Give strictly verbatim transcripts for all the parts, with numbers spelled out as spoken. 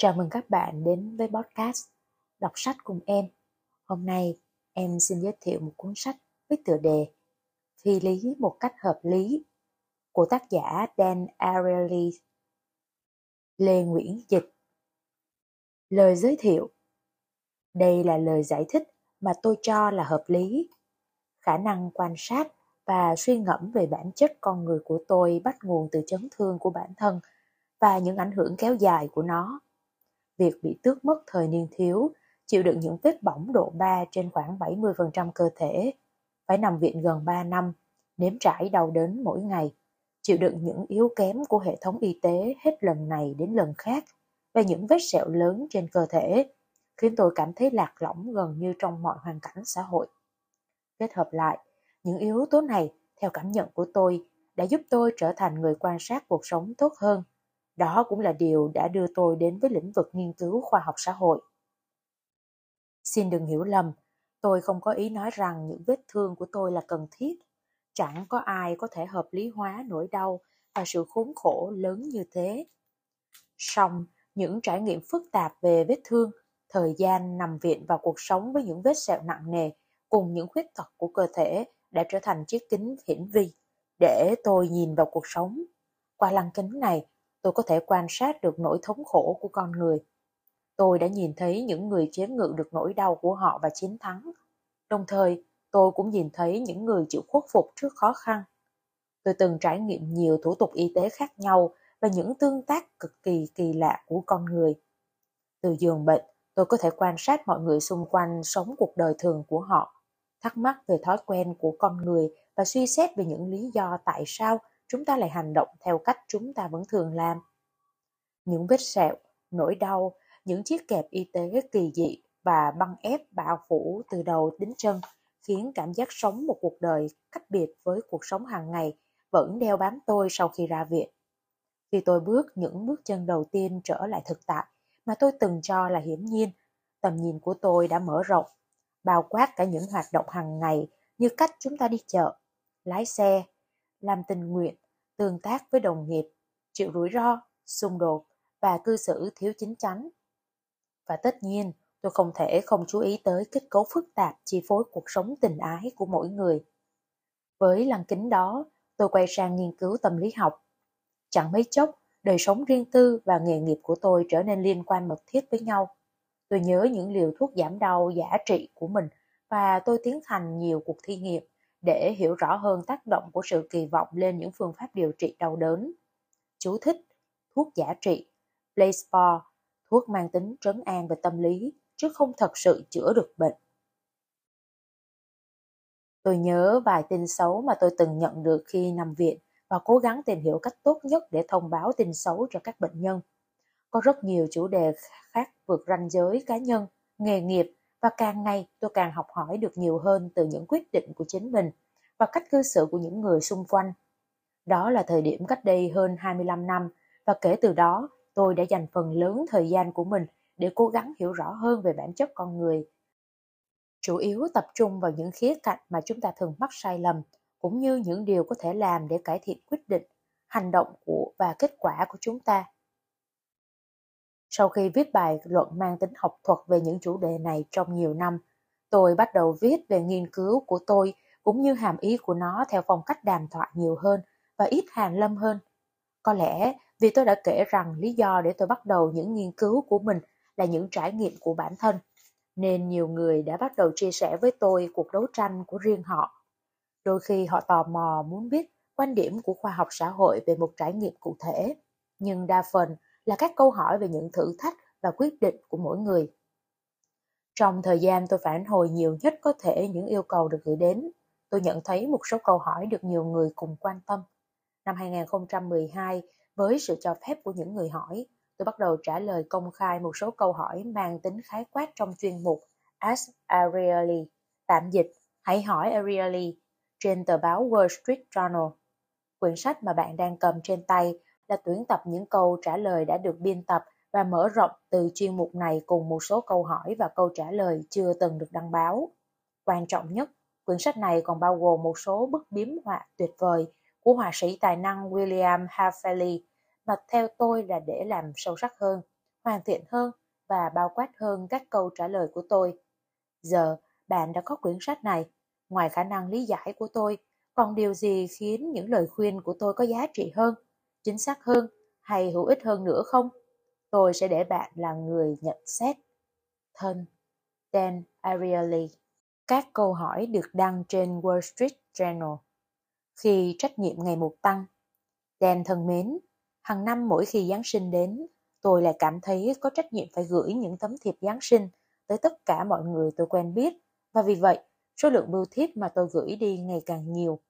Chào mừng các bạn đến với podcast Đọc sách cùng em. Hôm nay em xin giới thiệu một cuốn sách với tựa đề Phi lý một cách hợp lý của tác giả Dan Ariely, Lê Nguyễn dịch. Lời giới thiệu. Đây là lời giải thích mà tôi cho là hợp lý. Khả năng quan sát và suy ngẫm về bản chất con người của tôi bắt nguồn từ chấn thương của bản thân và những ảnh hưởng kéo dài của nó. Việc bị tước mất thời niên thiếu, chịu đựng những vết bỏng độ ba trên khoảng bảy mươi phần trăm cơ thể, phải nằm viện gần ba năm, nếm trải đau đớn mỗi ngày, chịu đựng những yếu kém của hệ thống y tế hết lần này đến lần khác và những vết sẹo lớn trên cơ thể, khiến tôi cảm thấy lạc lõng gần như trong mọi hoàn cảnh xã hội. Kết hợp lại, những yếu tố này, theo cảm nhận của tôi, đã giúp tôi trở thành người quan sát cuộc sống tốt hơn. Đó cũng là điều đã đưa tôi đến với lĩnh vực nghiên cứu khoa học xã hội. Xin đừng hiểu lầm, tôi không có ý nói rằng những vết thương của tôi là cần thiết. Chẳng có ai có thể hợp lý hóa nỗi đau và sự khốn khổ lớn như thế. Song, những trải nghiệm phức tạp về vết thương, thời gian nằm viện và cuộc sống với những vết sẹo nặng nề cùng những khuyết tật của cơ thể đã trở thành chiếc kính hiển vi để tôi nhìn vào cuộc sống. Qua lăng kính này, tôi có thể quan sát được nỗi thống khổ của con người. Tôi đã nhìn thấy những người chế ngự được nỗi đau của họ và chiến thắng. Đồng thời, tôi cũng nhìn thấy những người chịu khuất phục trước khó khăn. Tôi từng trải nghiệm nhiều thủ tục y tế khác nhau và những tương tác cực kỳ kỳ lạ của con người. Từ giường bệnh, tôi có thể quan sát mọi người xung quanh sống cuộc đời thường của họ, thắc mắc về thói quen của con người và suy xét về những lý do tại sao chúng ta lại hành động theo cách chúng ta vẫn thường làm. Những vết sẹo, nỗi đau, những chiếc kẹp y tế kỳ dị và băng ép bao phủ từ đầu đến chân khiến cảm giác sống một cuộc đời cách biệt với cuộc sống hàng ngày vẫn đeo bám tôi sau khi ra viện. Khi tôi bước những bước chân đầu tiên trở lại thực tại mà tôi từng cho là hiển nhiên, tầm nhìn của tôi đã mở rộng, bao quát cả những hoạt động hàng ngày như cách chúng ta đi chợ, lái xe, làm tình nguyện, tương tác với đồng nghiệp, chịu rủi ro, xung đột và cư xử thiếu chín chắn. Và tất nhiên, tôi không thể không chú ý tới kết cấu phức tạp chi phối cuộc sống tình ái của mỗi người. Với lăng kính đó, tôi quay sang nghiên cứu tâm lý học. Chẳng mấy chốc, đời sống riêng tư và nghề nghiệp của tôi trở nên liên quan mật thiết với nhau. Tôi nhớ những liều thuốc giảm đau giả trị của mình và tôi tiến hành nhiều cuộc thí nghiệm để hiểu rõ hơn tác động của sự kỳ vọng lên những phương pháp điều trị đau đớn. Chú thích: thuốc giả trị, placebo, thuốc mang tính trấn an về tâm lý, chứ không thật sự chữa được bệnh. Tôi nhớ vài tin xấu mà tôi từng nhận được khi nằm viện và cố gắng tìm hiểu cách tốt nhất để thông báo tin xấu cho các bệnh nhân. Có rất nhiều chủ đề khác vượt ranh giới cá nhân, nghề nghiệp, và càng ngày tôi càng học hỏi được nhiều hơn từ những quyết định của chính mình và cách cư xử của những người xung quanh. Đó là thời điểm cách đây hơn hai mươi lăm năm và kể từ đó tôi đã dành phần lớn thời gian của mình để cố gắng hiểu rõ hơn về bản chất con người. Chủ yếu tập trung vào những khía cạnh mà chúng ta thường mắc sai lầm cũng như những điều có thể làm để cải thiện quyết định, hành động của và kết quả của chúng ta. Sau khi viết bài luận mang tính học thuật về những chủ đề này trong nhiều năm, tôi bắt đầu viết về nghiên cứu của tôi cũng như hàm ý của nó theo phong cách đàm thoại nhiều hơn và ít hàn lâm hơn. Có lẽ vì tôi đã kể rằng lý do để tôi bắt đầu những nghiên cứu của mình là những trải nghiệm của bản thân, nên nhiều người đã bắt đầu chia sẻ với tôi cuộc đấu tranh của riêng họ. Đôi khi họ tò mò muốn biết quan điểm của khoa học xã hội về một trải nghiệm cụ thể, nhưng đa phần là các câu hỏi về những thử thách và quyết định của mỗi người. Trong thời gian tôi phản hồi nhiều nhất có thể những yêu cầu được gửi đến, tôi nhận thấy một số câu hỏi được nhiều người cùng quan tâm. Năm hai không một hai, với sự cho phép của những người hỏi, tôi bắt đầu trả lời công khai một số câu hỏi mang tính khái quát trong chuyên mục Ask Ariely, tạm dịch Hãy hỏi Ariely, trên tờ báo Wall Street Journal. Quyển sách mà bạn đang cầm trên tay là tuyển tập những câu trả lời đã được biên tập và mở rộng từ chuyên mục này cùng một số câu hỏi và câu trả lời chưa từng được đăng báo. Quan trọng nhất, quyển sách này còn bao gồm một số bức biếm họa tuyệt vời của họa sĩ tài năng William Hufferley mà theo tôi là để làm sâu sắc hơn, hoàn thiện hơn và bao quát hơn các câu trả lời của tôi. Giờ, bạn đã có quyển sách này. Ngoài khả năng lý giải của tôi, còn điều gì khiến những lời khuyên của tôi có giá trị hơn, chính xác hơn hay hữu ích hơn nữa không? Tôi sẽ để bạn là người nhận xét. Thân, Dan Ariely. Các câu hỏi được đăng trên Wall Street Journal. Khi trách nhiệm ngày một tăng. Dan thân mến, hàng năm mỗi khi Giáng sinh đến, tôi lại cảm thấy có trách nhiệm phải gửi những tấm thiệp Giáng sinh tới tất cả mọi người tôi quen biết, và vì vậy, số lượng bưu thiếp mà tôi gửi đi ngày càng nhiều.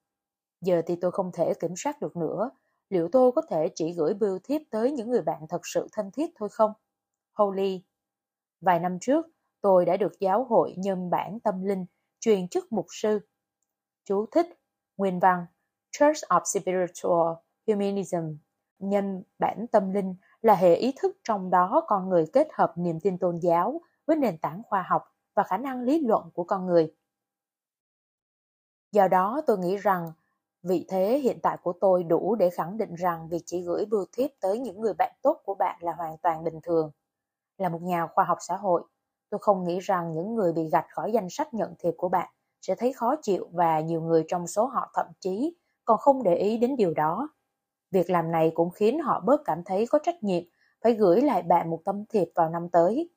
Giờ thì tôi không thể kiểm soát được nữa, liệu tôi có thể chỉ gửi bưu thiếp tới những người bạn thật sự thân thiết thôi không? Holy. Vài năm trước, tôi đã được giáo hội nhân bản tâm linh truyền chức mục sư. Chú thích, nguyên văn, Church of Spiritual Humanism. Nhân bản tâm linh là hệ ý thức trong đó con người kết hợp niềm tin tôn giáo với nền tảng khoa học và khả năng lý luận của con người. Do đó tôi nghĩ rằng vị thế hiện tại của tôi đủ để khẳng định rằng việc chỉ gửi bưu thiếp tới những người bạn tốt của bạn là hoàn toàn bình thường. Là một nhà khoa học xã hội, tôi không nghĩ rằng những người bị gạch khỏi danh sách nhận thiệp của bạn sẽ thấy khó chịu, và nhiều người trong số họ thậm chí còn không để ý đến điều đó. Việc làm này cũng khiến họ bớt cảm thấy có trách nhiệm phải gửi lại bạn một tấm thiệp vào năm tới.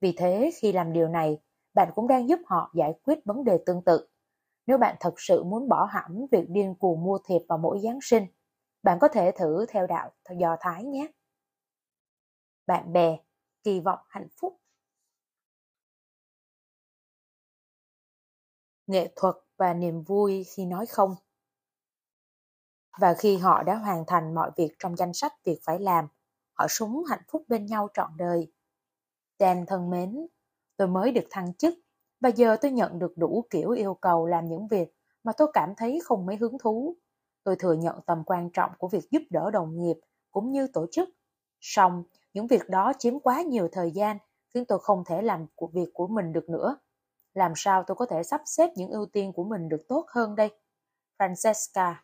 Vì thế, khi làm điều này, bạn cũng đang giúp họ giải quyết vấn đề tương tự. Nếu bạn thật sự muốn bỏ hẳn việc điên cuồng mua thiệp vào mỗi Giáng sinh, bạn có thể thử theo đạo Do Thái nhé. Bạn bè, kỳ vọng hạnh phúc. Nghệ thuật và niềm vui khi nói không. Và khi họ đã hoàn thành mọi việc trong danh sách việc phải làm, họ sống hạnh phúc bên nhau trọn đời. Dan thân mến, tôi mới được thăng chức, và giờ tôi nhận được đủ kiểu yêu cầu làm những việc mà tôi cảm thấy không mấy hứng thú. Tôi thừa nhận tầm quan trọng của việc giúp đỡ đồng nghiệp cũng như tổ chức. Song, những việc đó chiếm quá nhiều thời gian, khiến tôi không thể làm việc của mình được nữa. Làm sao tôi có thể sắp xếp những ưu tiên của mình được tốt hơn đây? Francesca.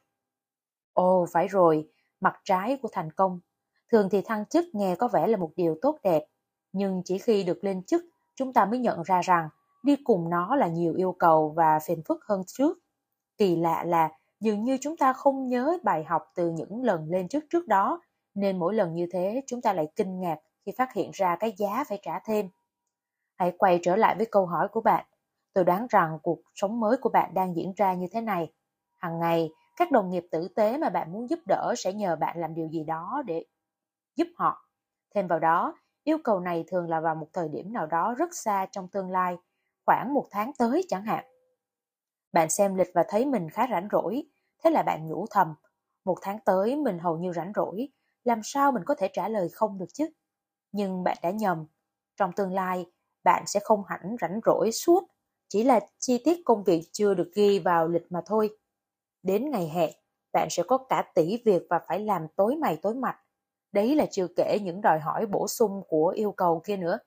Ồ, phải rồi, mặt trái của thành công. Thường thì thăng chức nghe có vẻ là một điều tốt đẹp, nhưng chỉ khi được lên chức, chúng ta mới nhận ra rằng đi cùng nó là nhiều yêu cầu và phiền phức hơn trước. Kỳ lạ là dường như chúng ta không nhớ bài học từ những lần lên chức trước đó, nên mỗi lần như thế chúng ta lại kinh ngạc khi phát hiện ra cái giá phải trả thêm. Hãy quay trở lại với câu hỏi của bạn. Tôi đoán rằng cuộc sống mới của bạn đang diễn ra như thế này. Hằng ngày, các đồng nghiệp tử tế mà bạn muốn giúp đỡ sẽ nhờ bạn làm điều gì đó để giúp họ. Thêm vào đó, yêu cầu này thường là vào một thời điểm nào đó rất xa trong tương lai, khoảng một tháng tới chẳng hạn. Bạn xem lịch và thấy mình khá rảnh rỗi, thế là bạn nhủ thầm, một tháng tới mình hầu như rảnh rỗi, làm sao mình có thể trả lời không được chứ? Nhưng bạn đã nhầm, trong tương lai bạn sẽ không hẳn rảnh rỗi suốt, chỉ là chi tiết công việc chưa được ghi vào lịch mà thôi. Đến ngày hẹn, bạn sẽ có cả tỷ việc và phải làm tối mày tối mặt. Đấy là chưa kể những đòi hỏi bổ sung của yêu cầu kia nữa.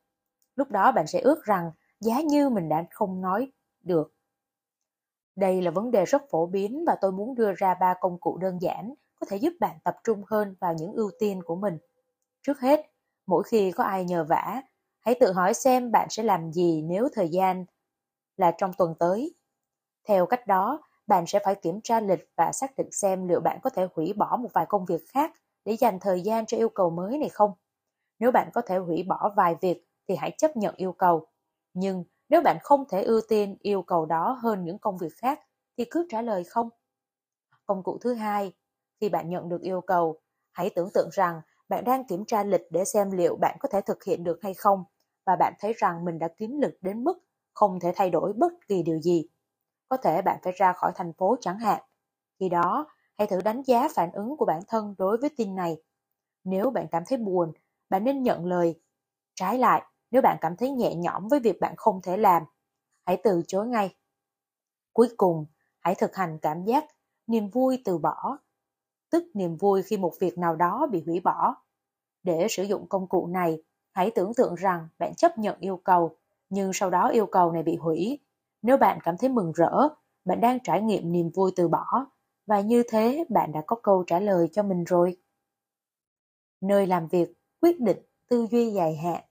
Lúc đó bạn sẽ ước rằng giá như mình đã không nói được. Đây là vấn đề rất phổ biến và tôi muốn đưa ra ba công cụ đơn giản có thể giúp bạn tập trung hơn vào những ưu tiên của mình. Trước hết, mỗi khi có ai nhờ vả, hãy tự hỏi xem bạn sẽ làm gì nếu thời gian là trong tuần tới. Theo cách đó, bạn sẽ phải kiểm tra lịch và xác định xem liệu bạn có thể hủy bỏ một vài công việc khác để dành thời gian cho yêu cầu mới này không. Nếu bạn có thể hủy bỏ vài việc thì hãy chấp nhận yêu cầu. Nhưng nếu bạn không thể ưu tiên yêu cầu đó hơn những công việc khác thì cứ trả lời không. Công cụ thứ hai, khi bạn nhận được yêu cầu, hãy tưởng tượng rằng bạn đang kiểm tra lịch để xem liệu bạn có thể thực hiện được hay không, và bạn thấy rằng mình đã kín lịch đến mức không thể thay đổi bất kỳ điều gì. Có thể bạn phải ra khỏi thành phố chẳng hạn. Khi đó, hãy thử đánh giá phản ứng của bản thân đối với tin này. Nếu bạn cảm thấy buồn, bạn nên nhận lời. Trái lại, nếu bạn cảm thấy nhẹ nhõm với việc bạn không thể làm, hãy từ chối ngay. Cuối cùng, hãy thực hành cảm giác niềm vui từ bỏ, tức niềm vui khi một việc nào đó bị hủy bỏ. Để sử dụng công cụ này, hãy tưởng tượng rằng bạn chấp nhận yêu cầu, nhưng sau đó yêu cầu này bị hủy. Nếu bạn cảm thấy mừng rỡ, bạn đang trải nghiệm niềm vui từ bỏ, và như thế bạn đã có câu trả lời cho mình rồi. Nơi làm việc quyết định tư duy dài hạn.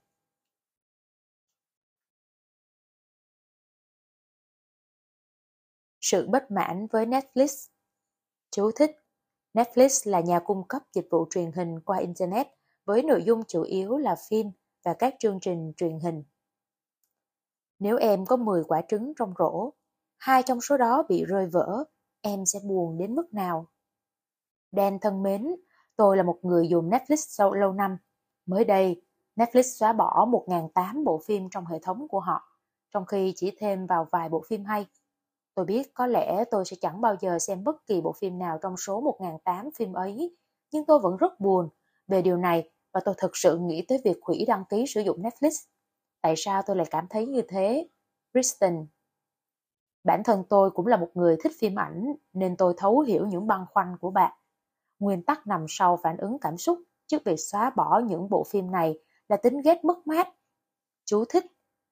Sự bất mãn với Netflix. Chú thích: Netflix là nhà cung cấp dịch vụ truyền hình qua Internet với nội dung chủ yếu là phim và các chương trình truyền hình. Nếu em có mười quả trứng trong rổ, hai trong số đó bị rơi vỡ, em sẽ buồn đến mức nào? Dan thân mến, tôi là một người dùng Netflix lâu năm. Mới đây, Netflix xóa bỏ một nghìn không trăm lẻ tám bộ phim trong hệ thống của họ, trong khi chỉ thêm vào vài bộ phim hay. Tôi biết có lẽ tôi sẽ chẳng bao giờ xem bất kỳ bộ phim nào trong số một nghìn không trăm lẻ tám phim ấy, nhưng tôi vẫn rất buồn về điều này và tôi thực sự nghĩ tới việc hủy đăng ký sử dụng Netflix. Tại sao tôi lại cảm thấy như thế? Kristen. Bản thân tôi cũng là một người thích phim ảnh nên tôi thấu hiểu những băn khoăn của bạn. Nguyên tắc nằm sau phản ứng cảm xúc trước việc xóa bỏ những bộ phim này là tính ghét mất mát. Chú thích: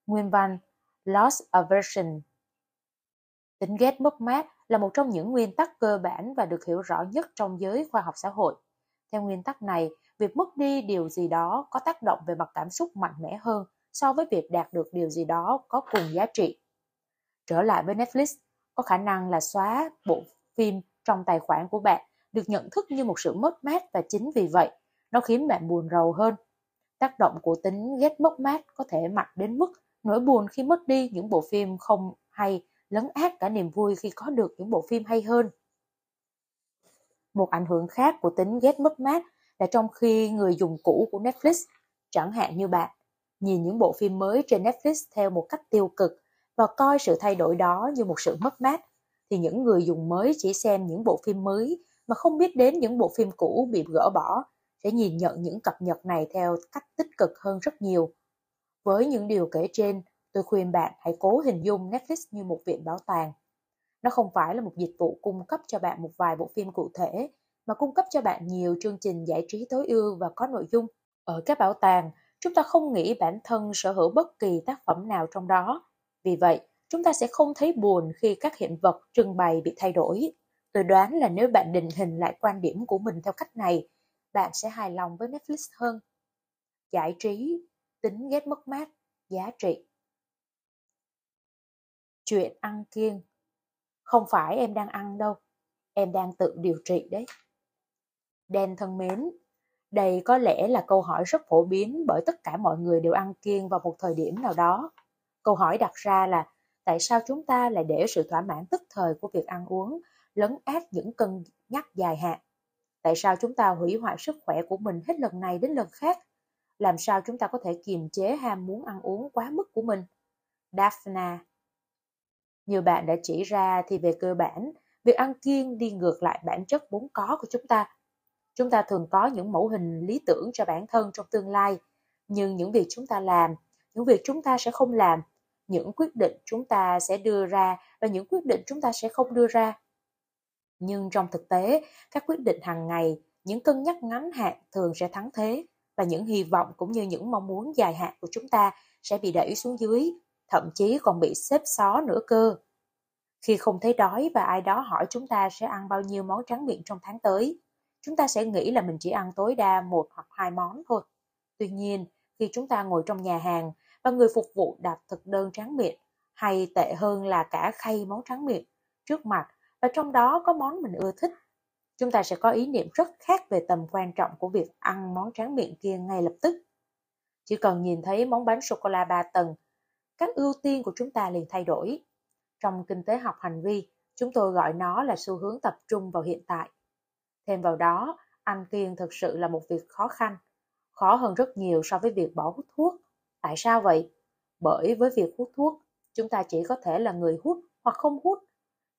Nguyên văn Loss Aversion. Tính ghét mất mát là một trong những nguyên tắc cơ bản và được hiểu rõ nhất trong giới khoa học xã hội. Theo nguyên tắc này, việc mất đi điều gì đó có tác động về mặt cảm xúc mạnh mẽ hơn so với việc đạt được điều gì đó có cùng giá trị. Trở lại với Netflix, có khả năng là xóa bộ phim trong tài khoản của bạn được nhận thức như một sự mất mát và chính vì vậy, nó khiến bạn buồn rầu hơn. Tác động của tính ghét mất mát có thể mạnh đến mức nỗi buồn khi mất đi những bộ phim không hay lấn át cả niềm vui khi có được những bộ phim hay hơn. Một ảnh hưởng khác của tính ghét mất mát là trong khi người dùng cũ của Netflix, chẳng hạn như bạn, nhìn những bộ phim mới trên Netflix theo một cách tiêu cực và coi sự thay đổi đó như một sự mất mát, thì những người dùng mới chỉ xem những bộ phim mới mà không biết đến những bộ phim cũ bị gỡ bỏ sẽ nhìn nhận những cập nhật này theo cách tích cực hơn rất nhiều. Với những điều kể trên, tôi khuyên bạn hãy cố hình dung Netflix như một viện bảo tàng. Nó không phải là một dịch vụ cung cấp cho bạn một vài bộ phim cụ thể, mà cung cấp cho bạn nhiều chương trình giải trí tối ưu và có nội dung. Ở các bảo tàng, chúng ta không nghĩ bản thân sở hữu bất kỳ tác phẩm nào trong đó. Vì vậy, chúng ta sẽ không thấy buồn khi các hiện vật trưng bày bị thay đổi. Tôi đoán là nếu bạn định hình lại quan điểm của mình theo cách này, bạn sẽ hài lòng với Netflix hơn. Giải trí, tính ghét mất mát, giá trị. Chuyện ăn kiêng. Không phải em đang ăn đâu, em đang tự điều trị đấy. Dan thân mến, đây có lẽ là câu hỏi rất phổ biến bởi tất cả mọi người đều ăn kiêng vào một thời điểm nào đó. Câu hỏi đặt ra là tại sao chúng ta lại để sự thỏa mãn tức thời của việc ăn uống lấn át những cân nhắc dài hạn? Tại sao chúng ta hủy hoại sức khỏe của mình hết lần này đến lần khác? Làm sao chúng ta có thể kiềm chế ham muốn ăn uống quá mức của mình? Daphna. Như bạn đã chỉ ra thì về cơ bản, việc ăn kiêng đi ngược lại bản chất vốn có của chúng ta. Chúng ta thường có những mẫu hình lý tưởng cho bản thân trong tương lai, nhưng những việc chúng ta làm, những việc chúng ta sẽ không làm, những quyết định chúng ta sẽ đưa ra và những quyết định chúng ta sẽ không đưa ra. Nhưng trong thực tế, các quyết định hàng ngày, những cân nhắc ngắn hạn thường sẽ thắng thế và những hy vọng cũng như những mong muốn dài hạn của chúng ta sẽ bị đẩy xuống dưới, thậm chí còn bị xếp xó nữa cơ. Khi không thấy đói và ai đó hỏi chúng ta sẽ ăn bao nhiêu món tráng miệng trong tháng tới, chúng ta sẽ nghĩ là mình chỉ ăn tối đa một hoặc hai món thôi. Tuy nhiên, khi chúng ta ngồi trong nhà hàng và người phục vụ đặt thực đơn tráng miệng, hay tệ hơn là cả khay món tráng miệng trước mặt và trong đó có món mình ưa thích, chúng ta sẽ có ý niệm rất khác về tầm quan trọng của việc ăn món tráng miệng kia ngay lập tức. Chỉ cần nhìn thấy món bánh sô-cô-la ba tầng, các ưu tiên của chúng ta liền thay đổi. Trong kinh tế học hành vi, chúng tôi gọi nó là xu hướng tập trung vào hiện tại. Thêm vào đó, ăn kiêng thực sự là một việc khó khăn, khó hơn rất nhiều so với việc bỏ hút thuốc. Tại sao vậy? Bởi với việc hút thuốc, chúng ta chỉ có thể là người hút hoặc không hút.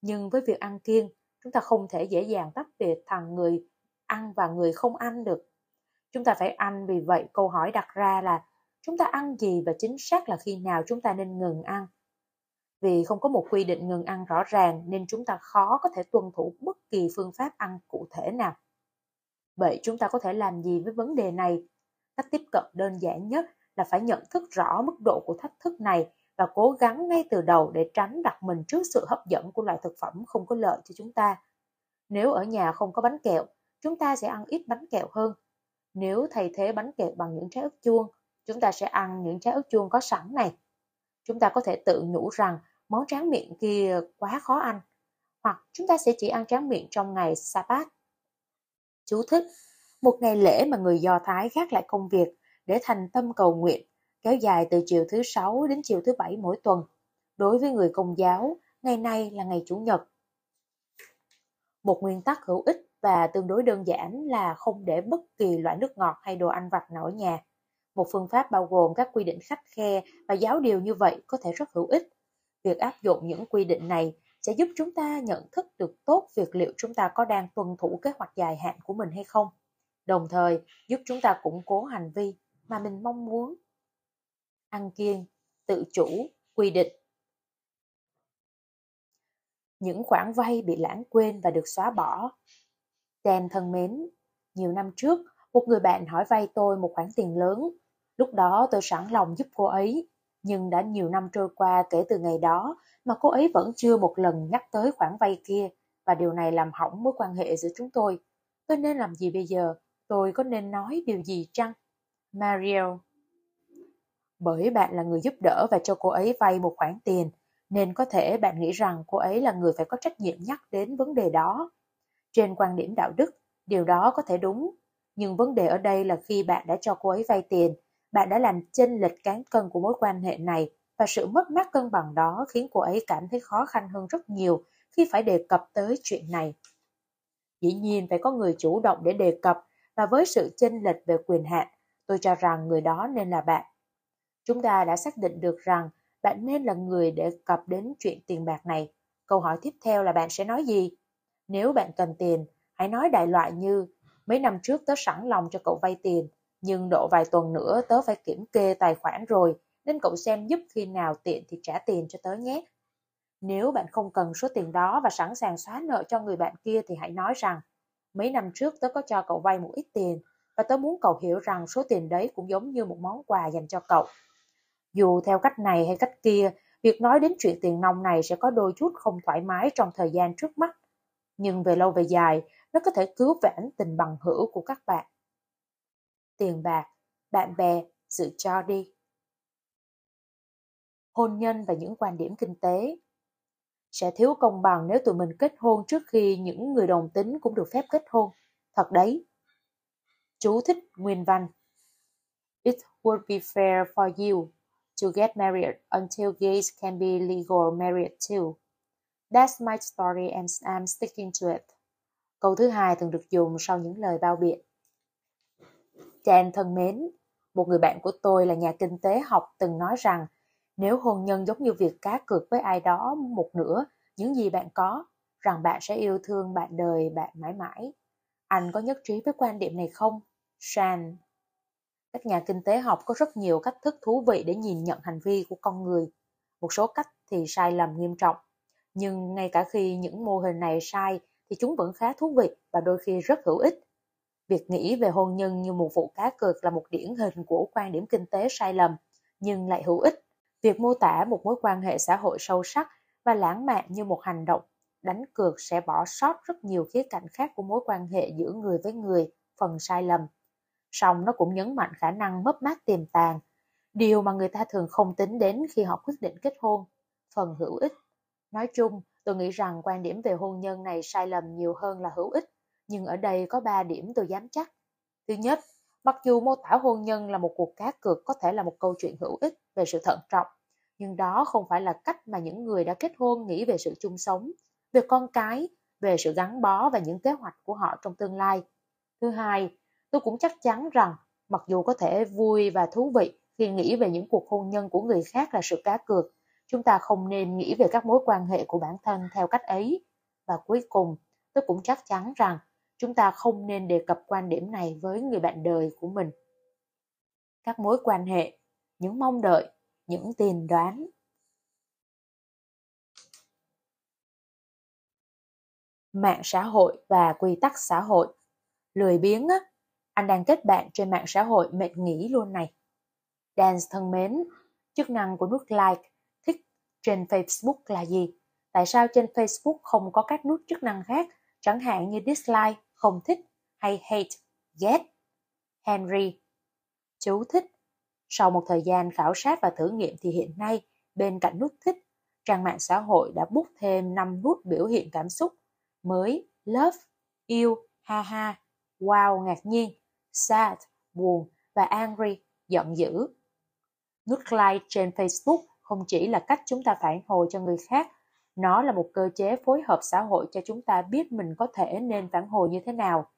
Nhưng với việc ăn kiêng, chúng ta không thể dễ dàng tách biệt thằng người ăn và người không ăn được. Chúng ta phải ăn, vì vậy câu hỏi đặt ra là chúng ta ăn gì và chính xác là khi nào chúng ta nên ngừng ăn. Vì không có một quy định ngừng ăn rõ ràng nên chúng ta khó có thể tuân thủ bất kỳ phương pháp ăn cụ thể nào. Vậy chúng ta có thể làm gì với vấn đề này? Cách tiếp cận đơn giản nhất là phải nhận thức rõ mức độ của thách thức này và cố gắng ngay từ đầu để tránh đặt mình trước sự hấp dẫn của loại thực phẩm không có lợi cho chúng ta. Nếu ở nhà không có bánh kẹo, chúng ta sẽ ăn ít bánh kẹo hơn. Nếu thay thế bánh kẹo bằng những trái ớt chuông, chúng ta sẽ ăn những trái ớt chuông có sẵn này. Chúng ta có thể tự nhủ rằng món tráng miệng kia quá khó ăn, hoặc chúng ta sẽ chỉ ăn tráng miệng trong ngày Sabbath. Chú thích: một ngày lễ mà người Do Thái gác lại công việc để thành tâm cầu nguyện, kéo dài từ chiều thứ sáu đến chiều thứ bảy mỗi tuần. Đối với người Công giáo, ngày nay là ngày Chủ nhật. Một nguyên tắc hữu ích và tương đối đơn giản là không để bất kỳ loại nước ngọt hay đồ ăn vặt nào ở nhà. Một phương pháp bao gồm các quy định khắt khe và giáo điều như vậy có thể rất hữu ích. Việc áp dụng những quy định này sẽ giúp chúng ta nhận thức được tốt việc liệu chúng ta có đang tuân thủ kế hoạch dài hạn của mình hay không, đồng thời giúp chúng ta củng cố hành vi mà mình mong muốn. Ăn kiêng, tự chủ, quy định. Những khoản vay bị lãng quên và được xóa bỏ. Dan thân mến, nhiều năm trước, một người bạn hỏi vay tôi một khoản tiền lớn. Lúc đó tôi sẵn lòng giúp cô ấy, nhưng đã nhiều năm trôi qua kể từ ngày đó mà cô ấy vẫn chưa một lần nhắc tới khoản vay kia, và điều này làm hỏng mối quan hệ giữa chúng tôi. Tôi nên làm gì bây giờ? Tôi có nên nói điều gì chăng? Mario: bởi bạn là người giúp đỡ và cho cô ấy vay một khoản tiền, nên có thể bạn nghĩ rằng cô ấy là người phải có trách nhiệm nhắc đến vấn đề đó. Trên quan điểm đạo đức, điều đó có thể đúng. Nhưng vấn đề ở đây là khi bạn đã cho cô ấy vay tiền, bạn đã làm chênh lệch cán cân của mối quan hệ này, và sự mất mát cân bằng đó khiến cô ấy cảm thấy khó khăn hơn rất nhiều khi phải đề cập tới chuyện này. Dĩ nhiên phải có người chủ động để đề cập, và với sự chênh lệch về quyền hạn, tôi cho rằng người đó nên là bạn. Chúng ta đã xác định được rằng bạn nên là người đề cập đến chuyện tiền bạc này. Câu hỏi tiếp theo là bạn sẽ nói gì? Nếu bạn cần tiền, hãy nói đại loại như: mấy năm trước tớ sẵn lòng cho cậu vay tiền, nhưng độ vài tuần nữa tớ phải kiểm kê tài khoản rồi, nên cậu xem giúp khi nào tiện thì trả tiền cho tớ nhé. Nếu bạn không cần số tiền đó và sẵn sàng xóa nợ cho người bạn kia thì hãy nói rằng: mấy năm trước tớ có cho cậu vay một ít tiền, và tớ muốn cậu hiểu rằng số tiền đấy cũng giống như một món quà dành cho cậu. Dù theo cách này hay cách kia, việc nói đến chuyện tiền nong này sẽ có đôi chút không thoải mái trong thời gian trước mắt, nhưng về lâu về dài, nó có thể cứu vãn tình bằng hữu của các bạn. Tiền bạc, bạn bè, sự cho đi. Hôn nhân và những quan điểm kinh tế. Sẽ thiếu công bằng nếu tụi mình kết hôn trước khi những người đồng tính cũng được phép kết hôn. Thật đấy. Chú thích nguyên văn: It would be fair for you to get married until gays can be legal married too. That's my story and I'm sticking to it. Câu thứ hai thường được dùng sau những lời bao biện. Dan thân mến, một người bạn của tôi là nhà kinh tế học từng nói rằng nếu hôn nhân giống như việc cá cược với ai đó một nửa những gì bạn có, rằng bạn sẽ yêu thương bạn đời bạn mãi mãi. Anh có nhất trí với quan điểm này không? Shan. Các nhà kinh tế học có rất nhiều cách thức thú vị để nhìn nhận hành vi của con người. Một số cách thì sai lầm nghiêm trọng, nhưng ngay cả khi những mô hình này sai thì chúng vẫn khá thú vị và đôi khi rất hữu ích. Việc nghĩ về hôn nhân như một vụ cá cược là một điển hình của quan điểm kinh tế sai lầm, nhưng lại hữu ích. Việc mô tả một mối quan hệ xã hội sâu sắc và lãng mạn như một hành động đánh cược sẽ bỏ sót rất nhiều khía cạnh khác của mối quan hệ giữa người với người, phần sai lầm. Song nó cũng nhấn mạnh khả năng mất mát tiềm tàng, điều mà người ta thường không tính đến khi họ quyết định kết hôn, phần hữu ích. Nói chung, tôi nghĩ rằng quan điểm về hôn nhân này sai lầm nhiều hơn là hữu ích, nhưng ở đây có ba điểm tôi dám chắc. Thứ nhất, mặc dù mô tả hôn nhân là một cuộc cá cược có thể là một câu chuyện hữu ích về sự thận trọng, nhưng đó không phải là cách mà những người đã kết hôn nghĩ về sự chung sống, về con cái, về sự gắn bó và những kế hoạch của họ trong tương lai. Thứ hai, tôi cũng chắc chắn rằng mặc dù có thể vui và thú vị khi nghĩ về những cuộc hôn nhân của người khác là sự cá cược, chúng ta không nên nghĩ về các mối quan hệ của bản thân theo cách ấy. Và cuối cùng, tôi cũng chắc chắn rằng chúng ta không nên đề cập quan điểm này với người bạn đời của mình. Các mối quan hệ, những mong đợi, những tiền đoán. Mạng xã hội và quy tắc xã hội. Lười biếng á, anh đang kết bạn trên mạng xã hội mệt nghỉ luôn này. Dan thân mến, chức năng của nút like trên Facebook là gì? Tại sao trên Facebook không có các nút chức năng khác, chẳng hạn như dislike, không thích, hay hate, ghét? Henry. Chú thích. Sau một thời gian khảo sát và thử nghiệm thì hiện nay, bên cạnh nút thích, trang mạng xã hội đã bút thêm năm nút biểu hiện cảm xúc mới: love, yêu, ha ha, wow, ngạc nhiên, sad, buồn và angry, giận dữ. Nút like trên Facebook không chỉ là cách chúng ta phản hồi cho người khác, nó là một cơ chế phối hợp xã hội cho chúng ta biết mình có thể nên phản hồi như thế nào.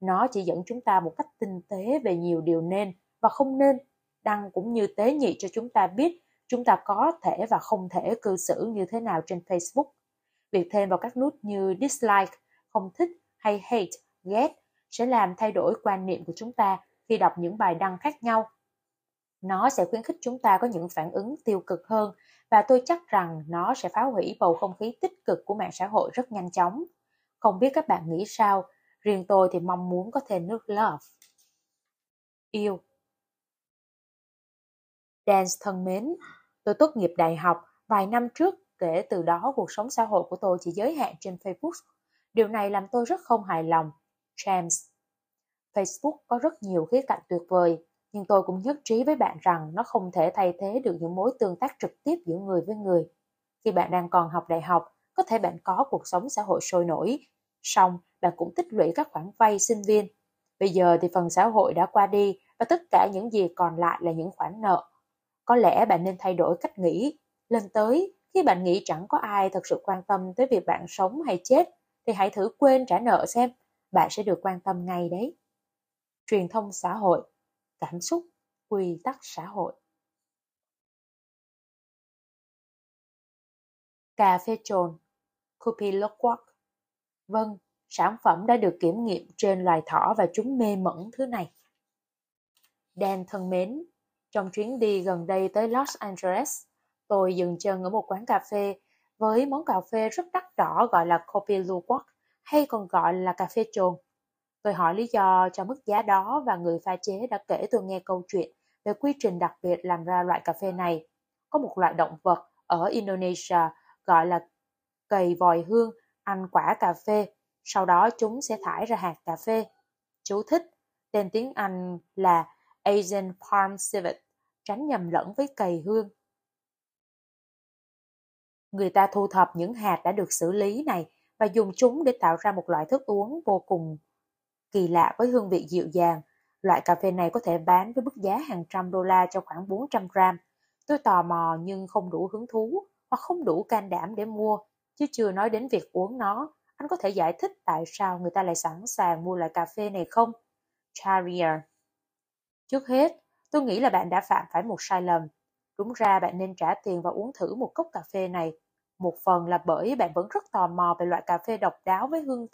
Nó chỉ dẫn chúng ta một cách tinh tế về nhiều điều nên và không nên, đăng cũng như tế nhị cho chúng ta biết chúng ta có thể và không thể cư xử như thế nào trên Facebook. Việc thêm vào các nút như dislike, không thích hay hate, ghét sẽ làm thay đổi quan niệm của chúng ta khi đọc những bài đăng khác nhau. Nó sẽ khuyến khích chúng ta có những phản ứng tiêu cực hơn và tôi chắc rằng nó sẽ phá hủy bầu không khí tích cực của mạng xã hội rất nhanh chóng. Không biết các bạn nghĩ sao, riêng tôi thì mong muốn có thêm nút love. Yêu. Dan thân mến, tôi tốt nghiệp đại học vài năm trước, kể từ đó cuộc sống xã hội của tôi chỉ giới hạn trên Facebook. Điều này làm tôi rất không hài lòng. James. Facebook có rất nhiều khía cạnh tuyệt vời, nhưng tôi cũng nhất trí với bạn rằng nó không thể thay thế được những mối tương tác trực tiếp giữa người với người. Khi bạn đang còn học đại học, có thể bạn có cuộc sống xã hội sôi nổi, song bạn cũng tích lũy các khoản vay sinh viên. Bây giờ thì phần xã hội đã qua đi và tất cả những gì còn lại là những khoản nợ. Có lẽ bạn nên thay đổi cách nghĩ. Lần tới, khi bạn nghĩ chẳng có ai thật sự quan tâm tới việc bạn sống hay chết, thì hãy thử quên trả nợ xem, bạn sẽ được quan tâm ngay đấy. Truyền thông xã hội, cảm xúc, quy tắc xã hội. Cà phê trồn, Copiloquac. Vâng, sản phẩm đã được kiểm nghiệm trên loài thỏ và chúng mê mẩn thứ này. Dan thân mến, trong chuyến đi gần đây tới Los Angeles, tôi dừng chân ở một quán cà phê với món cà phê rất đắt đỏ gọi là Copiloquac, hay còn gọi là cà phê trồn. Tôi hỏi lý do cho mức giá đó và người pha chế đã kể tôi nghe câu chuyện về quy trình đặc biệt làm ra loại cà phê này. Có một loại động vật ở Indonesia gọi là cầy vòi hương ăn quả cà phê, sau đó chúng sẽ thải ra hạt cà phê. Chú thích, tên tiếng Anh là Asian Palm Civet, tránh nhầm lẫn với cầy hương. Người ta thu thập những hạt đã được xử lý này và dùng chúng để tạo ra một loại thức uống vô cùng kỳ lạ với hương vị dịu dàng. Loại cà phê này có thể bán với mức giá hàng trăm đô la cho khoảng bốn trăm gram. Tôi tò mò nhưng không đủ hứng thú hoặc không đủ can đảm để mua, chứ chưa nói đến việc uống nó. Anh có thể giải thích tại sao người ta lại sẵn sàng mua loại cà phê này không? Charrier. Trước hết, tôi nghĩ là bạn đã phạm phải một sai lầm. Đúng ra bạn nên trả tiền và uống thử một cốc cà phê này. Một phần là bởi bạn vẫn rất tò mò về loại cà phê độc đáo với hương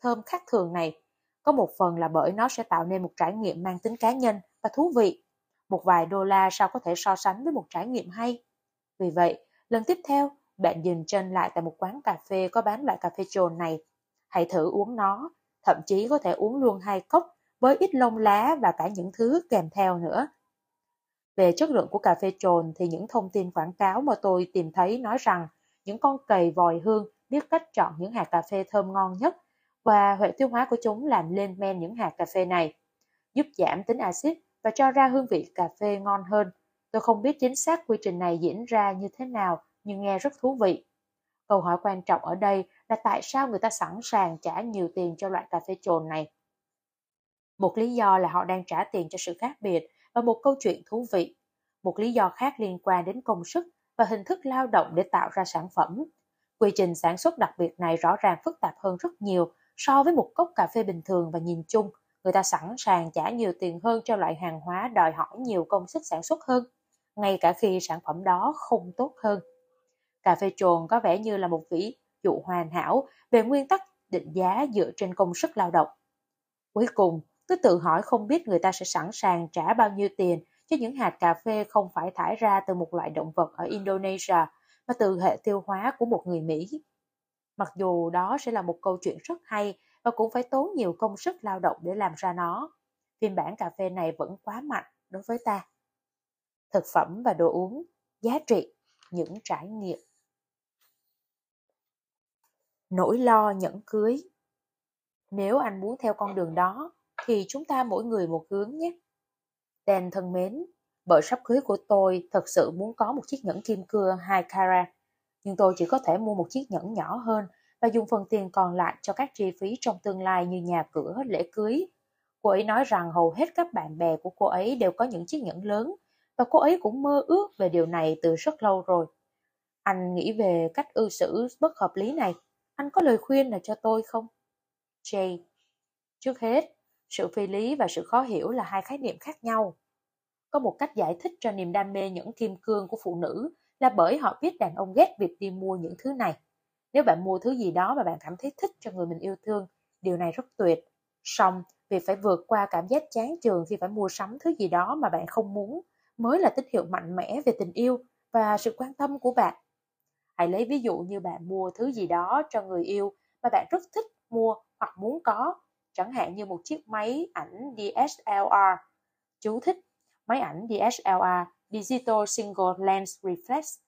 thơm khác thường này. Có một phần là bởi nó sẽ tạo nên một trải nghiệm mang tính cá nhân và thú vị. Một vài đô la sao có thể so sánh với một trải nghiệm hay. Vì vậy, lần tiếp theo, bạn dừng chân lại tại một quán cà phê có bán loại cà phê trồn này. Hãy thử uống nó, thậm chí có thể uống luôn hai cốc với ít lông lá và cả những thứ kèm theo nữa. Về chất lượng của cà phê trồn thì những thông tin quảng cáo mà tôi tìm thấy nói rằng những con cầy vòi hương biết cách chọn những hạt cà phê thơm ngon nhất và hệ tiêu hóa của chúng làm lên men những hạt cà phê này, giúp giảm tính axit và cho ra hương vị cà phê ngon hơn. Tôi không biết chính xác quy trình này diễn ra như thế nào nhưng nghe rất thú vị. Câu hỏi quan trọng ở đây là tại sao người ta sẵn sàng trả nhiều tiền cho loại cà phê trồn này. Một lý do là họ đang trả tiền cho sự khác biệt và một câu chuyện thú vị. Một lý do khác liên quan đến công sức và hình thức lao động để tạo ra sản phẩm. Quy trình sản xuất đặc biệt này rõ ràng phức tạp hơn rất nhiều so với một cốc cà phê bình thường, và nhìn chung, người ta sẵn sàng trả nhiều tiền hơn cho loại hàng hóa đòi hỏi nhiều công sức sản xuất hơn, ngay cả khi sản phẩm đó không tốt hơn. Cà phê trồn có vẻ như là một ví dụ hoàn hảo về nguyên tắc định giá dựa trên công sức lao động. Cuối cùng, tôi tự hỏi không biết người ta sẽ sẵn sàng trả bao nhiêu tiền cho những hạt cà phê không phải thải ra từ một loại động vật ở Indonesia mà từ hệ tiêu hóa của một người Mỹ. Mặc dù đó sẽ là một câu chuyện rất hay và cũng phải tốn nhiều công sức lao động để làm ra nó, phiên bản cà phê này vẫn quá mạnh đối với ta. Thực phẩm và đồ uống, giá trị, những trải nghiệm. Nỗi lo nhẫn cưới. Nếu anh muốn theo con đường đó, thì chúng ta mỗi người một hướng nhé. Dan thân mến, vợ sắp cưới của tôi thật sự muốn có một chiếc nhẫn kim cương hai carat, nhưng tôi chỉ có thể mua một chiếc nhẫn nhỏ hơn và dùng phần tiền còn lại cho các chi phí trong tương lai như nhà cửa, lễ cưới. Cô ấy nói rằng hầu hết các bạn bè của cô ấy đều có những chiếc nhẫn lớn và cô ấy cũng mơ ước về điều này từ rất lâu rồi. Anh nghĩ về cách cư xử bất hợp lý này, anh có lời khuyên nào cho tôi không? Jay, trước hết, sự phi lý và sự khó hiểu là hai khái niệm khác nhau. Có một cách giải thích cho niềm đam mê nhẫn kim cương của phụ nữ là bởi họ biết đàn ông ghét việc đi mua những thứ này. Nếu bạn mua thứ gì đó mà bạn cảm thấy thích cho người mình yêu thương, điều này rất tuyệt. Song, việc phải vượt qua cảm giác chán chường khi phải mua sắm thứ gì đó mà bạn không muốn mới là tín hiệu mạnh mẽ về tình yêu và sự quan tâm của bạn. Hãy lấy ví dụ như bạn mua thứ gì đó cho người yêu mà bạn rất thích mua hoặc muốn có, chẳng hạn như một chiếc máy ảnh D S L R. Chú thích: máy ảnh D S L R, Digital Single Lens Reflex,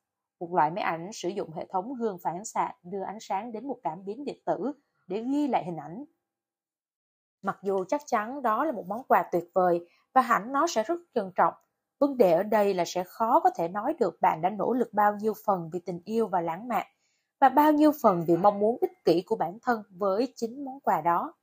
một loại máy ảnh sử dụng hệ thống gương phản xạ đưa ánh sáng đến một cảm biến điện tử để ghi lại hình ảnh. Mặc dù chắc chắn đó là một món quà tuyệt vời và hẳn nó sẽ rất trân trọng, vấn đề ở đây là sẽ khó có thể nói được bạn đã nỗ lực bao nhiêu phần vì tình yêu và lãng mạn và bao nhiêu phần vì mong muốn ích kỷ của bản thân với chính món quà đó.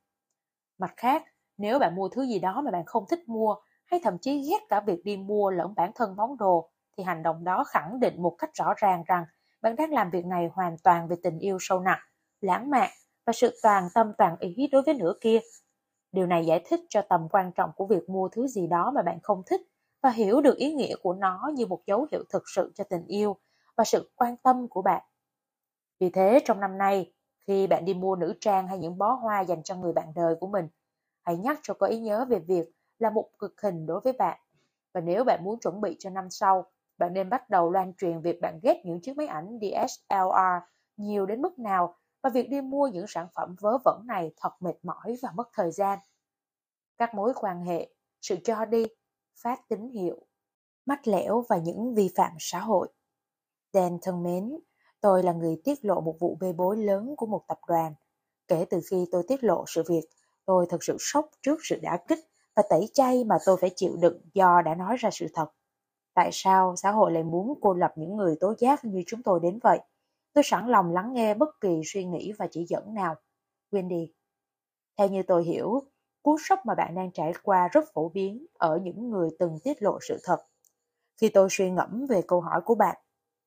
Mặt khác, nếu bạn mua thứ gì đó mà bạn không thích mua hay thậm chí ghét cả việc đi mua lẫn bản thân món đồ, thì hành động đó khẳng định một cách rõ ràng rằng bạn đang làm việc này hoàn toàn vì tình yêu sâu nặng, lãng mạn và sự toàn tâm toàn ý đối với nửa kia. Điều này giải thích cho tầm quan trọng của việc mua thứ gì đó mà bạn không thích và hiểu được ý nghĩa của nó như một dấu hiệu thực sự cho tình yêu và sự quan tâm của bạn. Vì thế, trong năm nay, khi bạn đi mua nữ trang hay những bó hoa dành cho người bạn đời của mình, hãy nhắc cho cô ấy nhớ về việc là một cực hình đối với bạn. Và nếu bạn muốn chuẩn bị cho năm sau, bạn nên bắt đầu loan truyền việc bạn ghét những chiếc máy ảnh D S L R nhiều đến mức nào và việc đi mua những sản phẩm vớ vẩn này thật mệt mỏi và mất thời gian. Các mối quan hệ, sự cho đi, phát tín hiệu, mách lẻo và những vi phạm xã hội. Dan thân mến, tôi là người tiết lộ một vụ bê bối lớn của một tập đoàn. Kể từ khi tôi tiết lộ sự việc, tôi thật sự sốc trước sự đả kích và tẩy chay mà tôi phải chịu đựng do đã nói ra sự thật. Tại sao xã hội lại muốn cô lập những người tố giác như chúng tôi đến vậy? Tôi sẵn lòng lắng nghe bất kỳ suy nghĩ và chỉ dẫn nào. Wendy, theo như tôi hiểu, cú sốc mà bạn đang trải qua rất phổ biến ở những người từng tiết lộ sự thật. Khi tôi suy ngẫm về câu hỏi của bạn,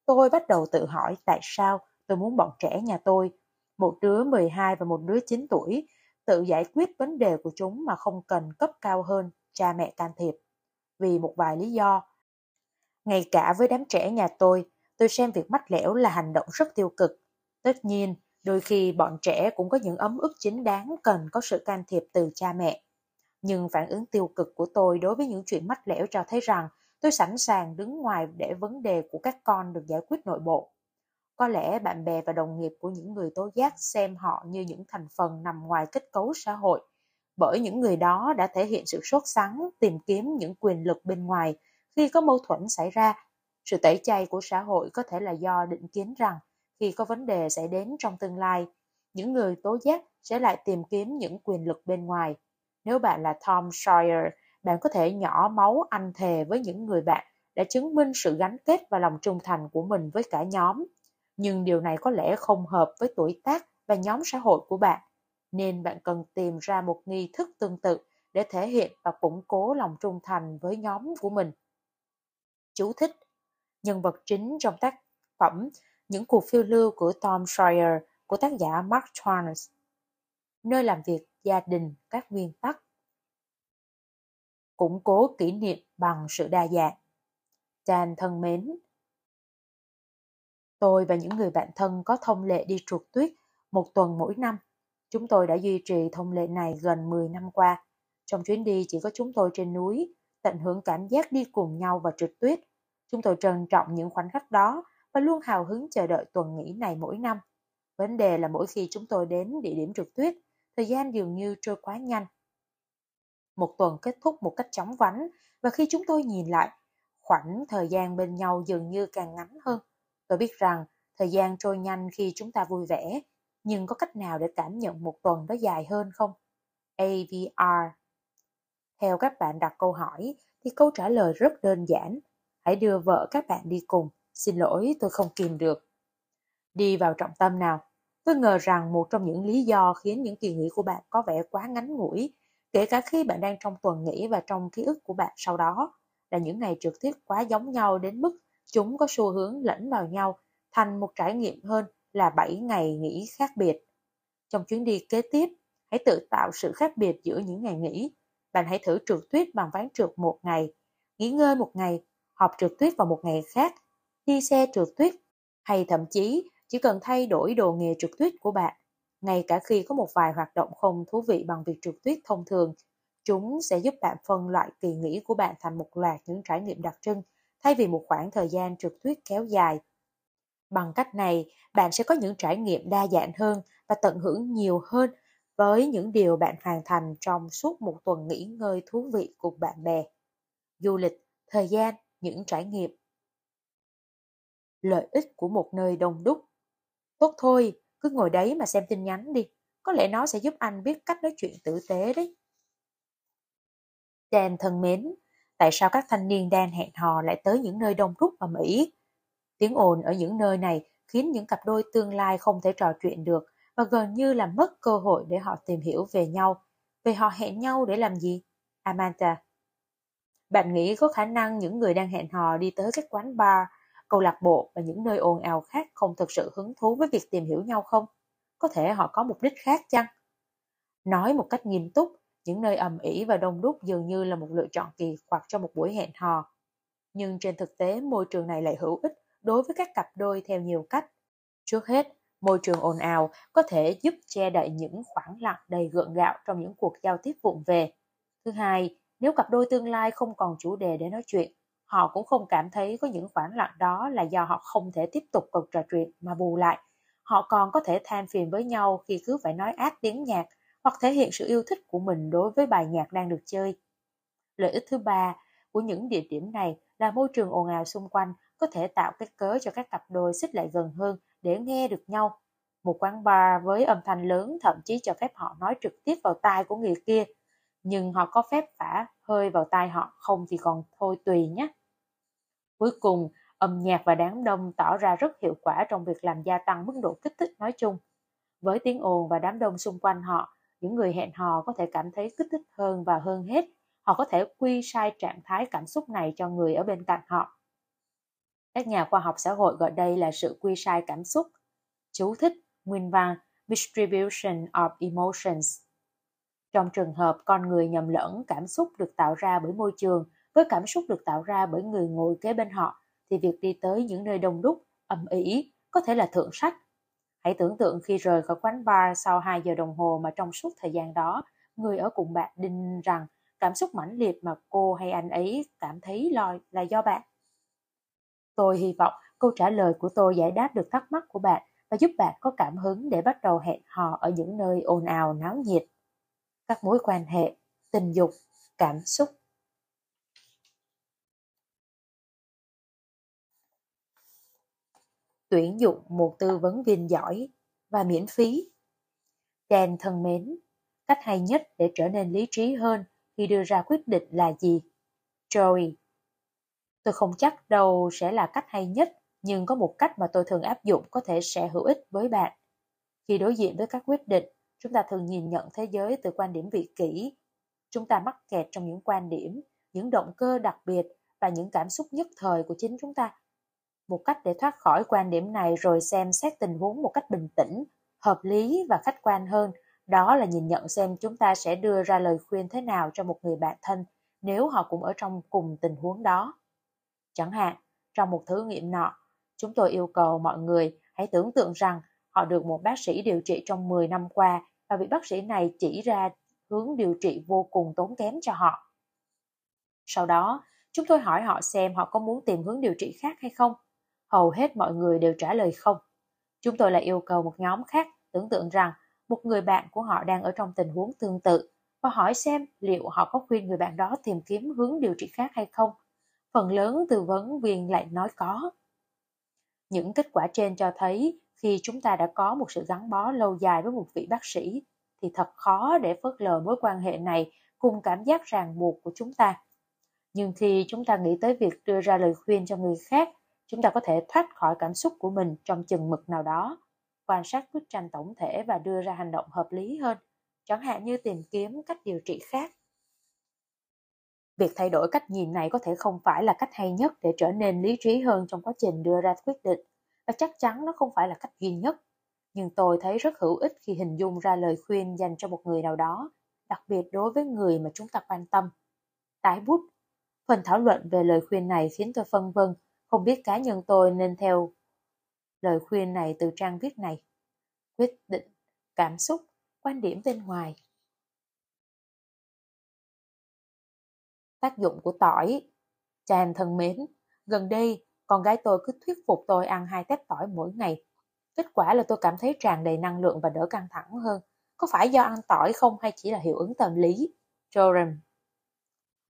tôi bắt đầu tự hỏi tại sao tôi muốn bọn trẻ nhà tôi, một đứa mười hai và một đứa chín tuổi, tự giải quyết vấn đề của chúng mà không cần cấp cao hơn cha mẹ can thiệp. Vì một vài lý do. Ngay cả với đám trẻ nhà tôi, tôi xem việc mách lẻo là hành động rất tiêu cực. Tất nhiên, đôi khi bọn trẻ cũng có những ấm ức chính đáng cần có sự can thiệp từ cha mẹ. Nhưng phản ứng tiêu cực của tôi đối với những chuyện mách lẻo cho thấy rằng tôi sẵn sàng đứng ngoài để vấn đề của các con được giải quyết nội bộ. Có lẽ bạn bè và đồng nghiệp của những người tố giác xem họ như những thành phần nằm ngoài kết cấu xã hội, bởi những người đó đã thể hiện sự sốt sắng tìm kiếm những quyền lực bên ngoài khi có mâu thuẫn xảy ra. Sự tẩy chay của xã hội có thể là do định kiến rằng khi có vấn đề xảy đến trong tương lai, những người tố giác sẽ lại tìm kiếm những quyền lực bên ngoài. Nếu bạn là Tom Sawyer, bạn có thể nhỏ máu anh thề với những người bạn đã chứng minh sự gắn kết và lòng trung thành của mình với cả nhóm. Nhưng điều này có lẽ không hợp với tuổi tác và nhóm xã hội của bạn, nên bạn cần tìm ra một nghi thức tương tự để thể hiện và củng cố lòng trung thành với nhóm của mình. Chú thích: nhân vật chính trong tác phẩm Những cuộc phiêu lưu của Tom Sawyer của tác giả Mark Twain. Nơi làm việc, gia đình, các nguyên tắc. Củng cố kỷ niệm bằng sự đa dạng. Dan thân mến, tôi và những người bạn thân có thông lệ đi trượt tuyết một tuần mỗi năm. Chúng tôi đã duy trì thông lệ này gần mười năm qua. Trong chuyến đi chỉ có chúng tôi trên núi, tận hưởng cảm giác đi cùng nhau và trượt tuyết. Chúng tôi trân trọng những khoảnh khắc đó và luôn hào hứng chờ đợi tuần nghỉ này mỗi năm. Vấn đề là mỗi khi chúng tôi đến địa điểm trượt tuyết, thời gian dường như trôi quá nhanh. Một tuần kết thúc một cách chóng vánh và khi chúng tôi nhìn lại, khoảng thời gian bên nhau dường như càng ngắn hơn. Tôi biết rằng thời gian trôi nhanh khi chúng ta vui vẻ, nhưng có cách nào để cảm nhận một tuần đó dài hơn không? a vê rờ Theo các bạn đặt câu hỏi thì câu trả lời rất đơn giản. Hãy đưa vợ các bạn đi cùng. Xin lỗi, tôi không kìm được. Đi vào trọng tâm nào. Tôi ngờ rằng một trong những lý do khiến những kỳ nghỉ của bạn có vẻ quá ngắn ngủi, kể cả khi bạn đang trong tuần nghỉ và trong ký ức của bạn sau đó, là những ngày trượt tuyết quá giống nhau đến mức chúng có xu hướng lẫn vào nhau thành một trải nghiệm hơn là bảy ngày nghỉ khác biệt. Trong chuyến đi kế tiếp, hãy tự tạo sự khác biệt giữa những ngày nghỉ. Bạn hãy thử trượt tuyết bằng ván trượt một ngày, nghỉ ngơi một ngày, họp trượt tuyết vào một ngày khác, đi xe trượt tuyết, hay thậm chí chỉ cần thay đổi đồ nghề trượt tuyết của bạn. Ngay cả khi có một vài hoạt động không thú vị bằng việc trượt tuyết thông thường, chúng sẽ giúp bạn phân loại kỳ nghỉ của bạn thành một loạt những trải nghiệm đặc trưng thay vì một khoảng thời gian trượt tuyết kéo dài. Bằng cách này, bạn sẽ có những trải nghiệm đa dạng hơn và tận hưởng nhiều hơn với những điều bạn hoàn thành trong suốt một tuần nghỉ ngơi thú vị cùng bạn bè. Du lịch, thời gian, những trải nghiệm. Lợi ích của một nơi đông đúc. Tốt thôi, cứ ngồi đấy mà xem tin nhắn đi. Có lẽ nó sẽ giúp anh biết cách nói chuyện tử tế đấy. Dan thân mến, tại sao các thanh niên Dan hẹn hò lại tới những nơi đông đúc ở Mỹ? Tiếng ồn ở những nơi này khiến những cặp đôi tương lai không thể trò chuyện được và gần như là mất cơ hội để họ tìm hiểu về nhau. Vậy họ hẹn nhau để làm gì? Amanda, bạn nghĩ có khả năng những người đang hẹn hò đi tới các quán bar, câu lạc bộ và những nơi ồn ào khác không thực sự hứng thú với việc tìm hiểu nhau không? Có thể họ có mục đích khác chăng? Nói một cách nghiêm túc, những nơi ầm ĩ và đông đúc dường như là một lựa chọn kỳ quặc cho một buổi hẹn hò. Nhưng trên thực tế, môi trường này lại hữu ích đối với các cặp đôi theo nhiều cách. Trước hết, môi trường ồn ào có thể giúp che đậy những khoảng lặng đầy gượng gạo trong những cuộc giao tiếp vụng về. Thứ hai, nếu cặp đôi tương lai không còn chủ đề để nói chuyện, họ cũng không cảm thấy có những khoảng lặng đó là do họ không thể tiếp tục cuộc trò chuyện, mà bù lại, họ còn có thể than phiền với nhau khi cứ phải nói át tiếng nhạc hoặc thể hiện sự yêu thích của mình đối với bài nhạc đang được chơi. Lợi ích thứ ba của những địa điểm này là môi trường ồn ào xung quanh có thể tạo cái cớ cho các cặp đôi xích lại gần hơn để nghe được nhau. Một quán bar với âm thanh lớn thậm chí cho phép họ nói trực tiếp vào tai của người kia, nhưng họ có phép phả hơi vào tai họ không thì còn thôi tùy nhé. Cuối cùng, âm nhạc và đám đông tỏ ra rất hiệu quả trong việc làm gia tăng mức độ kích thích nói chung. Với tiếng ồn và đám đông xung quanh họ, những người hẹn hò có thể cảm thấy kích thích hơn và hơn hết, họ có thể quy sai trạng thái cảm xúc này cho người ở bên cạnh họ. Các nhà khoa học xã hội gọi đây là sự quy sai cảm xúc. Chú thích nguyên văn Distribution of Emotions. Trong trường hợp con người nhầm lẫn cảm xúc được tạo ra bởi môi trường với cảm xúc được tạo ra bởi người ngồi kế bên họ, thì việc đi tới những nơi đông đúc, ầm ĩ có thể là thượng sách. Hãy tưởng tượng khi rời khỏi quán bar sau hai giờ đồng hồ mà trong suốt thời gian đó, người ở cùng bạn đinh rằng cảm xúc mãnh liệt mà cô hay anh ấy cảm thấy lo là do bạn. Tôi hy vọng câu trả lời của tôi giải đáp được thắc mắc của bạn và giúp bạn có cảm hứng để bắt đầu hẹn hò ở những nơi ồn ào náo nhiệt. Các mối quan hệ, tình dục, cảm xúc. Tuyển dụng một tư vấn viên giỏi và miễn phí. Dan thân mến, cách hay nhất để trở nên lý trí hơn khi đưa ra quyết định là gì? Joey, tôi không chắc đâu sẽ là cách hay nhất, nhưng có một cách mà tôi thường áp dụng có thể sẽ hữu ích với bạn. Khi đối diện với các quyết định, chúng ta thường nhìn nhận thế giới từ quan điểm vị kỷ. Chúng ta mắc kẹt trong những quan điểm, những động cơ đặc biệt và những cảm xúc nhất thời của chính chúng ta. Một cách để thoát khỏi quan điểm này rồi xem xét tình huống một cách bình tĩnh, hợp lý và khách quan hơn, đó là nhìn nhận xem chúng ta sẽ đưa ra lời khuyên thế nào cho một người bạn thân nếu họ cũng ở trong cùng tình huống đó. Chẳng hạn, trong một thử nghiệm nọ, chúng tôi yêu cầu mọi người hãy tưởng tượng rằng họ được một bác sĩ điều trị trong mười năm qua và vị bác sĩ này chỉ ra hướng điều trị vô cùng tốn kém cho họ. Sau đó, chúng tôi hỏi họ xem họ có muốn tìm hướng điều trị khác hay không. Hầu hết mọi người đều trả lời không. Chúng tôi lại yêu cầu một nhóm khác tưởng tượng rằng một người bạn của họ đang ở trong tình huống tương tự và hỏi xem liệu họ có khuyên người bạn đó tìm kiếm hướng điều trị khác hay không. Phần lớn tư vấn viên lại nói có. Những kết quả trên cho thấy khi chúng ta đã có một sự gắn bó lâu dài với một vị bác sĩ thì thật khó để phớt lờ mối quan hệ này cùng cảm giác ràng buộc của chúng ta. Nhưng khi chúng ta nghĩ tới việc đưa ra lời khuyên cho người khác, chúng ta có thể thoát khỏi cảm xúc của mình trong chừng mực nào đó, quan sát bức tranh tổng thể và đưa ra hành động hợp lý hơn, chẳng hạn như tìm kiếm cách điều trị khác. Việc thay đổi cách nhìn này có thể không phải là cách hay nhất để trở nên lý trí hơn trong quá trình đưa ra quyết định, và chắc chắn nó không phải là cách duy nhất. Nhưng tôi thấy rất hữu ích khi hình dung ra lời khuyên dành cho một người nào đó, đặc biệt đối với người mà chúng ta quan tâm. Tái bút. Phần thảo luận về lời khuyên này khiến tôi phân vân, không biết cá nhân tôi nên theo lời khuyên này từ trang viết này. Quyết định, cảm xúc, quan điểm bên ngoài. Tác dụng của tỏi. Chàng thân mến, gần đây con gái tôi cứ thuyết phục tôi ăn hai tép tỏi mỗi ngày. Kết quả là tôi cảm thấy tràn đầy năng lượng và đỡ căng thẳng hơn. Có phải do ăn tỏi không hay chỉ là hiệu ứng tâm lý? Jordan.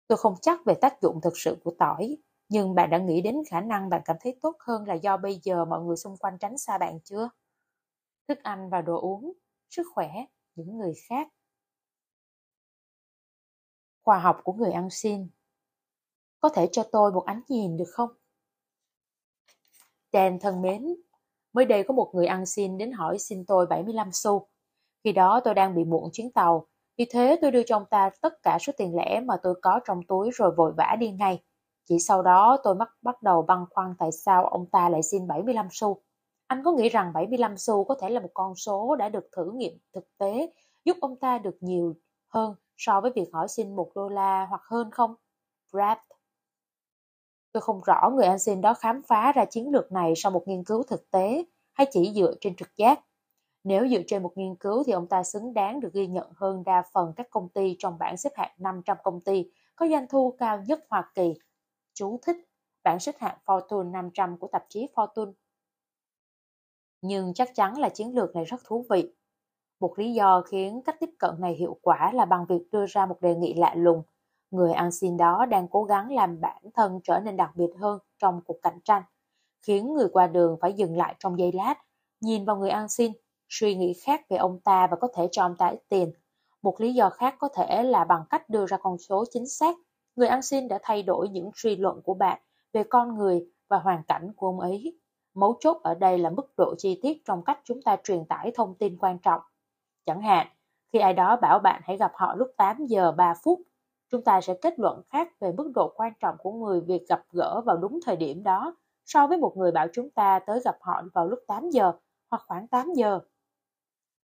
Tôi không chắc về tác dụng thực sự của tỏi, nhưng bạn đã nghĩ đến khả năng bạn cảm thấy tốt hơn là do bây giờ mọi người xung quanh tránh xa bạn chưa? Thức ăn và đồ uống, sức khỏe, những người khác. Khoa học của người ăn xin. Có thể cho tôi một ánh nhìn được không? Dan thân mến, mới đây có một người ăn xin đến hỏi xin tôi bảy mươi lăm xu. Khi đó tôi đang bị muộn chuyến tàu, vì thế tôi đưa cho ông ta tất cả số tiền lẻ mà tôi có trong túi rồi vội vã đi ngay. Chỉ sau đó tôi mắc bắt đầu băn khoăn tại sao ông ta lại xin bảy mươi lăm xu. Anh có nghĩ rằng bảy mươi lăm xu có thể là một con số đã được thử nghiệm thực tế, giúp ông ta được nhiều hơn so với việc hỏi xin một đô la hoặc hơn không? Brad. Tôi không rõ người ăn xin đó khám phá ra chiến lược này sau một nghiên cứu thực tế hay chỉ dựa trên trực giác. Nếu dựa trên một nghiên cứu thì ông ta xứng đáng được ghi nhận hơn đa phần các công ty trong bảng xếp hạng năm trăm công ty có doanh thu cao nhất Hoa Kỳ. Chú thích, bảng xếp hạng Fortune năm trăm của tạp chí Fortune. Nhưng chắc chắn là chiến lược này rất thú vị. Một lý do khiến cách tiếp cận này hiệu quả là bằng việc đưa ra một đề nghị lạ lùng. Người ăn xin đó đang cố gắng làm bản thân trở nên đặc biệt hơn trong cuộc cạnh tranh, khiến người qua đường phải dừng lại trong giây lát, nhìn vào người ăn xin, suy nghĩ khác về ông ta và có thể cho ông ta ít tiền. Một lý do khác có thể là bằng cách đưa ra con số chính xác. Người ăn xin đã thay đổi những suy luận của bạn về con người và hoàn cảnh của ông ấy. Mấu chốt ở đây là mức độ chi tiết trong cách chúng ta truyền tải thông tin quan trọng. Chẳng hạn, khi ai đó bảo bạn hãy gặp họ lúc tám giờ ba phút, chúng ta sẽ kết luận khác về mức độ quan trọng của người việc gặp gỡ vào đúng thời điểm đó so với một người bảo chúng ta tới gặp họ vào lúc tám giờ hoặc khoảng tám giờ.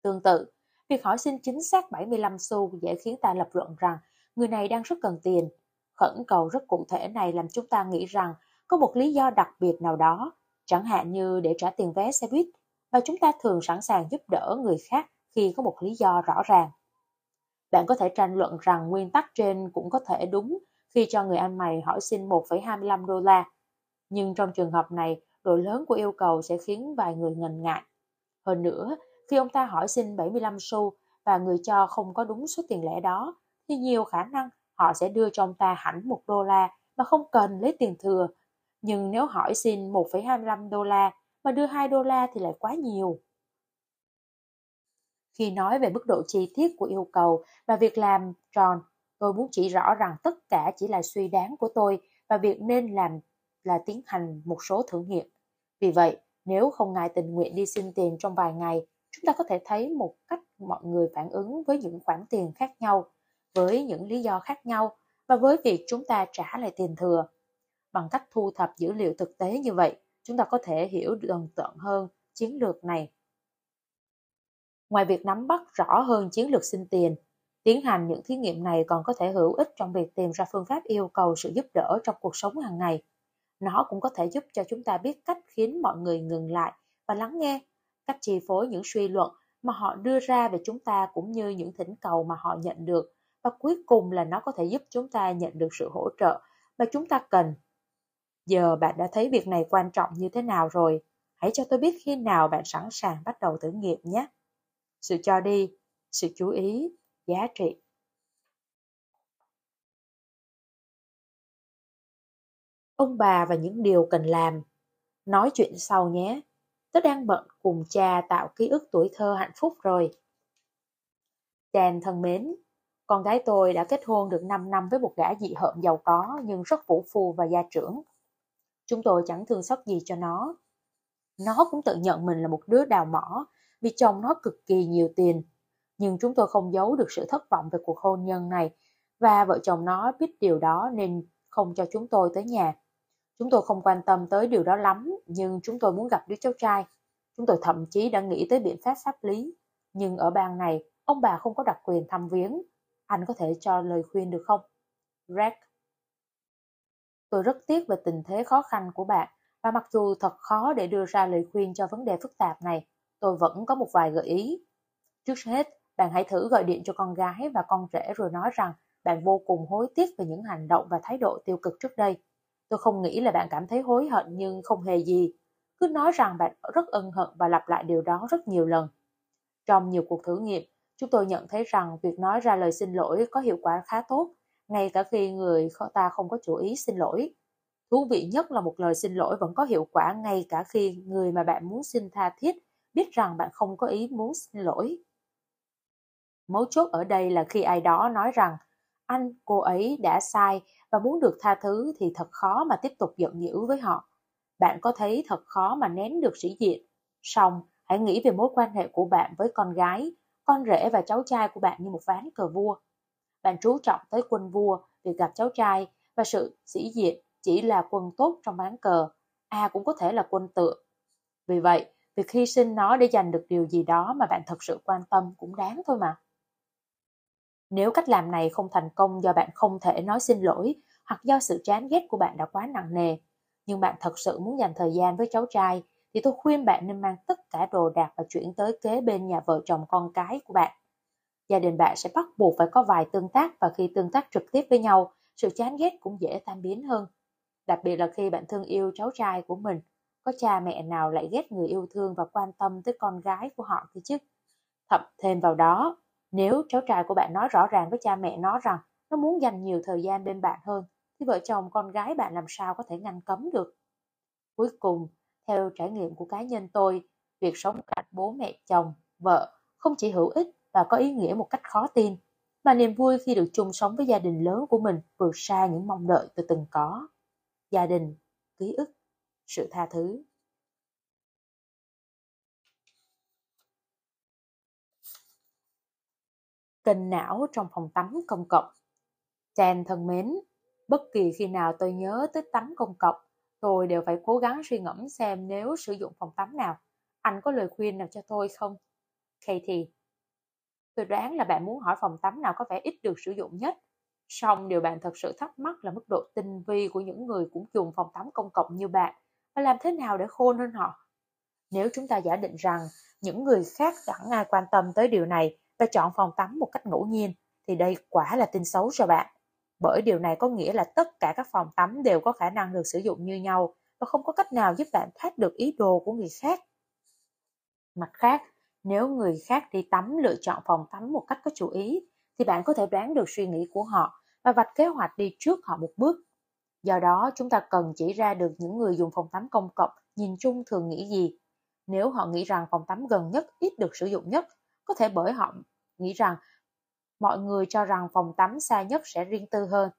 Tương tự, việc hỏi xin chính xác bảy mươi lăm xu dễ khiến ta lập luận rằng người này đang rất cần tiền. Khẩn cầu rất cụ thể này làm chúng ta nghĩ rằng có một lý do đặc biệt nào đó, chẳng hạn như để trả tiền vé xe buýt, và chúng ta thường sẵn sàng giúp đỡ người khác khi có một lý do rõ ràng. Bạn có thể tranh luận rằng nguyên tắc trên cũng có thể đúng khi cho người anh mày hỏi xin một phẩy hai mươi lăm đô la. Nhưng trong trường hợp này, độ lớn của yêu cầu sẽ khiến vài người ngần ngại. Hơn nữa, khi ông ta hỏi xin bảy mươi lăm xu và người cho không có đúng số tiền lẻ đó, thì nhiều khả năng họ sẽ đưa cho ông ta hẳn một đô la mà không cần lấy tiền thừa. Nhưng nếu hỏi xin một phẩy hai mươi lăm đô la mà đưa hai đô la thì lại quá nhiều. Khi nói về mức độ chi tiết của yêu cầu và việc làm tròn, tôi muốn chỉ rõ rằng tất cả chỉ là suy đoán của tôi và việc nên làm là tiến hành một số thử nghiệm. Vì vậy, nếu không ngại tình nguyện đi xin tiền trong vài ngày, chúng ta có thể thấy một cách mọi người phản ứng với những khoản tiền khác nhau, với những lý do khác nhau và với việc chúng ta trả lại tiền thừa. Bằng cách thu thập dữ liệu thực tế như vậy, chúng ta có thể hiểu gần tận hơn chiến lược này. Ngoài việc nắm bắt rõ hơn chiến lược xin tiền, tiến hành những thí nghiệm này còn có thể hữu ích trong việc tìm ra phương pháp yêu cầu sự giúp đỡ trong cuộc sống hàng ngày. Nó cũng có thể giúp cho chúng ta biết cách khiến mọi người ngừng lại và lắng nghe, cách chi phối những suy luận mà họ đưa ra về chúng ta cũng như những thỉnh cầu mà họ nhận được, và cuối cùng là nó có thể giúp chúng ta nhận được sự hỗ trợ mà chúng ta cần. Giờ bạn đã thấy việc này quan trọng như thế nào rồi? Hãy cho tôi biết khi nào bạn sẵn sàng bắt đầu thử nghiệm nhé. Sự cho đi, sự chú ý, giá trị. Ông bà và những điều cần làm. Nói chuyện sau nhé. Tớ đang bận cùng cha tạo ký ức tuổi thơ hạnh phúc rồi. Dan thân mến, Con gái tôi đã kết hôn được năm năm với một gã dị hợm giàu có nhưng rất vũ phu và gia trưởng. Chúng tôi chẳng thương xót gì cho nó. Nó cũng tự nhận mình là một đứa đào mỏ vì chồng nó cực kỳ nhiều tiền. Nhưng chúng tôi không giấu được sự thất vọng về cuộc hôn nhân này và vợ chồng nó biết điều đó nên không cho chúng tôi tới nhà. Chúng tôi không quan tâm tới điều đó lắm nhưng chúng tôi muốn gặp đứa cháu trai. Chúng tôi thậm chí đã nghĩ tới biện pháp pháp lý. Nhưng ở bang này, ông bà không có đặc quyền thăm viếng. Anh có thể cho lời khuyên được không? Greg. Tôi rất tiếc về tình thế khó khăn của bạn và mặc dù thật khó để đưa ra lời khuyên cho vấn đề phức tạp này, tôi vẫn có một vài gợi ý. Trước hết, bạn hãy thử gọi điện cho con gái và con rể rồi nói rằng bạn vô cùng hối tiếc về những hành động và thái độ tiêu cực trước đây. Tôi không nghĩ là bạn cảm thấy hối hận nhưng không hề gì. Cứ nói rằng bạn rất ân hận và lặp lại điều đó rất nhiều lần. Trong nhiều cuộc thử nghiệm, chúng tôi nhận thấy rằng việc nói ra lời xin lỗi có hiệu quả khá tốt, ngay cả khi người ta không có chủ ý xin lỗi. Thú vị nhất là một lời xin lỗi vẫn có hiệu quả ngay cả khi người mà bạn muốn xin tha thiết biết rằng bạn không có ý muốn xin lỗi. Mấu chốt ở đây là khi ai đó nói rằng anh, cô ấy đã sai và muốn được tha thứ thì thật khó mà tiếp tục giận dữ với họ. Bạn có thấy thật khó mà nén được sĩ diện. Song, hãy nghĩ về mối quan hệ của bạn với con gái, con rể và cháu trai của bạn như một ván cờ vua. Bạn chú trọng tới quân vua, việc gặp cháu trai và sự sĩ diện chỉ là quân tốt trong ván cờ, à cũng có thể là quân tựa. Vì vậy, việc hy sinh nó để giành được điều gì đó mà bạn thật sự quan tâm cũng đáng thôi mà. Nếu cách làm này không thành công do bạn không thể nói xin lỗi hoặc do sự chán ghét của bạn đã quá nặng nề, nhưng bạn thật sự muốn dành thời gian với cháu trai, thì tôi khuyên bạn nên mang tất cả đồ đạc và chuyển tới kế bên nhà vợ chồng con cái của bạn. Gia đình bạn sẽ bắt buộc phải có vài tương tác và khi tương tác trực tiếp với nhau, sự chán ghét cũng dễ tan biến hơn. Đặc biệt là khi bạn thương yêu cháu trai của mình, có cha mẹ nào lại ghét người yêu thương và quan tâm tới con gái của họ kia chứ? Thậm thêm vào đó, nếu cháu trai của bạn nói rõ ràng với cha mẹ nó rằng nó muốn dành nhiều thời gian bên bạn hơn, thì vợ chồng con gái bạn làm sao có thể ngăn cấm được? Cuối cùng, theo trải nghiệm của cá nhân tôi, việc sống cạnh bố mẹ chồng, vợ không chỉ hữu ích và có ý nghĩa một cách khó tin, mà niềm vui khi được chung sống với gia đình lớn của mình vượt xa những mong đợi tôi từng có. Gia đình, ký ức, sự tha thứ. Kênh não trong phòng tắm công cộng. Chan thân mến, bất kỳ khi nào tôi nhớ tới tắm công cộng, tôi đều phải cố gắng suy ngẫm xem nếu sử dụng phòng tắm nào. Anh có lời khuyên nào cho tôi không? Katie, tôi đoán là bạn muốn hỏi phòng tắm nào có vẻ ít được sử dụng nhất. Song điều bạn thật sự thắc mắc là mức độ tinh vi của những người cũng dùng phòng tắm công cộng như bạn và làm thế nào để khôn hơn họ. Nếu chúng ta giả định rằng những người khác chẳng ai quan tâm tới điều này và chọn phòng tắm một cách ngẫu nhiên, thì đây quả là tin xấu cho bạn. Bởi điều này có nghĩa là tất cả các phòng tắm đều có khả năng được sử dụng như nhau và không có cách nào giúp bạn thoát được ý đồ của người khác. Mặt khác, nếu người khác đi tắm lựa chọn phòng tắm một cách có chủ ý, thì bạn có thể đoán được suy nghĩ của họ và vạch kế hoạch đi trước họ một bước. Do đó, chúng ta cần chỉ ra được những người dùng phòng tắm công cộng nhìn chung thường nghĩ gì. Nếu họ nghĩ rằng phòng tắm gần nhất ít được sử dụng nhất, có thể bởi họ nghĩ rằng mọi người cho rằng phòng tắm xa nhất sẽ riêng tư hơn,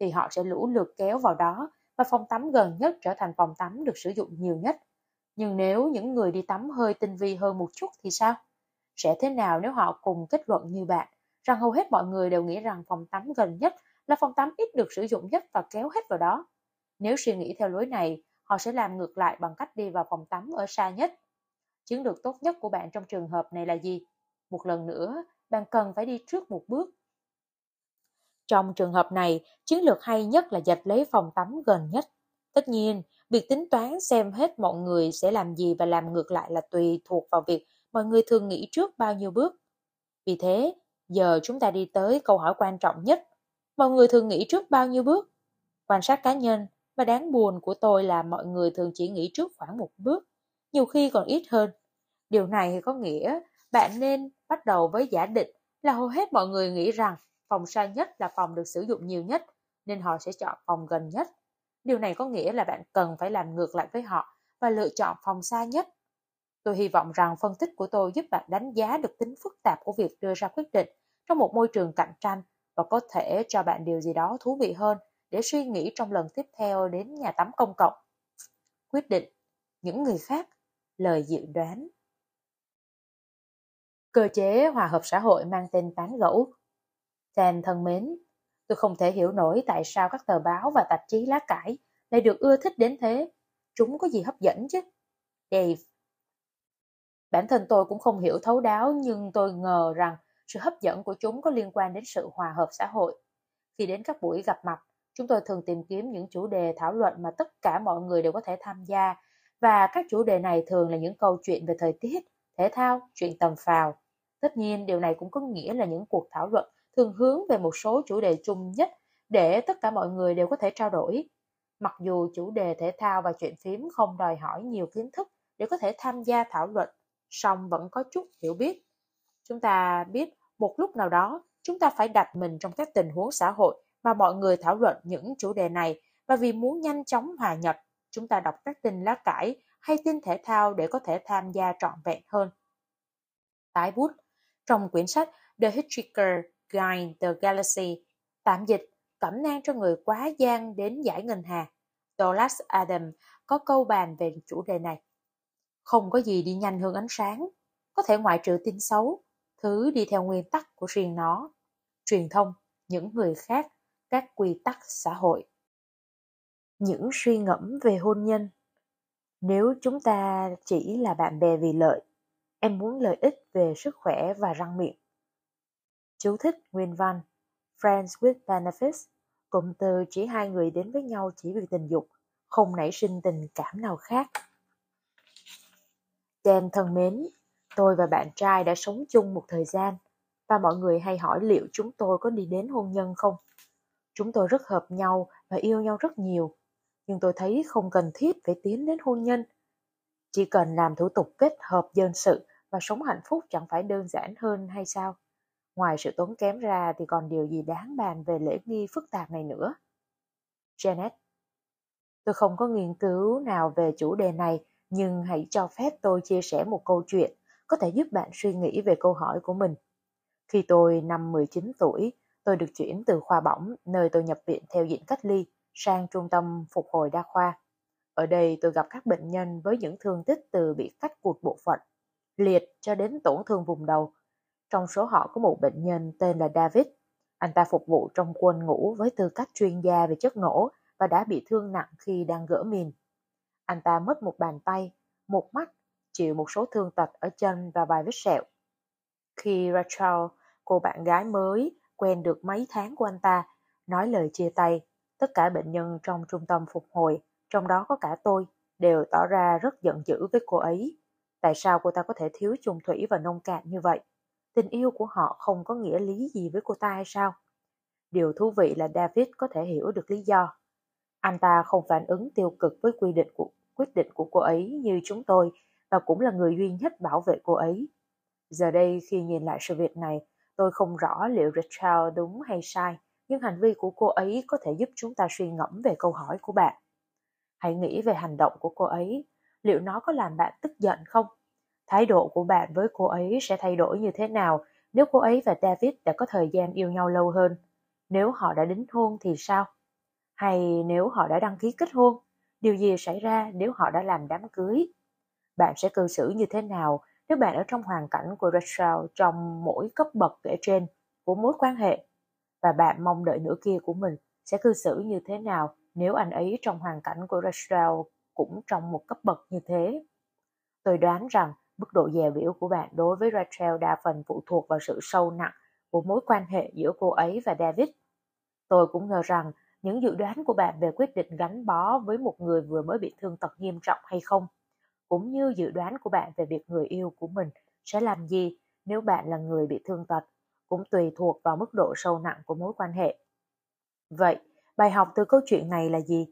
thì họ sẽ lũ lượt kéo vào đó và phòng tắm gần nhất trở thành phòng tắm được sử dụng nhiều nhất. Nhưng nếu những người đi tắm hơi tinh vi hơn một chút thì sao? Sẽ thế nào nếu họ cùng kết luận như bạn, rằng hầu hết mọi người đều nghĩ rằng phòng tắm gần nhất là phòng tắm ít được sử dụng nhất và kéo hết vào đó? Nếu suy nghĩ theo lối này, họ sẽ làm ngược lại bằng cách đi vào phòng tắm ở xa nhất. Chiến lược tốt nhất của bạn trong trường hợp này là gì? Một lần nữa, bạn cần phải đi trước một bước. Trong trường hợp này, chiến lược hay nhất là giật lấy phòng tắm gần nhất. Tất nhiên, việc tính toán xem hết mọi người sẽ làm gì và làm ngược lại là tùy thuộc vào việc mọi người thường nghĩ trước bao nhiêu bước. Vì thế, giờ chúng ta đi tới câu hỏi quan trọng nhất. Mọi người thường nghĩ trước bao nhiêu bước? Quan sát cá nhân và đáng buồn của tôi là mọi người thường chỉ nghĩ trước khoảng một bước, nhiều khi còn ít hơn. Điều này có nghĩa bạn nên bắt đầu với giả định là hầu hết mọi người nghĩ rằng phòng xa nhất là phòng được sử dụng nhiều nhất, nên họ sẽ chọn phòng gần nhất. Điều này có nghĩa là bạn cần phải làm ngược lại với họ và lựa chọn phòng xa nhất. Tôi hy vọng rằng phân tích của tôi giúp bạn đánh giá được tính phức tạp của việc đưa ra quyết định trong một môi trường cạnh tranh và có thể cho bạn điều gì đó thú vị hơn để suy nghĩ trong lần tiếp theo đến nhà tắm công cộng. Quyết định, những người khác, lời dự đoán. Cơ chế hòa hợp xã hội mang tên tán gẫu. Dan thân mến, tôi không thể hiểu nổi tại sao các tờ báo và tạp chí lá cải lại được ưa thích đến thế. Chúng có gì hấp dẫn chứ? Dave. Bản thân tôi cũng không hiểu thấu đáo, nhưng tôi ngờ rằng sự hấp dẫn của chúng có liên quan đến sự hòa hợp xã hội. Khi đến các buổi gặp mặt, chúng tôi thường tìm kiếm những chủ đề thảo luận mà tất cả mọi người đều có thể tham gia, và các chủ đề này thường là những câu chuyện về thời tiết, thể thao, chuyện tầm phào. Tất nhiên, điều này cũng có nghĩa là những cuộc thảo luận thường hướng về một số chủ đề chung nhất để tất cả mọi người đều có thể trao đổi. Mặc dù chủ đề thể thao và chuyện phím không đòi hỏi nhiều kiến thức để có thể tham gia thảo luận, song vẫn có chút hiểu biết. Chúng ta biết một lúc nào đó chúng ta phải đặt mình trong các tình huống xã hội mà mọi người thảo luận những chủ đề này, và vì muốn nhanh chóng hòa nhập, chúng ta đọc các tin lá cải hay tin thể thao để có thể tham gia trọn vẹn hơn. Tái bút, trong quyển sách The Hitchhiker's Guide to the Galaxy, tạm dịch cẩm nang cho người quá gian đến giải ngân hà, Douglas Adams có câu bàn về chủ đề này. Không có gì đi nhanh hơn ánh sáng, có thể ngoại trừ tin xấu, thứ đi theo nguyên tắc của riêng nó, truyền thông, những người khác, các quy tắc xã hội. Những suy ngẫm về hôn nhân. Nếu chúng ta chỉ là bạn bè vì lợi, em muốn lợi ích về sức khỏe và răng miệng. Chú thích nguyên văn. Friends with benefits, cụm từ chỉ hai người đến với nhau chỉ vì tình dục, không nảy sinh tình cảm nào khác. Dan thân mến, tôi và bạn trai đã sống chung một thời gian, và mọi người hay hỏi liệu chúng tôi có đi đến hôn nhân không. Chúng tôi rất hợp nhau và yêu nhau rất nhiều, nhưng tôi thấy không cần thiết phải tiến đến hôn nhân. Chỉ cần làm thủ tục kết hợp dân sự và sống hạnh phúc chẳng phải đơn giản hơn hay sao? Ngoài sự tốn kém ra thì còn điều gì đáng bàn về lễ nghi phức tạp này nữa? Janet, tôi không có nghiên cứu nào về chủ đề này, nhưng hãy cho phép tôi chia sẻ một câu chuyện có thể giúp bạn suy nghĩ về câu hỏi của mình. Khi tôi năm mười chín tuổi, tôi được chuyển từ khoa bỏng, nơi tôi nhập viện theo diện cách ly, sang trung tâm phục hồi đa khoa. Ở đây tôi gặp các bệnh nhân với những thương tích từ bị cắt cụt bộ phận, liệt cho đến tổn thương vùng đầu. Trong số họ có một bệnh nhân tên là David. Anh ta phục vụ trong quân ngũ với tư cách chuyên gia về chất nổ và đã bị thương nặng khi đang gỡ mìn. Anh ta mất một bàn tay, một mắt, chịu một số thương tật ở chân và vài vết sẹo. Khi Rachel, cô bạn gái mới, quen được mấy tháng của anh ta, nói lời chia tay, tất cả bệnh nhân trong trung tâm phục hồi, trong đó có cả tôi, đều tỏ ra rất giận dữ với cô ấy. Tại sao cô ta có thể thiếu chung thủy và nông cạn như vậy? Tình yêu của họ không có nghĩa lý gì với cô ta hay sao? Điều thú vị là David có thể hiểu được lý do. Anh ta không phản ứng tiêu cực với quy định của, quyết định của cô ấy như chúng tôi, và cũng là người duy nhất bảo vệ cô ấy. Giờ đây khi nhìn lại sự việc này, tôi không rõ liệu Richard đúng hay sai, nhưng hành vi của cô ấy có thể giúp chúng ta suy ngẫm về câu hỏi của bạn. Hãy nghĩ về hành động của cô ấy, liệu nó có làm bạn tức giận không? Thái độ của bạn với cô ấy sẽ thay đổi như thế nào nếu cô ấy và David đã có thời gian yêu nhau lâu hơn? Nếu họ đã đính hôn thì sao? Hay nếu họ đã đăng ký kết hôn, điều gì xảy ra nếu họ đã làm đám cưới? Bạn sẽ cư xử như thế nào nếu bạn ở trong hoàn cảnh của Rachel trong mỗi cấp bậc kể trên của mối quan hệ? Và bạn mong đợi nửa kia của mình sẽ cư xử như thế nào nếu anh ấy trong hoàn cảnh của Rachel cũng trong một cấp bậc như thế? Tôi đoán rằng mức độ dè bỉu của bạn đối với Rachel đa phần phụ thuộc vào sự sâu nặng của mối quan hệ giữa cô ấy và David. Tôi cũng ngờ rằng những dự đoán của bạn về quyết định gắn bó với một người vừa mới bị thương tật nghiêm trọng hay không, cũng như dự đoán của bạn về việc người yêu của mình sẽ làm gì nếu bạn là người bị thương tật, cũng tùy thuộc vào mức độ sâu nặng của mối quan hệ. Vậy, bài học từ câu chuyện này là gì?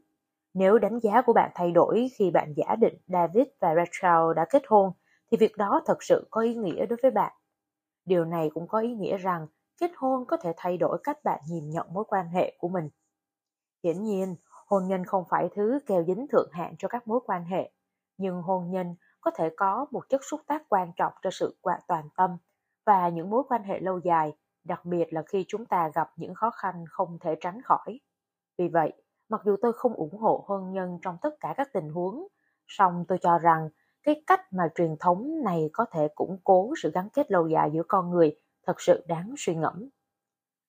Nếu đánh giá của bạn thay đổi khi bạn giả định David và Rachel đã kết hôn, thì việc đó thật sự có ý nghĩa đối với bạn. Điều này cũng có ý nghĩa rằng kết hôn có thể thay đổi cách bạn nhìn nhận mối quan hệ của mình. Hiển nhiên, hôn nhân không phải thứ keo dính thượng hạng cho các mối quan hệ, nhưng hôn nhân có thể có một chất xúc tác quan trọng cho sự toàn tâm và những mối quan hệ lâu dài, đặc biệt là khi chúng ta gặp những khó khăn không thể tránh khỏi. Vì vậy, mặc dù tôi không ủng hộ hôn nhân trong tất cả các tình huống, song tôi cho rằng cái cách mà truyền thống này có thể củng cố sự gắn kết lâu dài giữa con người thật sự đáng suy ngẫm.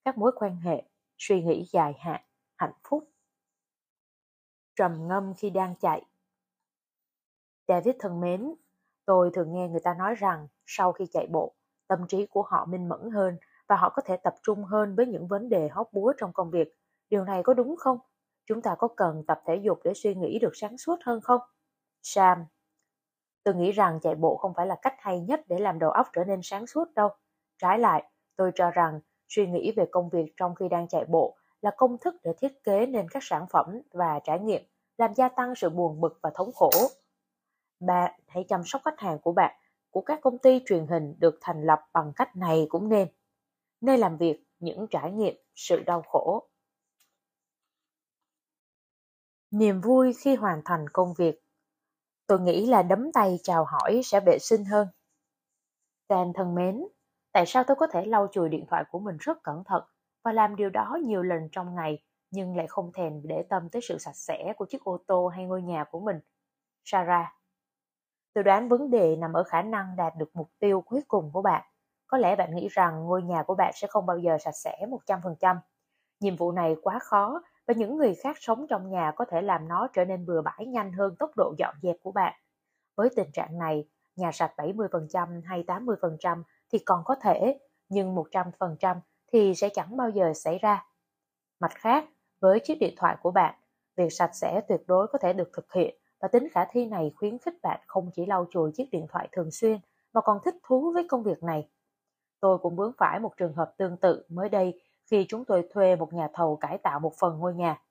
Các mối quan hệ, suy nghĩ dài hạn, hạnh phúc. Trầm ngâm khi đang chạy. David thân mến, tôi thường nghe người ta nói rằng sau khi chạy bộ, tâm trí của họ minh mẫn hơn và họ có thể tập trung hơn với những vấn đề hóc búa trong công việc. Điều này có đúng không? Chúng ta có cần tập thể dục để suy nghĩ được sáng suốt hơn không? Sam, tôi nghĩ rằng chạy bộ không phải là cách hay nhất để làm đầu óc trở nên sáng suốt đâu. Trái lại, tôi cho rằng suy nghĩ về công việc trong khi đang chạy bộ là công thức để thiết kế nên các sản phẩm và trải nghiệm, làm gia tăng sự buồn bực và thống khổ. Bạn hãy chăm sóc khách hàng của bạn, của các công ty truyền hình được thành lập bằng cách này cũng nên. Nơi làm việc, những trải nghiệm, sự đau khổ. Niềm vui khi hoàn thành công việc. Tôi nghĩ là đấm tay chào hỏi sẽ vệ sinh hơn. Dan thân mến, tại sao tôi có thể lau chùi điện thoại của mình rất cẩn thận và làm điều đó nhiều lần trong ngày nhưng lại không thèm để tâm tới sự sạch sẽ của chiếc ô tô hay ngôi nhà của mình? Sarah, tôi đoán vấn đề nằm ở khả năng đạt được mục tiêu cuối cùng của bạn. Có lẽ bạn nghĩ rằng ngôi nhà của bạn sẽ không bao giờ sạch sẽ một trăm phần trăm. Nhiệm vụ này quá khó và những người khác sống trong nhà có thể làm nó trở nên bừa bãi nhanh hơn tốc độ dọn dẹp của bạn. Với tình trạng này, nhà sạch bảy mươi phần trăm hay tám mươi phần trăm thì còn có thể, nhưng một trăm phần trăm thì sẽ chẳng bao giờ xảy ra. Mặt khác, với chiếc điện thoại của bạn, việc sạch sẽ tuyệt đối có thể được thực hiện và tính khả thi này khuyến khích bạn không chỉ lau chùi chiếc điện thoại thường xuyên mà còn thích thú với công việc này. Tôi cũng vướng phải một trường hợp tương tự mới đây khi chúng tôi thuê một nhà thầu cải tạo một phần ngôi nhà.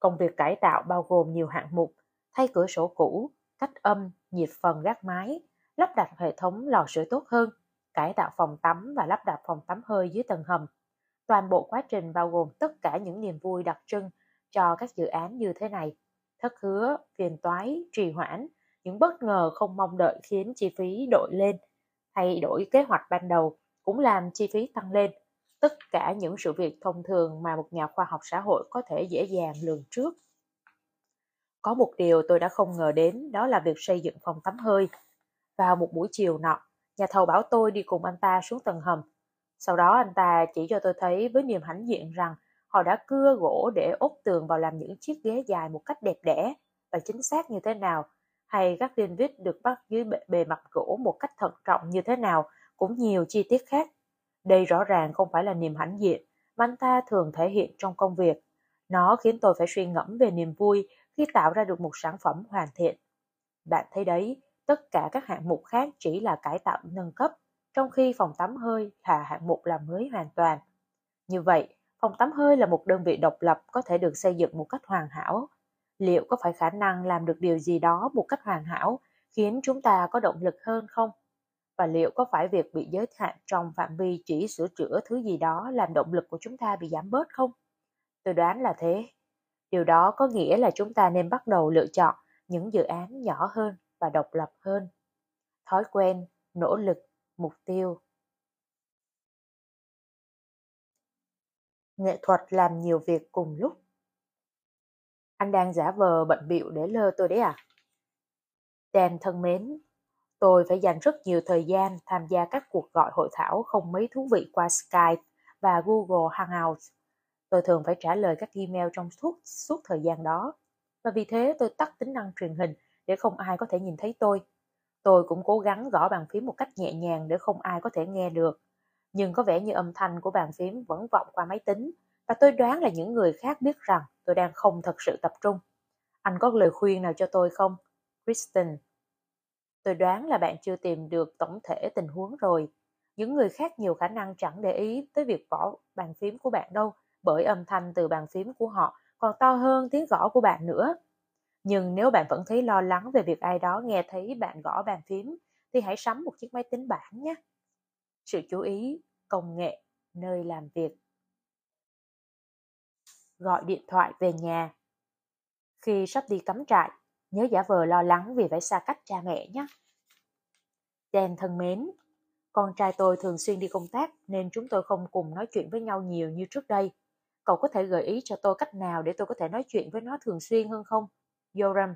Công việc cải tạo bao gồm nhiều hạng mục, thay cửa sổ cũ, cách âm, nhiệt phần gác mái, lắp đặt hệ thống lò sưởi tốt hơn, cải tạo phòng tắm và lắp đặt phòng tắm hơi dưới tầng hầm. Toàn bộ quá trình bao gồm tất cả những niềm vui đặc trưng cho các dự án như thế này. Thất hứa, phiền toái, trì hoãn, những bất ngờ không mong đợi khiến chi phí đội lên, thay đổi kế hoạch ban đầu cũng làm chi phí tăng lên. Tất cả những sự việc thông thường mà một nhà khoa học xã hội có thể dễ dàng lường trước. Có một điều tôi đã không ngờ đến, đó là việc xây dựng phòng tắm hơi. Vào một buổi chiều nọ, nhà thầu bảo tôi đi cùng anh ta xuống tầng hầm. Sau đó anh ta chỉ cho tôi thấy với niềm hãnh diện rằng họ đã cưa gỗ để ốp tường vào làm những chiếc ghế dài một cách đẹp đẽ và chính xác như thế nào, hay các viên vít được bắt dưới bề mặt gỗ một cách thận trọng như thế nào, cũng nhiều chi tiết khác. Đây rõ ràng không phải là niềm hãnh diện mà anh ta thường thể hiện trong công việc. Nó khiến tôi phải suy ngẫm về niềm vui khi tạo ra được một sản phẩm hoàn thiện. Bạn thấy đấy, tất cả các hạng mục khác chỉ là cải tạo nâng cấp, trong khi phòng tắm hơi là hạng mục làm mới hoàn toàn. Như vậy, phòng tắm hơi là một đơn vị độc lập có thể được xây dựng một cách hoàn hảo. Liệu có phải khả năng làm được điều gì đó một cách hoàn hảo khiến chúng ta có động lực hơn không? Và liệu có phải việc bị giới hạn trong phạm vi chỉ sửa chữa thứ gì đó làm động lực của chúng ta bị giảm bớt không? Tôi đoán là thế. Điều đó có nghĩa là chúng ta nên bắt đầu lựa chọn những dự án nhỏ hơn và độc lập hơn. Thói quen, nỗ lực, mục tiêu. Nghệ thuật làm nhiều việc cùng lúc. Anh đang giả vờ bận bịu để lơ tôi đấy à? Dan thân mến, tôi phải dành rất nhiều thời gian tham gia các cuộc gọi hội thảo không mấy thú vị qua Skype và Google Hangout. Tôi thường phải trả lời các email trong suốt, suốt thời gian đó, và vì thế tôi tắt tính năng truyền hình để không ai có thể nhìn thấy tôi. Tôi cũng cố gắng gõ bàn phím một cách nhẹ nhàng để không ai có thể nghe được, nhưng có vẻ như âm thanh của bàn phím vẫn vọng qua máy tính, và tôi đoán là những người khác biết rằng tôi đang không thật sự tập trung. Anh có lời khuyên nào cho tôi không? Kristen, tôi đoán là bạn chưa tìm được tổng thể tình huống rồi. Những người khác nhiều khả năng chẳng để ý tới việc gõ bàn phím của bạn đâu, bởi âm thanh từ bàn phím của họ còn to hơn tiếng gõ của bạn nữa. Nhưng nếu bạn vẫn thấy lo lắng về việc ai đó nghe thấy bạn gõ bàn phím, thì hãy sắm một chiếc máy tính bảng nhé. Sự chú ý, công nghệ, nơi làm việc. Gọi điện thoại về nhà. Khi sắp đi cắm trại, nhớ giả vờ lo lắng vì phải xa cách cha mẹ nhé. Dan thân mến, Con trai tôi thường xuyên đi công tác nên chúng tôi không cùng nói chuyện với nhau nhiều như trước đây. Cậu có thể gợi ý cho tôi cách nào để tôi có thể nói chuyện với nó thường xuyên hơn không? Yoram.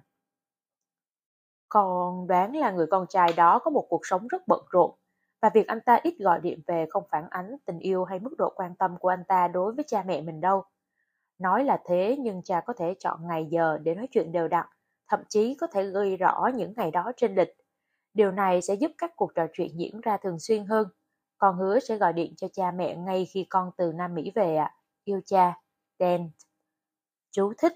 Con đoán là người con trai đó có một cuộc sống rất bận rộn và việc anh ta ít gọi điện về không phản ánh tình yêu hay mức độ quan tâm của anh ta đối với cha mẹ mình đâu. Nói là thế nhưng cha có thể chọn ngày giờ để nói chuyện đều đặn, thậm chí có thể ghi rõ những ngày đó trên lịch. Điều này sẽ giúp các cuộc trò chuyện diễn ra thường xuyên hơn. Con hứa sẽ gọi điện cho cha mẹ ngay khi con từ Nam Mỹ về ạ. Yêu cha, Dan. Chú thích.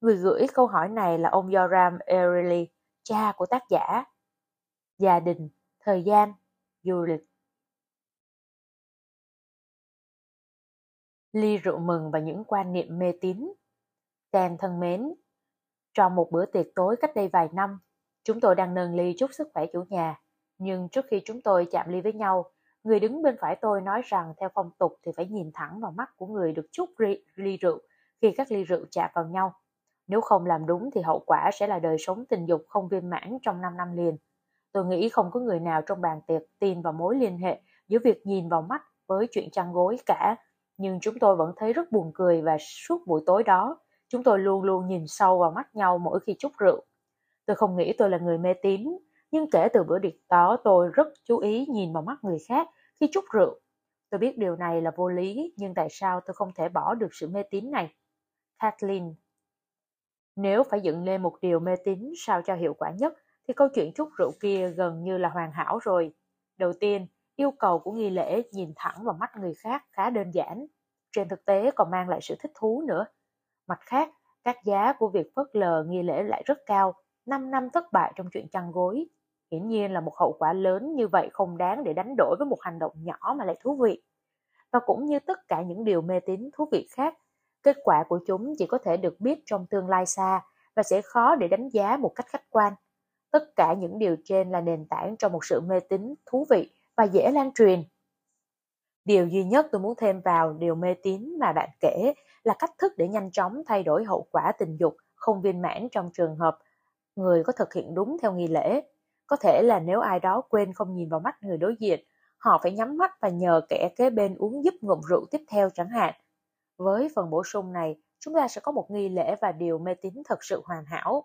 Người gửi câu hỏi này là ông William Hufferley, cha của tác giả. Gia đình, thời gian, du lịch. Ly rượu mừng và những quan niệm mê tín. Dan thân mến, trong một bữa tiệc tối cách đây vài năm, chúng tôi đang nâng ly chúc sức khỏe chủ nhà. Nhưng trước khi chúng tôi chạm ly với nhau, người đứng bên phải tôi nói rằng theo phong tục thì phải nhìn thẳng vào mắt của người được chúc ly rượu khi các ly rượu chạm vào nhau. Nếu không làm đúng thì hậu quả sẽ là đời sống tình dục không viên mãn trong năm năm liền. Tôi nghĩ không có người nào trong bàn tiệc tin vào mối liên hệ giữa việc nhìn vào mắt với chuyện chăn gối cả. Nhưng chúng tôi vẫn thấy rất buồn cười và suốt buổi tối đó, chúng tôi luôn luôn nhìn sâu vào mắt nhau mỗi khi chúc rượu. Tôi không nghĩ tôi là người mê tín, nhưng kể từ bữa tiệc đó tôi rất chú ý nhìn vào mắt người khác khi chúc rượu. Tôi biết điều này là vô lý, nhưng tại sao tôi không thể bỏ được sự mê tín này? Kathleen. Nếu phải dựng lên một điều mê tín sao cho hiệu quả nhất, thì câu chuyện chúc rượu kia gần như là hoàn hảo rồi. Đầu tiên, yêu cầu của nghi lễ nhìn thẳng vào mắt người khác khá đơn giản. Trên thực tế còn mang lại sự thích thú nữa. Mặt khác, các giá của việc phớt lờ nghi lễ lại rất cao. năm năm thất bại trong chuyện chăn gối. Hiển nhiên là một hậu quả lớn như vậy không đáng để đánh đổi với một hành động nhỏ mà lại thú vị. Và cũng như tất cả những điều mê tín thú vị khác, kết quả của chúng chỉ có thể được biết trong tương lai xa và sẽ khó để đánh giá một cách khách quan. Tất cả những điều trên là nền tảng cho một sự mê tín thú vị và dễ lan truyền. Điều duy nhất tôi muốn thêm vào điều mê tín mà bạn kể là cách thức để nhanh chóng thay đổi hậu quả tình dục không viên mãn trong trường hợp người có thực hiện đúng theo nghi lễ. Có thể là nếu ai đó quên không nhìn vào mắt người đối diện, họ phải nhắm mắt và nhờ kẻ kế bên uống giúp ngụm rượu tiếp theo chẳng hạn. Với phần bổ sung này, chúng ta sẽ có một nghi lễ và điều mê tín thật sự hoàn hảo.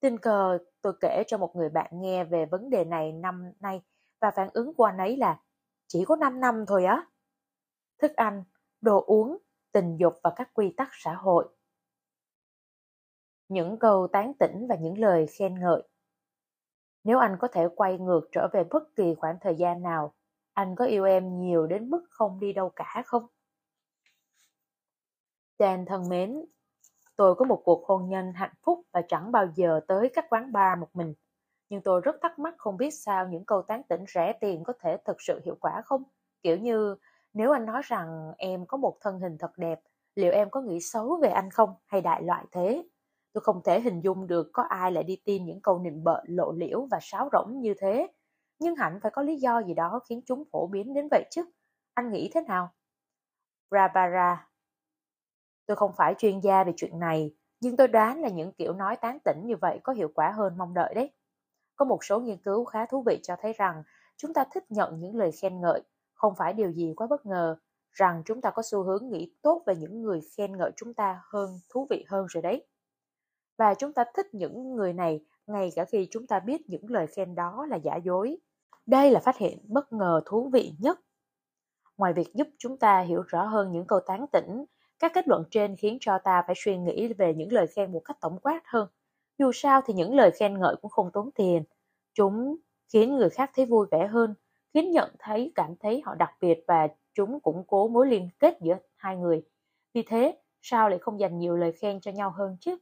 Tình cờ, tôi kể cho một người bạn nghe về vấn đề này năm nay và phản ứng của anh ấy là chỉ có năm năm thôi á. Thức ăn, đồ uống, tình dục và các quy tắc xã hội. Những câu tán tỉnh và những lời khen ngợi. Nếu anh có thể quay ngược trở về bất kỳ khoảng thời gian nào, anh có yêu em nhiều đến mức không đi đâu cả không? Dan thân mến, tôi có một cuộc hôn nhân hạnh phúc và chẳng bao giờ tới các quán bar một mình. Nhưng tôi rất thắc mắc không biết sao những câu tán tỉnh rẻ tiền có thể thực sự hiệu quả không? Kiểu như nếu anh nói rằng em có một thân hình thật đẹp, liệu em có nghĩ xấu về anh không? Hay đại loại thế? Tôi không thể hình dung được có ai lại đi tin những câu nịnh bợ lộ liễu và sáo rỗng như thế. Nhưng hẳn phải có lý do gì đó khiến chúng phổ biến đến vậy chứ. Anh nghĩ thế nào? Barbara. Tôi không phải chuyên gia về chuyện này, nhưng tôi đoán là những kiểu nói tán tỉnh như vậy có hiệu quả hơn mong đợi đấy. Có một số nghiên cứu khá thú vị cho thấy rằng chúng ta thích nhận những lời khen ngợi, không phải điều gì quá bất ngờ, rằng chúng ta có xu hướng nghĩ tốt về những người khen ngợi chúng ta hơn thú vị hơn rồi đấy. Và chúng ta thích những người này ngay cả khi chúng ta biết những lời khen đó là giả dối. Đây là phát hiện bất ngờ thú vị nhất. Ngoài việc giúp chúng ta hiểu rõ hơn những câu tán tỉnh, các kết luận trên khiến cho ta phải suy nghĩ về những lời khen một cách tổng quát hơn. Dù sao thì những lời khen ngợi cũng không tốn tiền. Chúng khiến người khác thấy vui vẻ hơn, khiến nhận thấy cảm thấy họ đặc biệt và chúng củng cố mối liên kết giữa hai người. Vì thế, sao lại không dành nhiều lời khen cho nhau hơn chứ?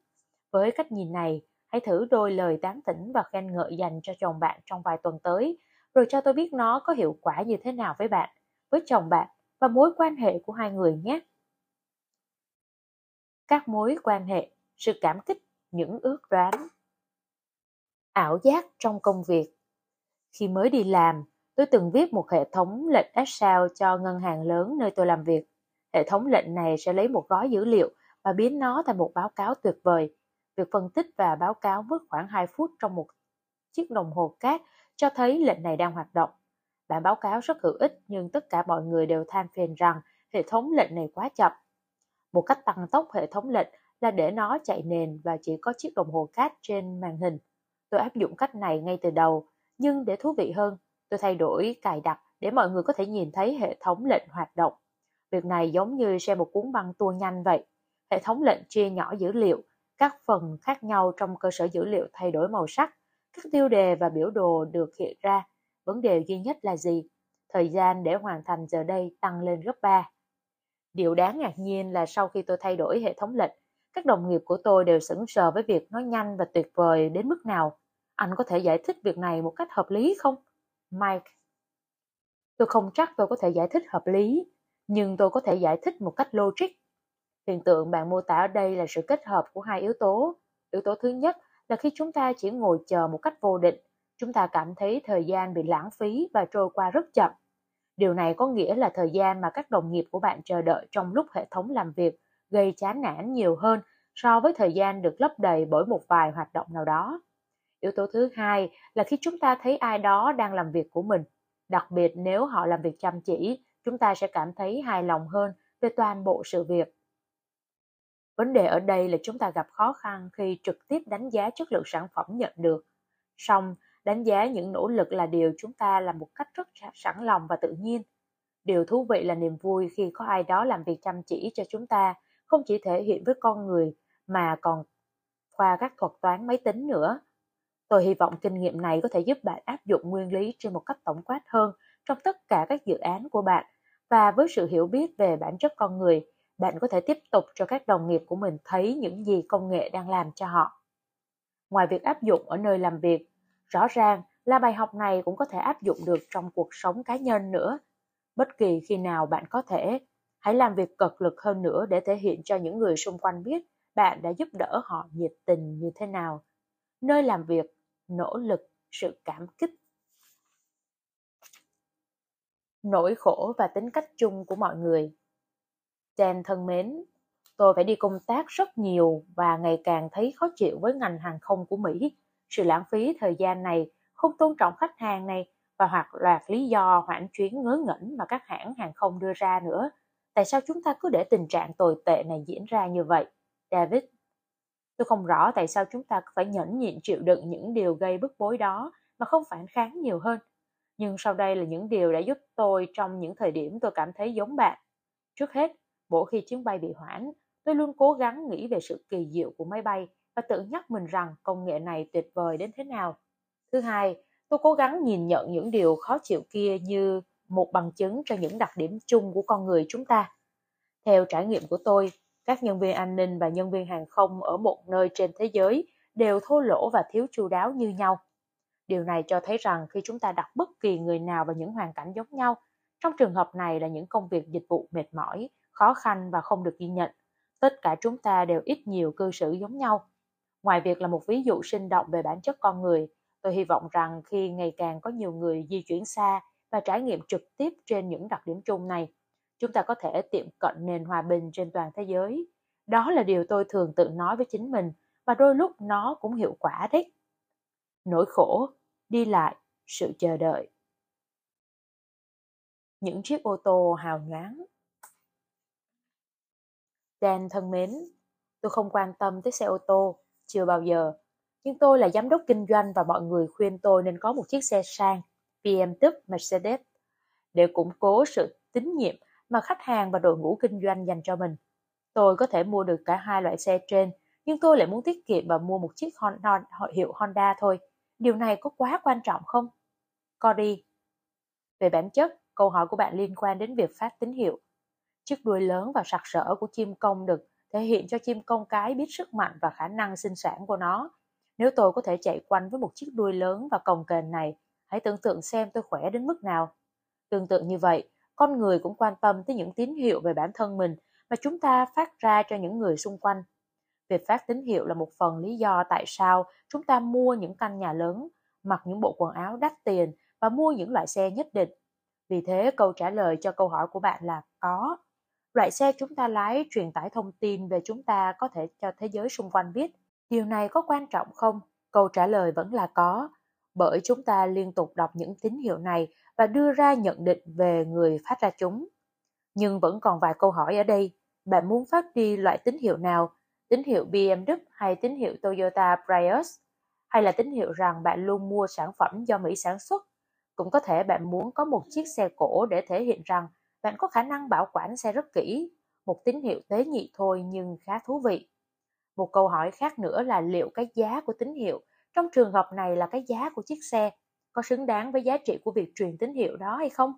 Với cách nhìn này, hãy thử đôi lời tán tỉnh và khen ngợi dành cho chồng bạn trong vài tuần tới, rồi cho tôi biết nó có hiệu quả như thế nào với bạn, với chồng bạn và mối quan hệ của hai người nhé. Các mối quan hệ, sự cảm kích, những ước đoán. Ảo giác trong công việc. Khi mới đi làm, tôi từng viết một hệ thống lệnh Excel cho ngân hàng lớn nơi tôi làm việc. Hệ thống lệnh này sẽ lấy một gói dữ liệu và biến nó thành một báo cáo tuyệt vời. Việc phân tích và báo cáo mất khoảng hai phút trong một chiếc đồng hồ cát cho thấy lệnh này đang hoạt động. Bản báo cáo rất hữu ích nhưng tất cả mọi người đều than phiền rằng hệ thống lệnh này quá chậm. Một cách tăng tốc hệ thống lệnh là để nó chạy nền và chỉ có chiếc đồng hồ cát trên màn hình. Tôi áp dụng cách này ngay từ đầu, nhưng để thú vị hơn, tôi thay đổi cài đặt để mọi người có thể nhìn thấy hệ thống lệnh hoạt động. Việc này giống như xem một cuốn băng tua nhanh vậy. Hệ thống lệnh chia nhỏ dữ liệu, các phần khác nhau trong cơ sở dữ liệu thay đổi màu sắc, các tiêu đề và biểu đồ được hiện ra. Vấn đề duy nhất là gì? Thời gian để hoàn thành giờ đây tăng lên gấp ba. Điều đáng ngạc nhiên là sau khi tôi thay đổi hệ thống lệnh, các đồng nghiệp của tôi đều sững sờ với việc nó nhanh và tuyệt vời đến mức nào. Anh có thể giải thích việc này một cách hợp lý không? Mike: Tôi không chắc tôi có thể giải thích hợp lý, nhưng tôi có thể giải thích một cách logic. Hiện tượng bạn mô tả ở đây là sự kết hợp của hai yếu tố. Yếu tố thứ nhất là khi chúng ta chỉ ngồi chờ một cách vô định, chúng ta cảm thấy thời gian bị lãng phí và trôi qua rất chậm. Điều này có nghĩa là thời gian mà các đồng nghiệp của bạn chờ đợi trong lúc hệ thống làm việc gây chán nản nhiều hơn so với thời gian được lấp đầy bởi một vài hoạt động nào đó. Yếu tố thứ hai là khi chúng ta thấy ai đó đang làm việc của mình. Đặc biệt nếu họ làm việc chăm chỉ, chúng ta sẽ cảm thấy hài lòng hơn về toàn bộ sự việc. Vấn đề ở đây là chúng ta gặp khó khăn khi trực tiếp đánh giá chất lượng sản phẩm nhận được. Song, đánh giá những nỗ lực là điều chúng ta làm một cách rất sẵn lòng và tự nhiên. Điều thú vị là niềm vui khi có ai đó làm việc chăm chỉ cho chúng ta, không chỉ thể hiện với con người mà còn qua các thuật toán máy tính nữa. Tôi hy vọng kinh nghiệm này có thể giúp bạn áp dụng nguyên lý trên một cách tổng quát hơn trong tất cả các dự án của bạn, và với sự hiểu biết về bản chất con người, bạn có thể tiếp tục cho các đồng nghiệp của mình thấy những gì công nghệ đang làm cho họ. Ngoài việc áp dụng ở nơi làm việc, rõ ràng là bài học này cũng có thể áp dụng được trong cuộc sống cá nhân nữa. Bất kỳ khi nào bạn có thể, hãy làm việc cật lực hơn nữa để thể hiện cho những người xung quanh biết bạn đã giúp đỡ họ nhiệt tình như thế nào. Nơi làm việc, nỗ lực, sự cảm kích. Nỗi khổ và tính cách chung của mọi người. Dan thân mến, tôi phải đi công tác rất nhiều và ngày càng thấy khó chịu với ngành hàng không của Mỹ. Sự lãng phí thời gian này, không tôn trọng khách hàng này và hoặc loạt lý do hoãn chuyến ngớ ngẩn mà các hãng hàng không đưa ra nữa. Tại sao chúng ta cứ để tình trạng tồi tệ này diễn ra như vậy? David: Tôi không rõ tại sao chúng ta phải nhẫn nhịn chịu đựng những điều gây bức bối đó mà không phản kháng nhiều hơn. Nhưng sau đây là những điều đã giúp tôi trong những thời điểm tôi cảm thấy giống bạn. Trước hết, mỗi khi chuyến bay bị hoãn, tôi luôn cố gắng nghĩ về sự kỳ diệu của máy bay và tự nhắc mình rằng công nghệ này tuyệt vời đến thế nào. Thứ hai, tôi cố gắng nhìn nhận những điều khó chịu kia như một bằng chứng cho những đặc điểm chung của con người chúng ta. Theo trải nghiệm của tôi, các nhân viên an ninh và nhân viên hàng không ở một nơi trên thế giới đều thô lỗ và thiếu chu đáo như nhau. Điều này cho thấy rằng khi chúng ta đặt bất kỳ người nào vào những hoàn cảnh giống nhau, trong trường hợp này là những công việc dịch vụ mệt mỏi, khó khăn và không được ghi nhận, tất cả chúng ta đều ít nhiều cư xử giống nhau. Ngoài việc là một ví dụ sinh động về bản chất con người, tôi hy vọng rằng khi ngày càng có nhiều người di chuyển xa và trải nghiệm trực tiếp trên những đặc điểm chung này, chúng ta có thể tiệm cận nền hòa bình trên toàn thế giới. Đó là điều tôi thường tự nói với chính mình và đôi lúc nó cũng hiệu quả đấy. Nỗi khổ, đi lại, sự chờ đợi. Những chiếc ô tô hào nhoáng. Dan thân mến, tôi không quan tâm tới xe ô tô, chưa bao giờ. Nhưng tôi là giám đốc kinh doanh và mọi người khuyên tôi nên có một chiếc xe sang, bê em vê, Mercedes, để củng cố sự tín nhiệm mà khách hàng và đội ngũ kinh doanh dành cho mình. Tôi có thể mua được cả hai loại xe trên, nhưng tôi lại muốn tiết kiệm và mua một chiếc Honda, hiệu Honda thôi. Điều này có quá quan trọng không? Cody: Về bản chất, câu hỏi của bạn liên quan đến việc phát tín hiệu. Chiếc đuôi lớn và sặc sỡ của chim công đực thể hiện cho chim công cái biết sức mạnh và khả năng sinh sản của nó. Nếu tôi có thể chạy quanh với một chiếc đuôi lớn và cồng kềnh này, hãy tưởng tượng xem tôi khỏe đến mức nào. Tương tự như vậy, con người cũng quan tâm tới những tín hiệu về bản thân mình mà chúng ta phát ra cho những người xung quanh. Việc phát tín hiệu là một phần lý do tại sao chúng ta mua những căn nhà lớn, mặc những bộ quần áo đắt tiền và mua những loại xe nhất định. Vì thế, câu trả lời cho câu hỏi của bạn là có. Loại xe chúng ta lái truyền tải thông tin về chúng ta có thể cho thế giới xung quanh biết. Điều này có quan trọng không? Câu trả lời vẫn là có. bởi chúng ta liên tục đọc những tín hiệu này và đưa ra nhận định về người phát ra chúng. Nhưng vẫn còn vài câu hỏi ở đây. Bạn muốn phát đi loại tín hiệu nào? Tín hiệu bê em vê hay tín hiệu Toyota Prius? Hay là tín hiệu rằng bạn luôn mua sản phẩm do Mỹ sản xuất? Cũng có thể bạn muốn có một chiếc xe cổ để thể hiện rằng bạn có khả năng bảo quản xe rất kỹ. Một tín hiệu tế nhị thôi nhưng khá thú vị. Một câu hỏi khác nữa là liệu cái giá của tín hiệu trong trường hợp này là cái giá của chiếc xe có xứng đáng với giá trị của việc truyền tín hiệu đó hay không?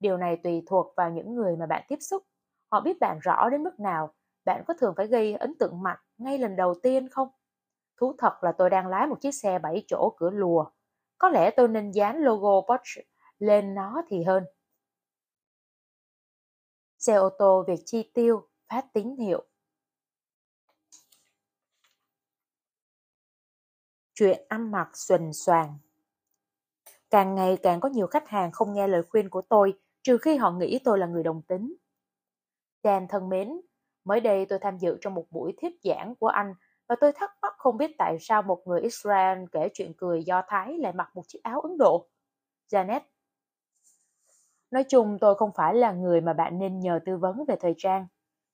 Điều này tùy thuộc vào những người mà bạn tiếp xúc. Họ biết bạn rõ đến mức nào, bạn có thường phải gây ấn tượng mạnh ngay lần đầu tiên không? Thú thật là tôi đang lái một chiếc xe bảy chỗ cửa lùa. Có lẽ tôi nên dán logo Porsche lên nó thì hơn. Xe ô tô việc chi tiêu, phát tín hiệu. Chuyện ăn mặc xuềnh xoàng. Càng ngày càng có nhiều khách hàng không nghe lời khuyên của tôi, trừ khi họ nghĩ tôi là người đồng tính. Dan thân mến, mới đây tôi tham dự trong một buổi thuyết giảng của anh và tôi thắc mắc không biết tại sao một người Israel kể chuyện cười Do Thái lại mặc một chiếc áo Ấn Độ. Janet, nói chung tôi không phải là người mà bạn nên nhờ tư vấn về thời trang.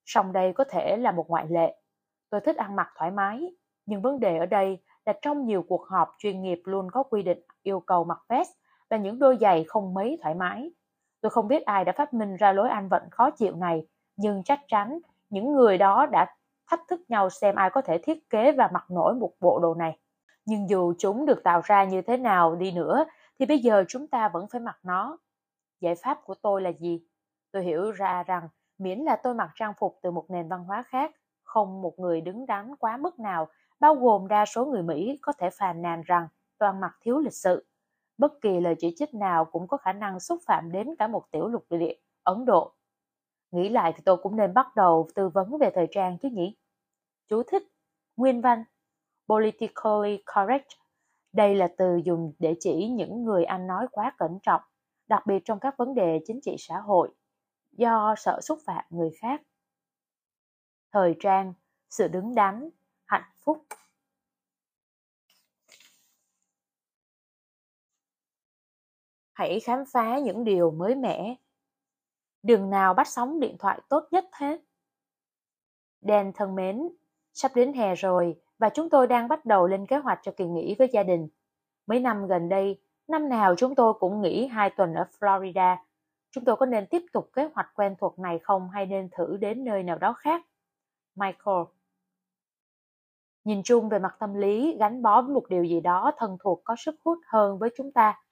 Song đây có thể là một ngoại lệ. Tôi thích ăn mặc thoải mái, nhưng vấn đề ở đây là trong nhiều cuộc họp chuyên nghiệp luôn có quy định yêu cầu mặc vest và những đôi giày không mấy thoải mái. Tôi không biết ai đã phát minh ra lối ăn vận khó chịu này, nhưng chắc chắn những người đó đã thách thức nhau xem ai có thể thiết kế và mặc nổi một bộ đồ này. Nhưng dù chúng được tạo ra như thế nào đi nữa, thì bây giờ chúng ta vẫn phải mặc nó. Giải pháp của tôi là gì? Tôi hiểu ra rằng miễn là tôi mặc trang phục từ một nền văn hóa khác, không một người đứng đắn quá mức nào, bao gồm đa số người Mỹ, có thể phàn nàn rằng tôi ăn mặc thiếu lịch sự. Bất kỳ lời chỉ trích nào cũng có khả năng xúc phạm đến cả một tiểu lục địa Ấn Độ. Nghĩ lại thì tôi cũng nên bắt đầu tư vấn về thời trang chứ nhỉ? Chú thích. Nguyên văn. Politically correct. Đây là từ dùng để chỉ những người ăn nói quá cẩn trọng, đặc biệt trong các vấn đề chính trị xã hội, do sợ xúc phạm người khác. Thời trang, sự đứng đắn, hạnh phúc. Hãy khám phá những điều mới mẻ. Đường nào bắt sóng điện thoại tốt nhất thế? Dan thân mến, sắp đến hè rồi và chúng tôi đang bắt đầu lên kế hoạch cho kỳ nghỉ với gia đình. Mấy năm gần đây, năm nào chúng tôi cũng nghỉ hai tuần ở Florida. Chúng tôi có nên tiếp tục kế hoạch quen thuộc này không hay nên thử đến nơi nào đó khác? Michael. Nhìn chung về mặt tâm lý, gắn bó với một điều gì đó thân thuộc có sức hút hơn với chúng ta.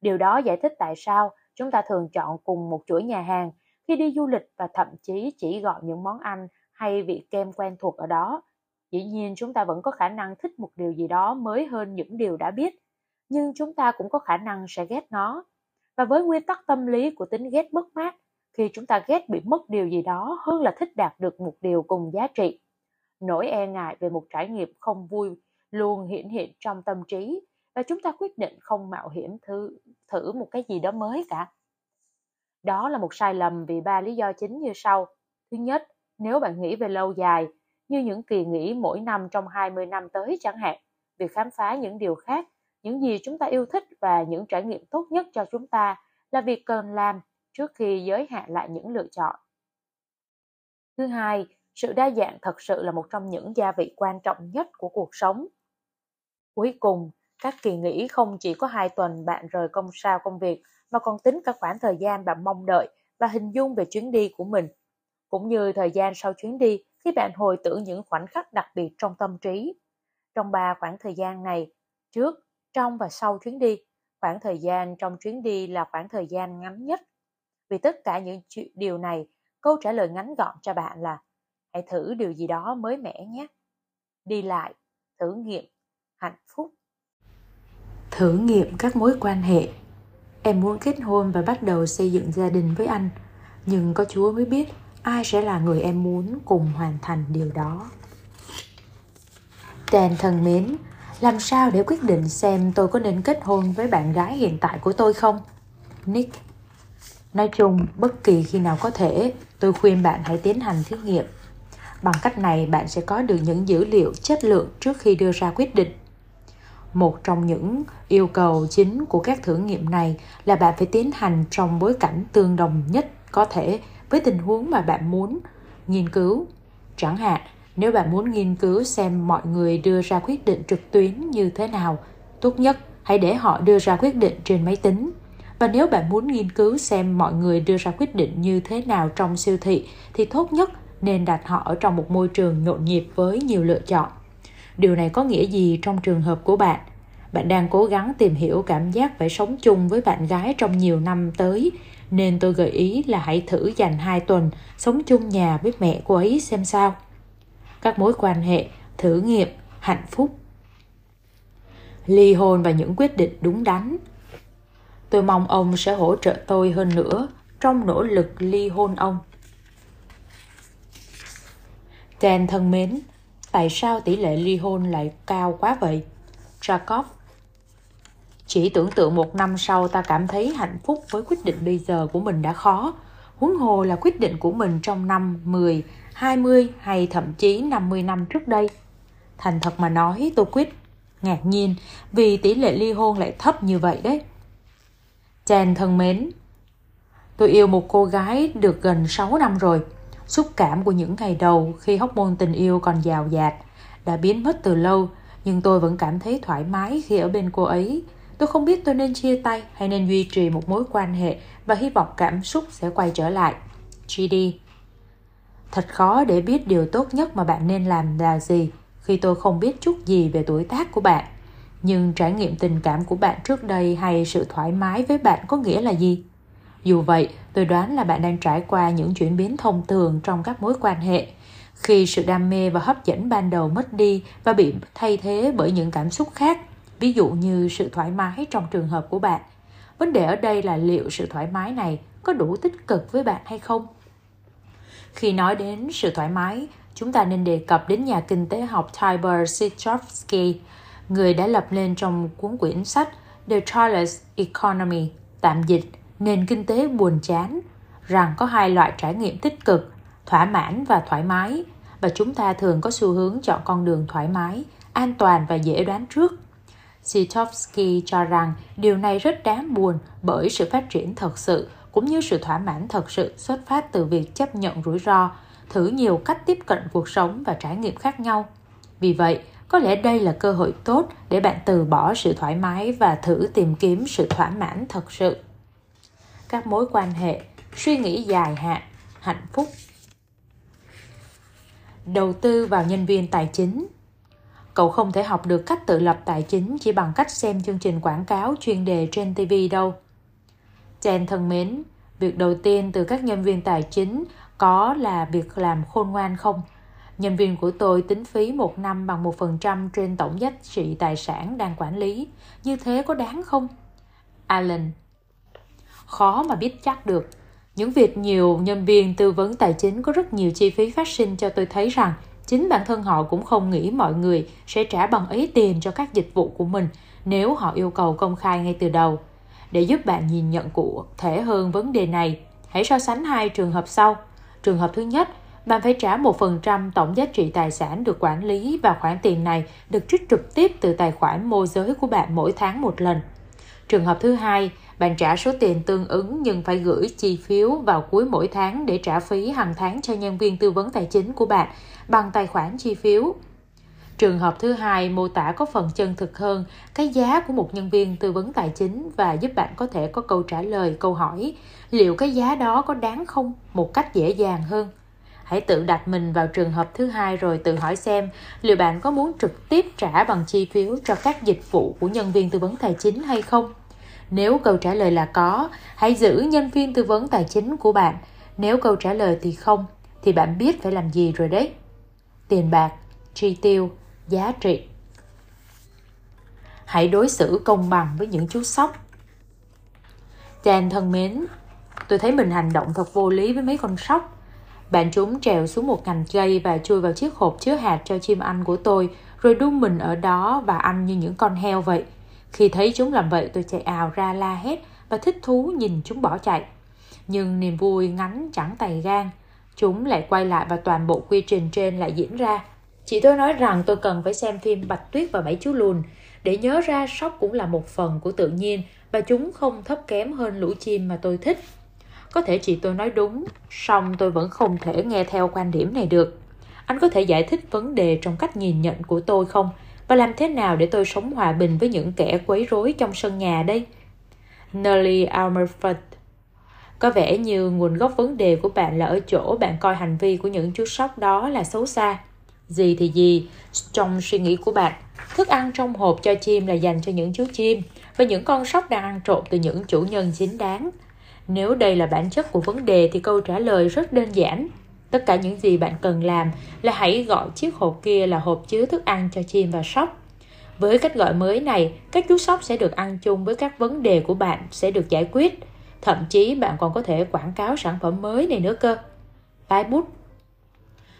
Điều đó giải thích tại sao chúng ta thường chọn cùng một chuỗi nhà hàng khi đi du lịch và thậm chí chỉ gọi những món ăn hay vị kem quen thuộc ở đó. Dĩ nhiên chúng ta vẫn có khả năng thích một điều gì đó mới hơn những điều đã biết, nhưng chúng ta cũng có khả năng sẽ ghét nó. Và với nguyên tắc tâm lý của tính ghét mất mát, khi chúng ta ghét bị mất điều gì đó hơn là thích đạt được một điều cùng giá trị. Nỗi e ngại về một trải nghiệm không vui luôn hiển hiện trong tâm trí và chúng ta quyết định không mạo hiểm thử, thử một cái gì đó mới cả. Đó là một sai lầm vì ba lý do chính như sau. Thứ nhất, nếu bạn nghĩ về lâu dài, như những kỳ nghỉ mỗi năm trong hai mươi năm tới chẳng hạn, việc khám phá những điều khác, những gì chúng ta yêu thích và những trải nghiệm tốt nhất cho chúng ta là việc cần làm trước khi giới hạn lại những lựa chọn. Thứ hai, sự đa dạng thật sự là một trong những gia vị quan trọng nhất của cuộc sống. Cuối cùng, các kỳ nghỉ không chỉ có hai tuần bạn rời công sao công việc mà còn tính cả khoảng thời gian bạn mong đợi và hình dung về chuyến đi của mình, cũng như thời gian sau chuyến đi khi bạn hồi tưởng những khoảnh khắc đặc biệt trong tâm trí. Trong ba khoảng thời gian này, trước, trong và sau chuyến đi, khoảng thời gian trong chuyến đi là khoảng thời gian ngắn nhất. Vì tất cả những điều này, câu trả lời ngắn gọn cho bạn là hãy thử điều gì đó mới mẻ nhé. Đi lại, thử nghiệm, hạnh phúc. Thử nghiệm các mối quan hệ. Em muốn kết hôn và bắt đầu xây dựng gia đình với anh, nhưng có Chúa mới biết ai sẽ là người em muốn cùng hoàn thành điều đó. Dan thân mến, làm sao để quyết định xem tôi có nên kết hôn với bạn gái hiện tại của tôi không? Nick. Nói chung, bất kỳ khi nào có thể, tôi khuyên bạn hãy tiến hành thí nghiệm. Bằng cách này, bạn sẽ có được những dữ liệu chất lượng trước khi đưa ra quyết định. Một trong những yêu cầu chính của các thử nghiệm này là bạn phải tiến hành trong bối cảnh tương đồng nhất có thể với tình huống mà bạn muốn nghiên cứu. Chẳng hạn, nếu bạn muốn nghiên cứu xem mọi người đưa ra quyết định trực tuyến như thế nào, tốt nhất hãy để họ đưa ra quyết định trên máy tính. Và nếu bạn muốn nghiên cứu xem mọi người đưa ra quyết định như thế nào trong siêu thị, thì tốt nhất nên đặt họ ở trong một môi trường nhộn nhịp với nhiều lựa chọn. Điều này có nghĩa gì trong trường hợp của bạn? Bạn đang cố gắng tìm hiểu cảm giác phải sống chung với bạn gái trong nhiều năm tới, nên tôi gợi ý là hãy thử dành hai tuần sống chung nhà với mẹ cô ấy xem sao. Các mối quan hệ, thử nghiệm, hạnh phúc, ly hôn và những quyết định đúng đắn. Tôi mong ông sẽ hỗ trợ tôi hơn nữa trong nỗ lực ly hôn ông. Dan thân mến, tại sao tỷ lệ ly hôn lại cao quá vậy? Jacob, chỉ tưởng tượng một năm sau ta cảm thấy hạnh phúc với quyết định bây giờ của mình đã khó. Huống hồ là quyết định của mình trong năm mười, hai mươi hay thậm chí năm mươi năm trước đây. Thành thật mà nói, tôi quyết ngạc nhiên vì tỷ lệ ly hôn lại thấp như vậy đấy. Jan thân mến, tôi yêu một cô gái được gần sáu năm rồi. Xúc cảm của những ngày đầu khi hormone tình yêu còn giàu dạt đã biến mất từ lâu, nhưng tôi vẫn cảm thấy thoải mái khi ở bên cô ấy. Tôi không biết tôi nên chia tay hay nên duy trì một mối quan hệ và hy vọng cảm xúc sẽ quay trở lại. giê đê, thật khó để biết điều tốt nhất mà bạn nên làm là gì khi tôi không biết chút gì về tuổi tác của bạn. Nhưng trải nghiệm tình cảm của bạn trước đây hay sự thoải mái với bạn có nghĩa là gì? Dù vậy, tôi đoán là bạn đang trải qua những chuyển biến thông thường trong các mối quan hệ. Khi sự đam mê và hấp dẫn ban đầu mất đi và bị thay thế bởi những cảm xúc khác, ví dụ như sự thoải mái trong trường hợp của bạn. Vấn đề ở đây là liệu sự thoải mái này có đủ tích cực với bạn hay không? Khi nói đến sự thoải mái, chúng ta nên đề cập đến nhà kinh tế học Tibor Scitovsky, người đã lập lên trong cuốn quyển sách The Joyless Economy, tạm dịch nền kinh tế buồn chán, rằng có hai loại trải nghiệm tích cực, thỏa mãn và thoải mái, và chúng ta thường có xu hướng chọn con đường thoải mái, an toàn và dễ đoán trước. Scitovsky cho rằng điều này rất đáng buồn bởi sự phát triển thật sự cũng như sự thỏa mãn thật sự xuất phát từ việc chấp nhận rủi ro, thử nhiều cách tiếp cận cuộc sống và trải nghiệm khác nhau. Vì vậy, có lẽ đây là cơ hội tốt để bạn từ bỏ sự thoải mái và thử tìm kiếm sự thỏa mãn thật sự. Các mối quan hệ, suy nghĩ dài hạn, hạnh phúc. Đầu tư vào nhân viên tài chính. Cậu không thể học được cách tự lập tài chính chỉ bằng cách xem chương trình quảng cáo chuyên đề trên ti vi đâu. Jan thân mến, việc đầu tiên từ các nhân viên tài chính có là việc làm khôn ngoan không? Nhân viên của tôi tính phí một năm bằng một phần trăm trên tổng giá trị tài sản đang quản lý. Như thế có đáng không? Alan, khó mà biết chắc được. Những việc nhiều nhân viên tư vấn tài chính có rất nhiều chi phí phát sinh cho tôi thấy rằng chính bản thân họ cũng không nghĩ mọi người sẽ trả bằng ấy tiền cho các dịch vụ của mình nếu họ yêu cầu công khai ngay từ đầu. Để giúp bạn nhìn nhận cụ thể hơn vấn đề này, hãy so sánh hai trường hợp sau. Trường hợp thứ nhất, bạn phải trả một phần trăm tổng giá trị tài sản được quản lý và khoản tiền này được trích trực tiếp từ tài khoản môi giới của bạn mỗi tháng một lần. Trường hợp thứ hai, bạn trả số tiền tương ứng nhưng phải gửi chi phiếu vào cuối mỗi tháng để trả phí hàng tháng cho nhân viên tư vấn tài chính của bạn bằng tài khoản chi phiếu. Trường hợp thứ hai mô tả có phần chân thực hơn cái giá của một nhân viên tư vấn tài chính và giúp bạn có thể có câu trả lời câu hỏi liệu cái giá đó có đáng không một cách dễ dàng hơn. Hãy tự đặt mình vào trường hợp thứ hai rồi tự hỏi xem liệu bạn có muốn trực tiếp trả bằng chi phiếu cho các dịch vụ của nhân viên tư vấn tài chính hay không. Nếu câu trả lời là có, hãy giữ nhân viên tư vấn tài chính của bạn. Nếu câu trả lời thì không, thì bạn biết phải làm gì rồi đấy. Tiền bạc, chi tiêu, giá trị. Hãy đối xử công bằng với những chú sóc. Dan thân mến, tôi thấy mình hành động thật vô lý với mấy con sóc. Bạn chúng trèo xuống một cành cây và chui vào chiếc hộp chứa hạt cho chim ăn của tôi, rồi đu mình ở đó và ăn như những con heo vậy. Khi thấy chúng làm vậy, tôi chạy ào ra la hét và thích thú nhìn chúng bỏ chạy. Nhưng niềm vui ngắn chẳng tày gan, chúng lại quay lại và toàn bộ quy trình trên lại diễn ra. Chị tôi nói rằng tôi cần phải xem phim Bạch Tuyết và Bảy Chú Lùn để nhớ ra sóc cũng là một phần của tự nhiên và chúng không thấp kém hơn lũ chim mà tôi thích. Có thể chị tôi nói đúng, song tôi vẫn không thể nghe theo quan điểm này được. Anh có thể giải thích vấn đề trong cách nhìn nhận của tôi không? Và làm thế nào để tôi sống hòa bình với những kẻ quấy rối trong sân nhà đây? Nelly Almerford, có vẻ như nguồn gốc vấn đề của bạn là ở chỗ bạn coi hành vi của những chú sóc đó là xấu xa. Gì thì gì, trong suy nghĩ của bạn, thức ăn trong hộp cho chim là dành cho những chú chim và những con sóc đang ăn trộm từ những chủ nhân chính đáng. Nếu đây là bản chất của vấn đề thì câu trả lời rất đơn giản. Tất cả những gì bạn cần làm là hãy gọi chiếc hộp kia là hộp chứa thức ăn cho chim và sóc. Với cách gọi mới này, các chú sóc sẽ được ăn chung với các vấn đề của bạn sẽ được giải quyết. Thậm chí bạn còn có thể quảng cáo sản phẩm mới này nữa cơ. Bái bút.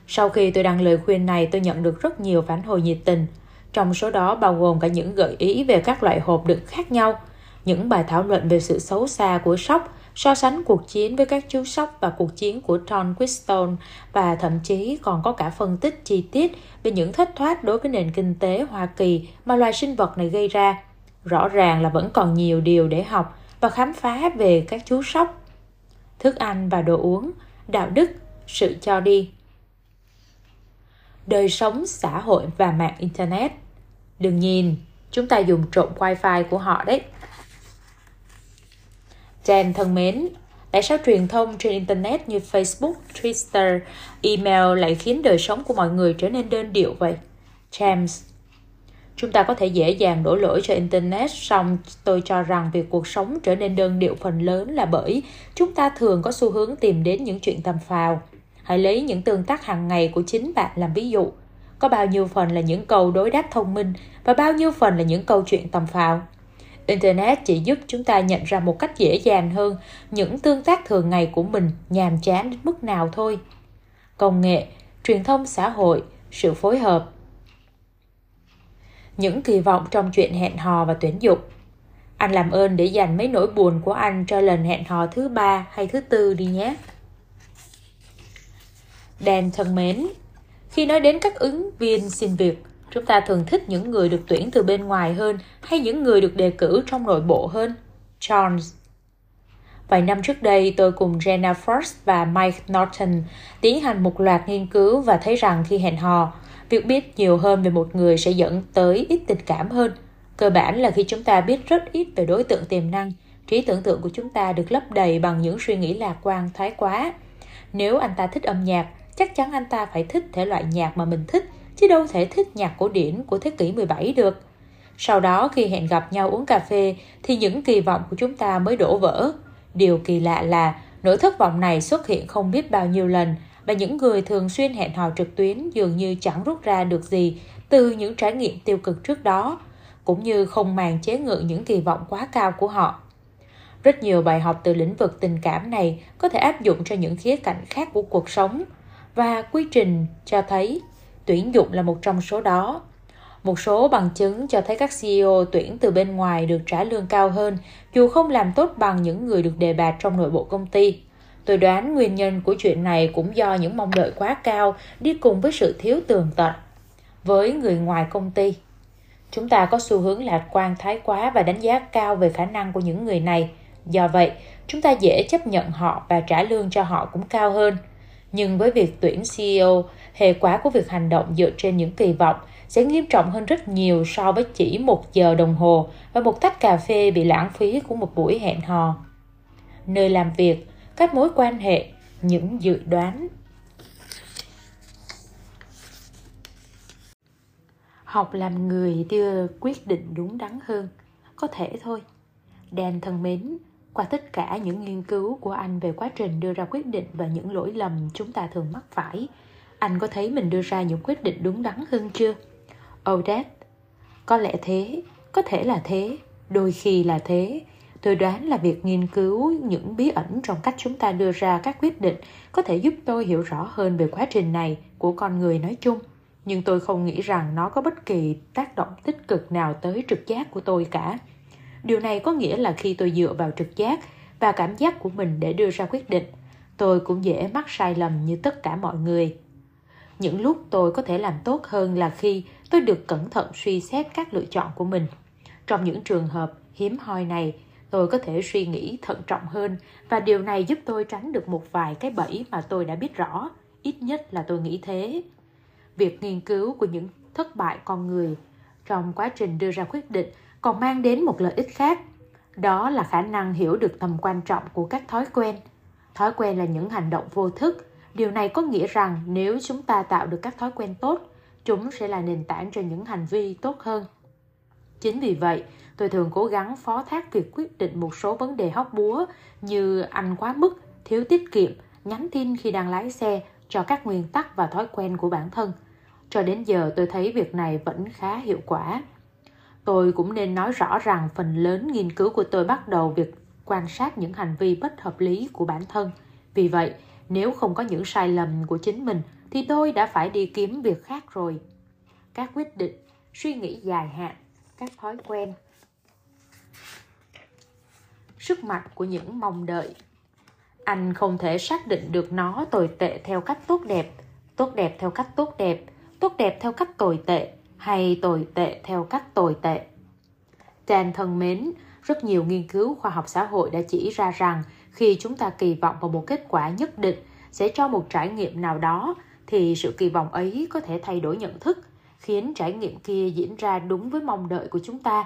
Sau khi tôi đăng lời khuyên này, tôi nhận được rất nhiều phản hồi nhiệt tình. Trong số đó bao gồm cả những gợi ý về các loại hộp đựng khác nhau, những bài thảo luận về sự xấu xa của sóc, so sánh cuộc chiến với các chú sóc và cuộc chiến của John Quistone, và thậm chí còn có cả phân tích chi tiết về những thất thoát đối với nền kinh tế Hoa Kỳ mà loài sinh vật này gây ra. Rõ ràng là vẫn còn nhiều điều để học và khám phá về các chú sóc. Thức ăn và đồ uống, đạo đức, sự cho đi, đời sống, xã hội và mạng Internet. Đừng nhìn, chúng ta dùng trộm wifi của họ đấy. Dan thân mến, tại sao truyền thông trên Internet như Facebook, Twitter, email lại khiến đời sống của mọi người trở nên đơn điệu vậy? James, chúng ta có thể dễ dàng đổ lỗi cho Internet, song tôi cho rằng việc cuộc sống trở nên đơn điệu phần lớn là bởi chúng ta thường có xu hướng tìm đến những chuyện tầm phào. Hãy lấy những tương tác hàng ngày của chính bạn làm ví dụ. Có bao nhiêu phần là những câu đối đáp thông minh và bao nhiêu phần là những câu chuyện tầm phào? Internet chỉ giúp chúng ta nhận ra một cách dễ dàng hơn những tương tác thường ngày của mình nhàm chán đến mức nào thôi. Công nghệ, truyền thông xã hội, sự phối hợp. Những kỳ vọng trong chuyện hẹn hò và tuyển dụng. Anh làm ơn để dành mấy nỗi buồn của anh cho lần hẹn hò thứ ba hay thứ tư đi nhé. Dan thân mến, khi nói đến các ứng viên xin việc, chúng ta thường thích những người được tuyển từ bên ngoài hơn hay những người được đề cử trong nội bộ hơn? Charles. Vài năm trước đây, tôi cùng Jenna Frost và Mike Norton tiến hành một loạt nghiên cứu và thấy rằng khi hẹn hò, việc biết nhiều hơn về một người sẽ dẫn tới ít tình cảm hơn. Cơ bản là khi chúng ta biết rất ít về đối tượng tiềm năng, trí tưởng tượng của chúng ta được lấp đầy bằng những suy nghĩ lạc quan thái quá. Nếu anh ta thích âm nhạc, chắc chắn anh ta phải thích thể loại nhạc mà mình thích, chứ đâu thể thích nhạc cổ điển của thế kỷ mười bảy được. Sau đó khi hẹn gặp nhau uống cà phê thì những kỳ vọng của chúng ta mới đổ vỡ. Điều kỳ lạ là nỗi thất vọng này xuất hiện không biết bao nhiêu lần và những người thường xuyên hẹn hò trực tuyến dường như chẳng rút ra được gì từ những trải nghiệm tiêu cực trước đó, cũng như không màng chế ngự những kỳ vọng quá cao của họ. Rất nhiều bài học từ lĩnh vực tình cảm này có thể áp dụng cho những khía cạnh khác của cuộc sống và quy trình cho thấy tuyển dụng là một trong số đó. Một số bằng chứng cho thấy các xê e ô tuyển từ bên ngoài được trả lương cao hơn, dù không làm tốt bằng những người được đề bạt trong nội bộ công ty. Tôi đoán nguyên nhân của chuyện này cũng do những mong đợi quá cao đi cùng với sự thiếu tường tận với người ngoài công ty. Chúng ta có xu hướng lạc quan thái quá và đánh giá cao về khả năng của những người này. Do vậy, chúng ta dễ chấp nhận họ và trả lương cho họ cũng cao hơn. Nhưng với việc tuyển xê e ô, hệ quả của việc hành động dựa trên những kỳ vọng sẽ nghiêm trọng hơn rất nhiều so với chỉ một giờ đồng hồ và một tách cà phê bị lãng phí của một buổi hẹn hò. Nơi làm việc, các mối quan hệ, những dự đoán. Học làm người đưa quyết định đúng đắn hơn. Có thể thôi. Dan thân mến, qua tất cả những nghiên cứu của anh về quá trình đưa ra quyết định và những lỗi lầm chúng ta thường mắc phải, anh có thấy mình đưa ra những quyết định đúng đắn hơn chưa? Odette, có lẽ thế, có thể là thế, đôi khi là thế. Tôi đoán là việc nghiên cứu những bí ẩn trong cách chúng ta đưa ra các quyết định có thể giúp tôi hiểu rõ hơn về quá trình này của con người nói chung. Nhưng tôi không nghĩ rằng nó có bất kỳ tác động tích cực nào tới trực giác của tôi cả. Điều này có nghĩa là khi tôi dựa vào trực giác và cảm giác của mình để đưa ra quyết định, tôi cũng dễ mắc sai lầm như tất cả mọi người. Những lúc tôi có thể làm tốt hơn là khi tôi được cẩn thận suy xét các lựa chọn của mình. Trong những trường hợp hiếm hoi này, tôi có thể suy nghĩ thận trọng hơn và điều này giúp tôi tránh được một vài cái bẫy mà tôi đã biết rõ, ít nhất là tôi nghĩ thế. Việc nghiên cứu của những thất bại con người trong quá trình đưa ra quyết định còn mang đến một lợi ích khác, đó là khả năng hiểu được tầm quan trọng của các thói quen. Thói quen là những hành động vô thức. Điều này có nghĩa rằng nếu chúng ta tạo được các thói quen tốt, chúng sẽ là nền tảng cho những hành vi tốt hơn. Chính vì vậy, tôi thường cố gắng phó thác việc quyết định một số vấn đề hóc búa như ăn quá mức, thiếu tiết kiệm, nhắn tin khi đang lái xe cho các nguyên tắc và thói quen của bản thân. Cho đến giờ tôi thấy việc này vẫn khá hiệu quả. Tôi cũng nên nói rõ rằng phần lớn nghiên cứu của tôi bắt đầu việc quan sát những hành vi bất hợp lý của bản thân. Vì vậy, nếu không có những sai lầm của chính mình thì tôi đã phải đi kiếm việc khác rồi. Các quyết định, suy nghĩ dài hạn, các thói quen. Sức mạnh của những mong đợi. Anh không thể xác định được nó tồi tệ theo cách tốt đẹp, tốt đẹp theo cách tốt đẹp, tốt đẹp theo cách tồi tệ, hay tồi tệ theo cách tồi tệ. Dan thân mến, rất nhiều nghiên cứu khoa học xã hội đã chỉ ra rằng khi chúng ta kỳ vọng vào một kết quả nhất định sẽ cho một trải nghiệm nào đó, thì sự kỳ vọng ấy có thể thay đổi nhận thức, khiến trải nghiệm kia diễn ra đúng với mong đợi của chúng ta.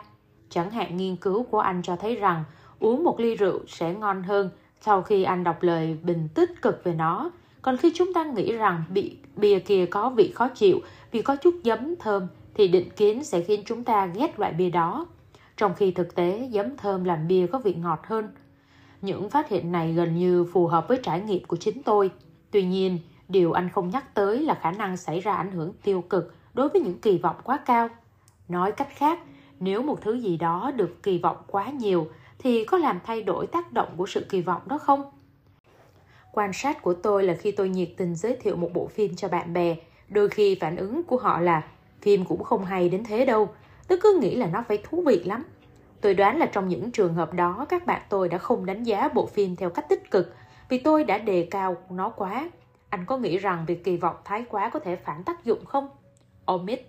Chẳng hạn nghiên cứu của anh cho thấy rằng uống một ly rượu sẽ ngon hơn sau khi anh đọc lời bình tích cực về nó. Còn khi chúng ta nghĩ rằng bia kia có vị khó chịu vì có chút giấm thơm, thì định kiến sẽ khiến chúng ta ghét loại bia đó, trong khi thực tế giấm thơm làm bia có vị ngọt hơn. Những phát hiện này gần như phù hợp với trải nghiệm của chính tôi. Tuy nhiên, điều anh không nhắc tới là khả năng xảy ra ảnh hưởng tiêu cực đối với những kỳ vọng quá cao. Nói cách khác, nếu một thứ gì đó được kỳ vọng quá nhiều, thì có làm thay đổi tác động của sự kỳ vọng đó không? Quan sát của tôi là khi tôi nhiệt tình giới thiệu một bộ phim cho bạn bè, đôi khi phản ứng của họ là phim cũng không hay đến thế đâu, tôi cứ nghĩ là nó phải thú vị lắm. Tôi đoán là trong những trường hợp đó các bạn tôi đã không đánh giá bộ phim theo cách tích cực vì tôi đã đề cao nó quá. Anh có nghĩ rằng việc kỳ vọng thái quá có thể phản tác dụng không? Omit.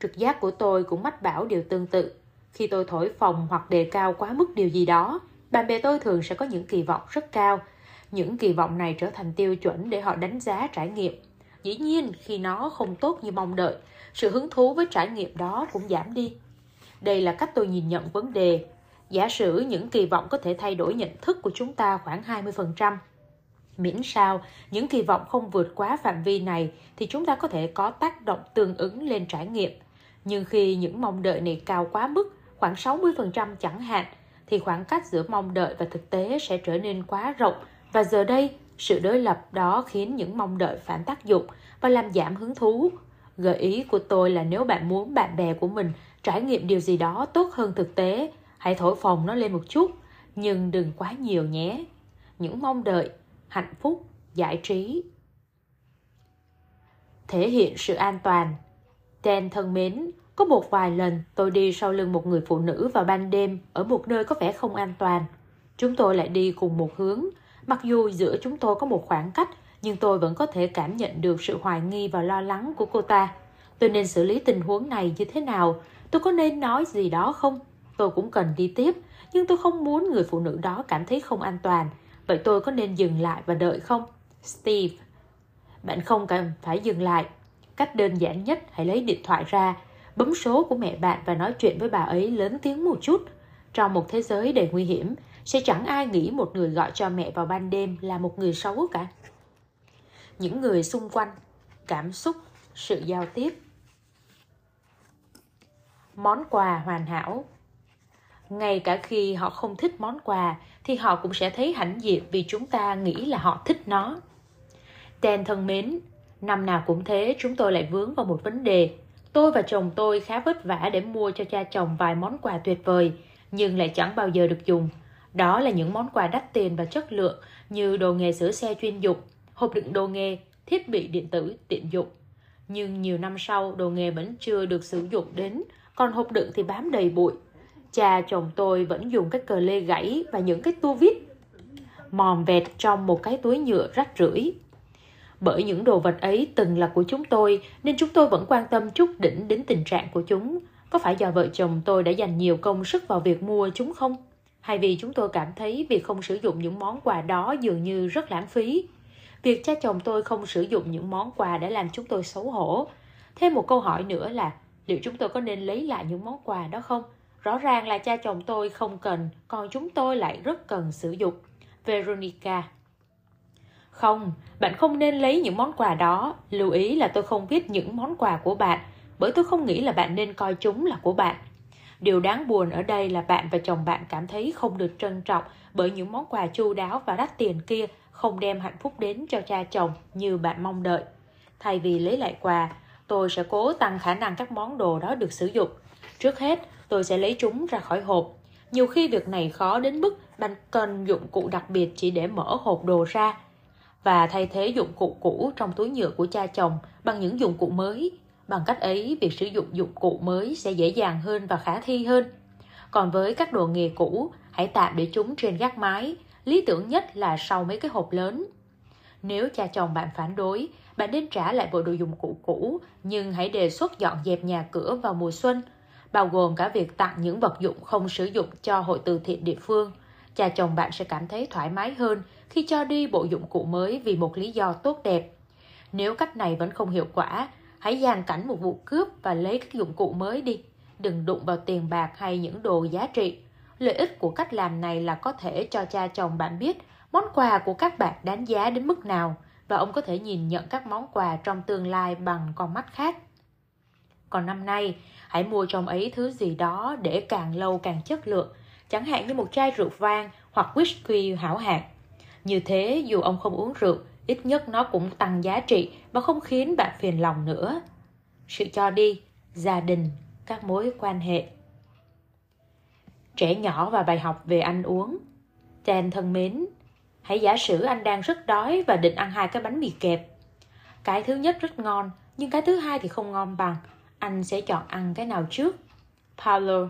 Trực giác của tôi cũng mách bảo điều tương tự. Khi tôi thổi phồng hoặc đề cao quá mức điều gì đó, bạn bè tôi thường sẽ có những kỳ vọng rất cao. Những kỳ vọng này trở thành tiêu chuẩn để họ đánh giá trải nghiệm. Dĩ nhiên, khi nó không tốt như mong đợi, sự hứng thú với trải nghiệm đó cũng giảm đi. Đây là cách tôi nhìn nhận vấn đề. Giả sử những kỳ vọng có thể thay đổi nhận thức của chúng ta khoảng hai mươi phần trăm. Miễn sao, những kỳ vọng không vượt quá phạm vi này thì chúng ta có thể có tác động tương ứng lên trải nghiệm. Nhưng khi những mong đợi này cao quá mức, khoảng sáu mươi phần trăm chẳng hạn, thì khoảng cách giữa mong đợi và thực tế sẽ trở nên quá rộng. Và giờ đây, sự đối lập đó khiến những mong đợi phản tác dụng và làm giảm hứng thú. Gợi ý của tôi là nếu bạn muốn bạn bè của mình trải nghiệm điều gì đó tốt hơn thực tế, hãy thổi phồng nó lên một chút, nhưng đừng quá nhiều nhé. Những mong đợi, hạnh phúc, giải trí. Thể hiện sự an toàn. Dan thân mến, có một vài lần tôi đi sau lưng một người phụ nữ vào ban đêm ở một nơi có vẻ không an toàn. Chúng tôi lại đi cùng một hướng. Mặc dù giữa chúng tôi có một khoảng cách, nhưng tôi vẫn có thể cảm nhận được sự hoài nghi và lo lắng của cô ta. Tôi nên xử lý tình huống này như thế nào? Tôi có nên nói gì đó không? Tôi cũng cần đi tiếp, nhưng tôi không muốn người phụ nữ đó cảm thấy không an toàn. Vậy tôi có nên dừng lại và đợi không? Steve, bạn không cần phải dừng lại. Cách đơn giản nhất, hãy lấy điện thoại ra, bấm số của mẹ bạn và nói chuyện với bà ấy lớn tiếng một chút. Trong một thế giới đầy nguy hiểm, sẽ chẳng ai nghĩ một người gọi cho mẹ vào ban đêm là một người xấu cả. Những người xung quanh, cảm xúc, sự giao tiếp. Món quà hoàn hảo. Ngay cả khi họ không thích món quà, thì họ cũng sẽ thấy hãnh diện vì chúng ta nghĩ là họ thích nó. Dan thân mến, năm nào cũng thế, chúng tôi lại vướng vào một vấn đề. Tôi và chồng tôi khá vất vả để mua cho cha chồng vài món quà tuyệt vời, nhưng lại chẳng bao giờ được dùng. Đó là những món quà đắt tiền và chất lượng như đồ nghề sửa xe chuyên dụng, hộp đựng đồ nghề, thiết bị điện tử tiện dụng. Nhưng nhiều năm sau, đồ nghề vẫn chưa được sử dụng đến, còn hộp đựng thì bám đầy bụi. Cha chồng tôi vẫn dùng cái cờ lê gãy và những cái tua vít mòn vẹt trong một cái túi nhựa rách rưởi. Bởi những đồ vật ấy từng là của chúng tôi nên chúng tôi vẫn quan tâm chút đỉnh đến tình trạng của chúng. Có phải do vợ chồng tôi đã dành nhiều công sức vào việc mua chúng không? Hay vì chúng tôi cảm thấy việc không sử dụng những món quà đó dường như rất lãng phí? Việc cha chồng tôi không sử dụng những món quà đã làm chúng tôi xấu hổ. Thêm một câu hỏi nữa là liệu chúng tôi có nên lấy lại những món quà đó không? Rõ ràng là cha chồng tôi không cần, còn chúng tôi lại rất cần sử dụng. Veronica: Không, bạn không nên lấy những món quà đó. Lưu ý là tôi không viết những món quà của bạn, bởi tôi không nghĩ là bạn nên coi chúng là của bạn. Điều đáng buồn ở đây là bạn và chồng bạn cảm thấy không được trân trọng bởi những món quà chu đáo và đắt tiền kia không đem hạnh phúc đến cho cha chồng như bạn mong đợi. Thay vì lấy lại quà, tôi sẽ cố tăng khả năng các món đồ đó được sử dụng. Trước hết, tôi sẽ lấy chúng ra khỏi hộp. Nhiều khi việc này khó đến mức bạn cần dụng cụ đặc biệt chỉ để mở hộp đồ ra, và thay thế dụng cụ cũ trong túi nhựa của cha chồng bằng những dụng cụ mới. Bằng cách ấy, việc sử dụng dụng cụ mới sẽ dễ dàng hơn và khả thi hơn. Còn với các đồ nghề cũ, hãy tạm để chúng trên gác mái, lý tưởng nhất là sau mấy cái hộp lớn. Nếu cha chồng bạn phản đối, bạn nên trả lại bộ đồ dùng cụ cũ, nhưng hãy đề xuất dọn dẹp nhà cửa vào mùa xuân, bao gồm cả việc tặng những vật dụng không sử dụng cho hội từ thiện địa phương. Cha chồng bạn sẽ cảm thấy thoải mái hơn khi cho đi bộ dụng cụ mới vì một lý do tốt đẹp. Nếu cách này vẫn không hiệu quả, hãy dàn cảnh một vụ cướp và lấy các dụng cụ mới đi. Đừng đụng vào tiền bạc hay những đồ giá trị. Lợi ích của cách làm này là có thể cho cha chồng bạn biết món quà của các bạn đáng giá đến mức nào, và ông có thể nhìn nhận các món quà trong tương lai bằng con mắt khác. Còn năm nay, hãy mua trong ấy thứ gì đó để càng lâu càng chất lượng, chẳng hạn như một chai rượu vang hoặc whisky hảo hạng. Như thế, dù ông không uống rượu, ít nhất nó cũng tăng giá trị và không khiến bạn phiền lòng nữa. Sự cho đi, gia đình, các mối quan hệ. Trẻ nhỏ và bài học về ăn uống. Dan thân mến, hãy giả sử anh đang rất đói và định ăn hai cái bánh mì kẹp. Cái thứ nhất rất ngon, nhưng cái thứ hai thì không ngon bằng. Anh sẽ chọn ăn cái nào trước? Paolo: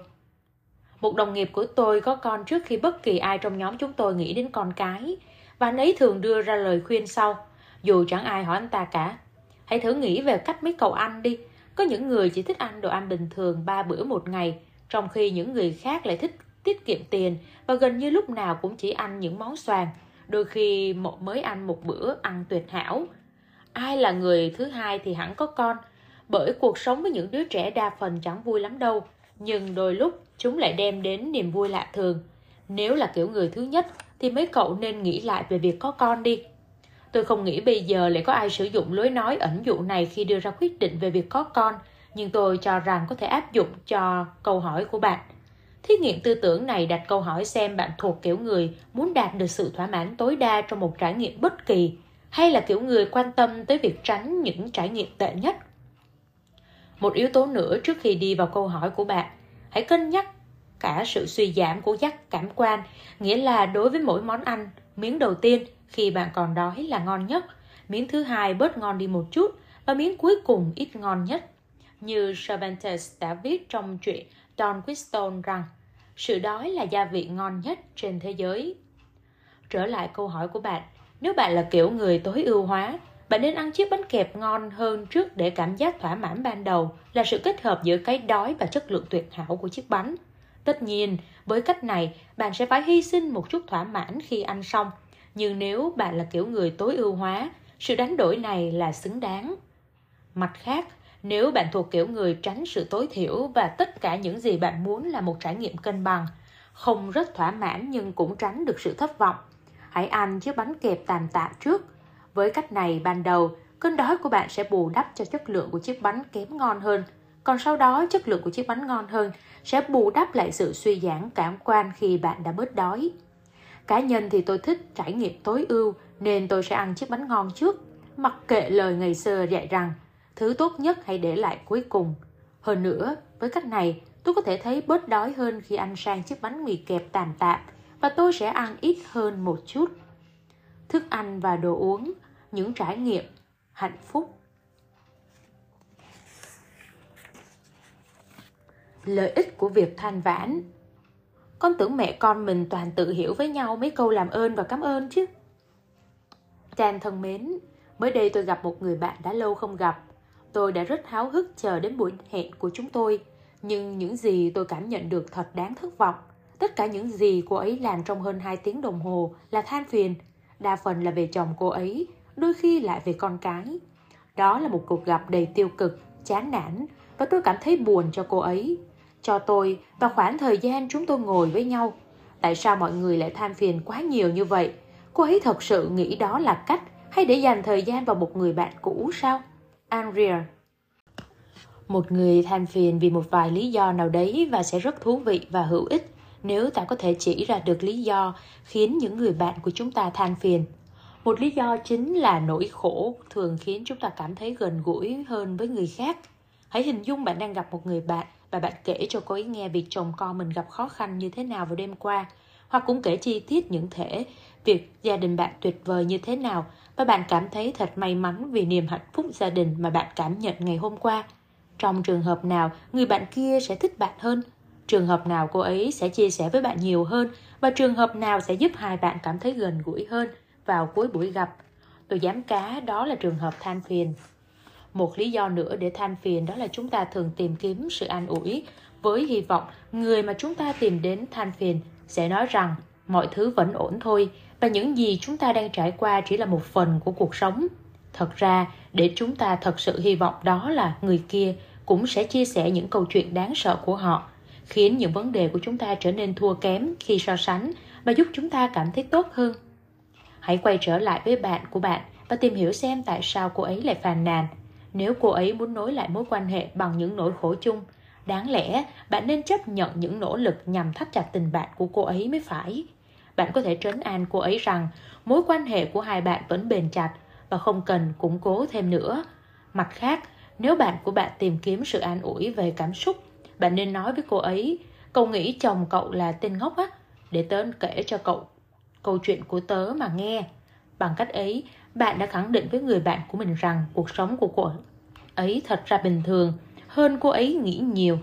Một đồng nghiệp của tôi có con trước khi bất kỳ ai trong nhóm chúng tôi nghĩ đến con cái, và anh ấy thường đưa ra lời khuyên sau, dù chẳng ai hỏi anh ta cả. Hãy thử nghĩ về cách mấy cậu ăn đi. Có những người chỉ thích ăn đồ ăn bình thường ba bữa một ngày, trong khi những người khác lại thích tiết kiệm tiền và gần như lúc nào cũng chỉ ăn những món xoàng, đôi khi một mới ăn một bữa ăn tuyệt hảo. Ai là người thứ hai thì hẳn có con, bởi cuộc sống với những đứa trẻ đa phần chẳng vui lắm đâu, nhưng đôi lúc chúng lại đem đến niềm vui lạ thường. Nếu là kiểu người thứ nhất thì mấy cậu nên nghĩ lại về việc có con đi. Tôi không nghĩ bây giờ lại có ai sử dụng lối nói ẩn dụ này khi đưa ra quyết định về việc có con, nhưng tôi cho rằng có thể áp dụng cho câu hỏi của bạn. Thí nghiệm tư tưởng này đặt câu hỏi xem bạn thuộc kiểu người muốn đạt được sự thỏa mãn tối đa trong một trải nghiệm bất kỳ, hay là kiểu người quan tâm tới việc tránh những trải nghiệm tệ nhất. Một yếu tố nữa trước khi đi vào câu hỏi của bạn, hãy cân nhắc cả sự suy giảm của giác cảm quan, nghĩa là đối với mỗi món ăn, miếng đầu tiên khi bạn còn đói là ngon nhất, miếng thứ hai bớt ngon đi một chút và miếng cuối cùng ít ngon nhất. Như Cervantes đã viết trong truyện Don Quixote rằng, sự đói là gia vị ngon nhất trên thế giới. Trở lại câu hỏi của bạn, nếu bạn là kiểu người tối ưu hóa, bạn nên ăn chiếc bánh kẹp ngon hơn trước để cảm giác thỏa mãn ban đầu là sự kết hợp giữa cái đói và chất lượng tuyệt hảo của chiếc bánh. Tất nhiên, với cách này, bạn sẽ phải hy sinh một chút thỏa mãn khi ăn xong. Nhưng nếu bạn là kiểu người tối ưu hóa, sự đánh đổi này là xứng đáng. Mặt khác, nếu bạn thuộc kiểu người tránh sự tối thiểu và tất cả những gì bạn muốn là một trải nghiệm cân bằng, không rất thỏa mãn nhưng cũng tránh được sự thất vọng, hãy ăn chiếc bánh kẹp tạm tạm trước. Với cách này, ban đầu, cơn đói của bạn sẽ bù đắp cho chất lượng của chiếc bánh kém ngon hơn. Còn sau đó, chất lượng của chiếc bánh ngon hơn sẽ bù đắp lại sự suy giảm cảm quan khi bạn đã bớt đói. Cá nhân thì tôi thích trải nghiệm tối ưu, nên tôi sẽ ăn chiếc bánh ngon trước, mặc kệ lời ngày xưa dạy rằng, thứ tốt nhất hãy để lại cuối cùng. Hơn nữa, với cách này, tôi có thể thấy bớt đói hơn khi ăn sang chiếc bánh mì kẹp tạm tạm, và tôi sẽ ăn ít hơn một chút. Thức ăn và đồ uống, những trải nghiệm, hạnh phúc. Lợi ích của việc than vãn. Con tưởng mẹ con mình toàn tự hiểu với nhau mấy câu làm ơn và cảm ơn chứ. Dan thân mến, Mới đây tôi gặp một người bạn đã lâu không gặp. Tôi đã rất háo hức chờ đến buổi hẹn của chúng tôi. Nhưng những gì tôi cảm nhận được thật đáng thất vọng. Tất cả những gì cô ấy làm trong hơn hai tiếng đồng hồ là than phiền. Đa phần là về chồng cô ấy, đôi khi lại về con cái. Đó là một cuộc gặp đầy tiêu cực, chán nản và tôi cảm thấy buồn cho cô ấy, cho tôi và khoảng thời gian chúng tôi ngồi với nhau. Tại sao mọi người lại than phiền quá nhiều như vậy? Cô ấy thật sự nghĩ đó là cách hay để dành thời gian vào một người bạn cũ sao? Andrea. Một người than phiền vì một vài lý do nào đấy và sẽ rất thú vị và hữu ích nếu ta có thể chỉ ra được lý do khiến những người bạn của chúng ta than phiền. Một lý do chính là nỗi khổ thường khiến chúng ta cảm thấy gần gũi hơn với người khác. Hãy hình dung bạn đang gặp một người bạn và bạn kể cho cô ấy nghe việc chồng con mình gặp khó khăn như thế nào vào đêm qua, hoặc cũng kể chi tiết những thể việc gia đình bạn tuyệt vời như thế nào và bạn cảm thấy thật may mắn vì niềm hạnh phúc gia đình mà bạn cảm nhận ngày hôm qua. Trong trường hợp nào, người bạn kia sẽ thích bạn hơn? Trường hợp nào cô ấy sẽ chia sẻ với bạn nhiều hơn? Và trường hợp nào sẽ giúp hai bạn cảm thấy gần gũi hơn vào cuối buổi gặp? Tôi dám cá đó là trường hợp than phiền. Một lý do nữa để than phiền đó là chúng ta thường tìm kiếm sự an ủi với hy vọng người mà chúng ta tìm đến than phiền sẽ nói rằng mọi thứ vẫn ổn thôi và những gì chúng ta đang trải qua chỉ là một phần của cuộc sống. Thật ra, để chúng ta thật sự hy vọng đó là người kia cũng sẽ chia sẻ những câu chuyện đáng sợ của họ, khiến những vấn đề của chúng ta trở nên thua kém khi so sánh và giúp chúng ta cảm thấy tốt hơn. Hãy quay trở lại với bạn của bạn và tìm hiểu xem tại sao cô ấy lại phàn nàn. Nếu cô ấy muốn nối lại mối quan hệ bằng những nỗi khổ chung, đáng lẽ bạn nên chấp nhận những nỗ lực nhằm thắt chặt tình bạn của cô ấy mới phải. Bạn có thể trấn an cô ấy rằng mối quan hệ của hai bạn vẫn bền chặt và không cần củng cố thêm nữa. Mặt khác, nếu bạn của bạn tìm kiếm sự an ủi về cảm xúc, bạn nên nói với cô ấy, cậu nghĩ chồng cậu là tên ngốc á, để tớ kể cho cậu câu chuyện của tớ mà nghe. Bằng cách ấy, bạn đã khẳng định với người bạn của mình rằng cuộc sống của cô ấy thật ra bình thường hơn cô ấy nghĩ nhiều.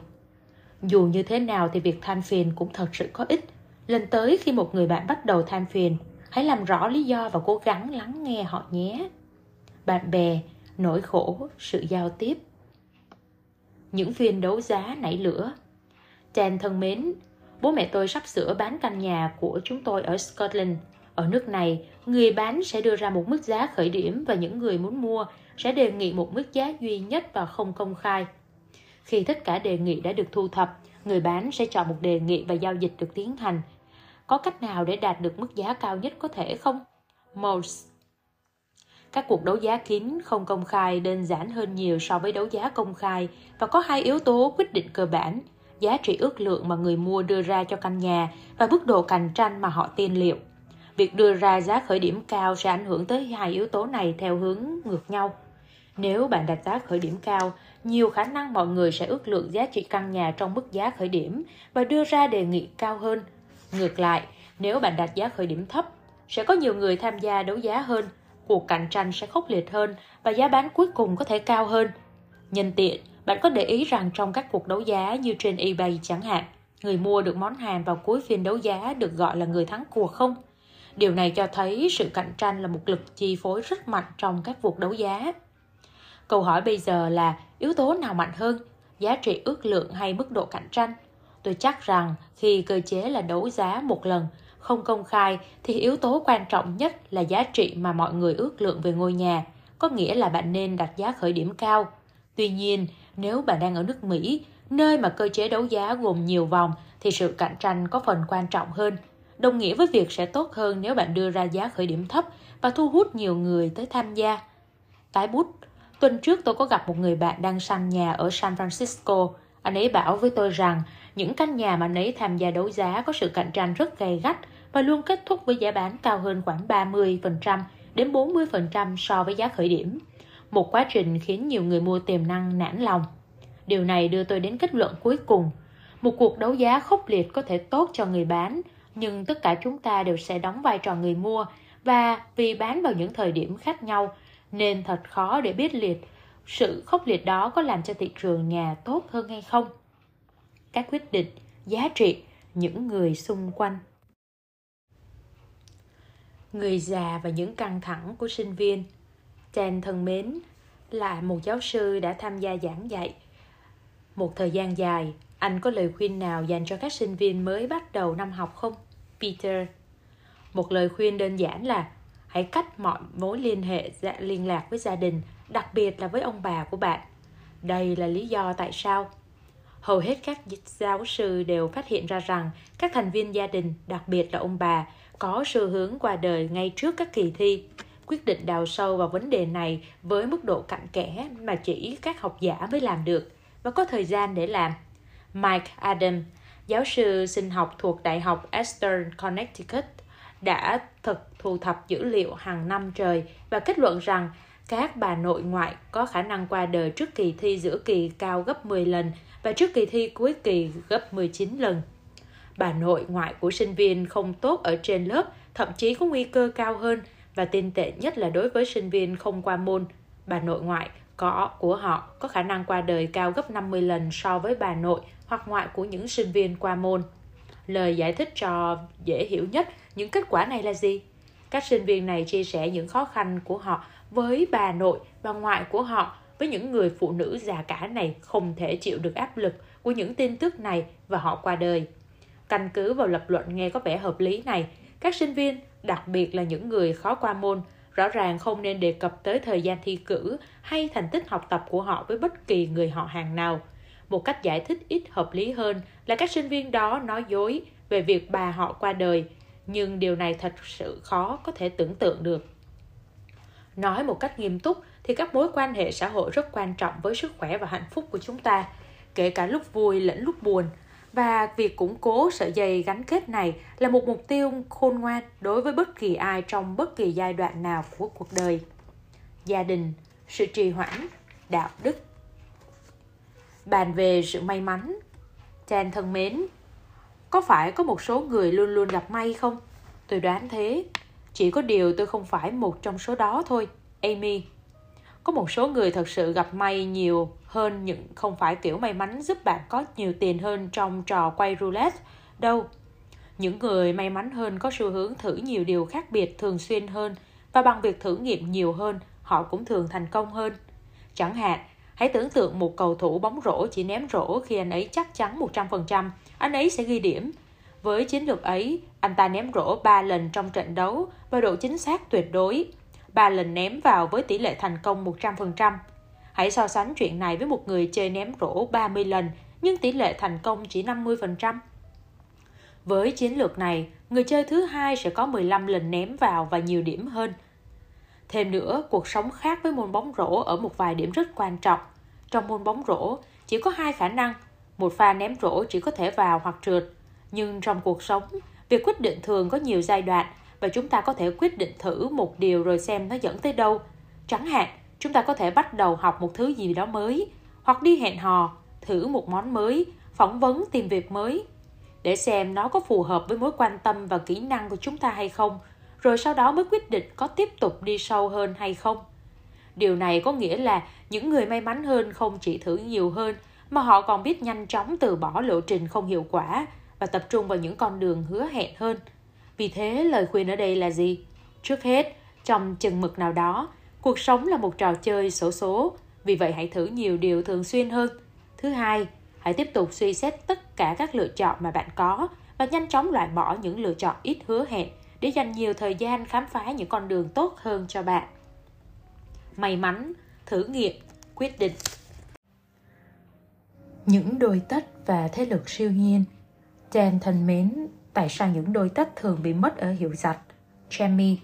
Dù như thế nào thì việc than phiền cũng thật sự có ích. Lần tới khi một người bạn bắt đầu than phiền, hãy làm rõ lý do và cố gắng lắng nghe họ nhé. Bạn bè, nỗi khổ, sự giao tiếp. Những phiên đấu giá nảy lửa. Chan thân mến, bố mẹ tôi sắp sửa bán căn nhà của chúng tôi ở Scotland. Ở nước này, người bán sẽ đưa ra một mức giá khởi điểm và những người muốn mua sẽ đề nghị một mức giá duy nhất và không công khai. Khi tất cả đề nghị đã được thu thập, người bán sẽ chọn một đề nghị và giao dịch được tiến hành. Có cách nào để đạt được mức giá cao nhất có thể không? Most. Các cuộc đấu giá kín không công khai đơn giản hơn nhiều so với đấu giá công khai và có hai yếu tố quyết định cơ bản: giá trị ước lượng mà người mua đưa ra cho căn nhà và mức độ cạnh tranh mà họ tiên liệu. Việc đưa ra giá khởi điểm cao sẽ ảnh hưởng tới hai yếu tố này theo hướng ngược nhau. Nếu bạn đặt giá khởi điểm cao, nhiều khả năng mọi người sẽ ước lượng giá trị căn nhà trong mức giá khởi điểm và đưa ra đề nghị cao hơn. Ngược lại, nếu bạn đặt giá khởi điểm thấp, sẽ có nhiều người tham gia đấu giá hơn, cuộc cạnh tranh sẽ khốc liệt hơn và giá bán cuối cùng có thể cao hơn. Nhân tiện, bạn có để ý rằng trong các cuộc đấu giá như trên eBay chẳng hạn, người mua được món hàng vào cuối phiên đấu giá được gọi là người thắng cuộc không? Điều này cho thấy sự cạnh tranh là một lực chi phối rất mạnh trong các cuộc đấu giá. Câu hỏi bây giờ là yếu tố nào mạnh hơn, giá trị ước lượng hay mức độ cạnh tranh? Tôi chắc rằng khi cơ chế là đấu giá một lần, không công khai thì yếu tố quan trọng nhất là giá trị mà mọi người ước lượng về ngôi nhà, có nghĩa là bạn nên đặt giá khởi điểm cao. Tuy nhiên, nếu bạn đang ở nước Mỹ, nơi mà cơ chế đấu giá gồm nhiều vòng thì sự cạnh tranh có phần quan trọng hơn, đồng nghĩa với việc sẽ tốt hơn nếu bạn đưa ra giá khởi điểm thấp và thu hút nhiều người tới tham gia. Tái bút, tuần trước tôi có gặp một người bạn đang săn nhà ở San Francisco. Anh ấy bảo với tôi rằng những căn nhà mà anh ấy tham gia đấu giá có sự cạnh tranh rất gay gắt và luôn kết thúc với giá bán cao hơn khoảng ba mươi phần trăm đến bốn mươi phần trăm so với giá khởi điểm. Một quá trình khiến nhiều người mua tiềm năng nản lòng. Điều này đưa tôi đến kết luận cuối cùng. Một cuộc đấu giá khốc liệt có thể tốt cho người bán, nhưng tất cả chúng ta đều sẽ đóng vai trò người mua và vì bán vào những thời điểm khác nhau nên thật khó để biết liệt sự khốc liệt đó có làm cho thị trường nhà tốt hơn hay không. Các quyết định, giá trị, những người xung quanh. Người già và những căng thẳng của sinh viên. Chàng thân mến là một giáo sư đã tham gia giảng dạy một thời gian dài. Anh có lời khuyên nào dành cho các sinh viên mới bắt đầu năm học không, Peter? Một lời khuyên đơn giản là hãy cắt mọi mối liên hệ liên lạc với gia đình, đặc biệt là với ông bà của bạn. Đây là lý do tại sao hầu hết các giáo sư đều phát hiện ra rằng các thành viên gia đình, đặc biệt là ông bà, có xu hướng qua đời ngay trước các kỳ thi. Quyết định đào sâu vào vấn đề này với mức độ cặn kẽ mà chỉ các học giả mới làm được và có thời gian để làm. Mike Adam, giáo sư sinh học thuộc Đại học Eastern Connecticut, đã thực thu thập dữ liệu hàng năm trời và kết luận rằng các bà nội ngoại có khả năng qua đời trước kỳ thi giữa kỳ cao gấp mười lần và trước kỳ thi cuối kỳ gấp mười chín lần. Bà nội ngoại của sinh viên không tốt ở trên lớp thậm chí có nguy cơ cao hơn, và tin tệ nhất là đối với sinh viên không qua môn, bà nội ngoại có của họ có khả năng qua đời cao gấp năm mươi lần so với bà nội hoặc ngoại của những sinh viên qua môn. Lời giải thích cho dễ hiểu nhất những kết quả này là gì? Các sinh viên này chia sẻ những khó khăn của họ với bà nội và ngoại của họ, với những người phụ nữ già cả này không thể chịu được áp lực của những tin tức này và họ qua đời. Căn cứ vào lập luận nghe có vẻ hợp lý này, các sinh viên, đặc biệt là những người khó qua môn, rõ ràng không nên đề cập tới thời gian thi cử hay thành tích học tập của họ với bất kỳ người họ hàng nào. Một cách giải thích ít hợp lý hơn là các sinh viên đó nói dối về việc bà họ qua đời, nhưng điều này thật sự khó có thể tưởng tượng được. Nói một cách nghiêm túc thì các mối quan hệ xã hội rất quan trọng với sức khỏe và hạnh phúc của chúng ta, kể cả lúc vui lẫn lúc buồn. Và việc củng cố sợi dây gắn kết này là một mục tiêu khôn ngoan đối với bất kỳ ai trong bất kỳ giai đoạn nào của cuộc đời. Gia đình, sự trì hoãn, đạo đức. Bàn về sự may mắn, Chan thân mến, có phải có một số người luôn luôn gặp may không? Tôi đoán thế, chỉ có điều tôi không phải một trong số đó thôi, Amy. Có một số người thật sự gặp may nhiều hơn, nhưng không phải kiểu may mắn giúp bạn có nhiều tiền hơn trong trò quay roulette đâu. Những người may mắn hơn có xu hướng thử nhiều điều khác biệt thường xuyên hơn, và bằng việc thử nghiệm nhiều hơn, họ cũng thường thành công hơn. Chẳng hạn, hãy tưởng tượng một cầu thủ bóng rổ chỉ ném rổ khi anh ấy chắc chắn một trăm phần trăm, anh ấy sẽ ghi điểm. Với chiến lược ấy, anh ta ném rổ ba lần trong trận đấu và độ chính xác tuyệt đối. Ba lần ném vào với tỷ lệ thành công một trăm phần trăm. Hãy so sánh chuyện này với một người chơi ném rổ ba mươi lần, nhưng tỷ lệ thành công chỉ năm mươi phần trăm. Với chiến lược này, người chơi thứ hai sẽ có mười lăm lần ném vào và nhiều điểm hơn. Thêm nữa, cuộc sống khác với môn bóng rổ ở một vài điểm rất quan trọng. Trong môn bóng rổ, chỉ có hai khả năng. Một pha ném rổ chỉ có thể vào hoặc trượt. Nhưng trong cuộc sống, việc quyết định thường có nhiều giai đoạn, và chúng ta có thể quyết định thử một điều rồi xem nó dẫn tới đâu. Chẳng hạn, chúng ta có thể bắt đầu học một thứ gì đó mới, hoặc đi hẹn hò, thử một món mới, phỏng vấn tìm việc mới, để xem nó có phù hợp với mối quan tâm và kỹ năng của chúng ta hay không, rồi sau đó mới quyết định có tiếp tục đi sâu hơn hay không. Điều này có nghĩa là những người may mắn hơn không chỉ thử nhiều hơn, mà họ còn biết nhanh chóng từ bỏ lộ trình không hiệu quả và tập trung vào những con đường hứa hẹn hơn. Vì thế, lời khuyên ở đây là gì? Trước hết, trong chừng mực nào đó, cuộc sống là một trò chơi xổ số, vì vậy hãy thử nhiều điều thường xuyên hơn. Thứ hai, hãy tiếp tục suy xét tất cả các lựa chọn mà bạn có và nhanh chóng loại bỏ những lựa chọn ít hứa hẹn để dành nhiều thời gian khám phá những con đường tốt hơn cho bạn. May mắn, thử nghiệm, quyết định. Những đôi tất và thế lực siêu nhiên. Chan thân mến, tại sao những đôi tất thường bị mất ở hiệu giặt? Jamie,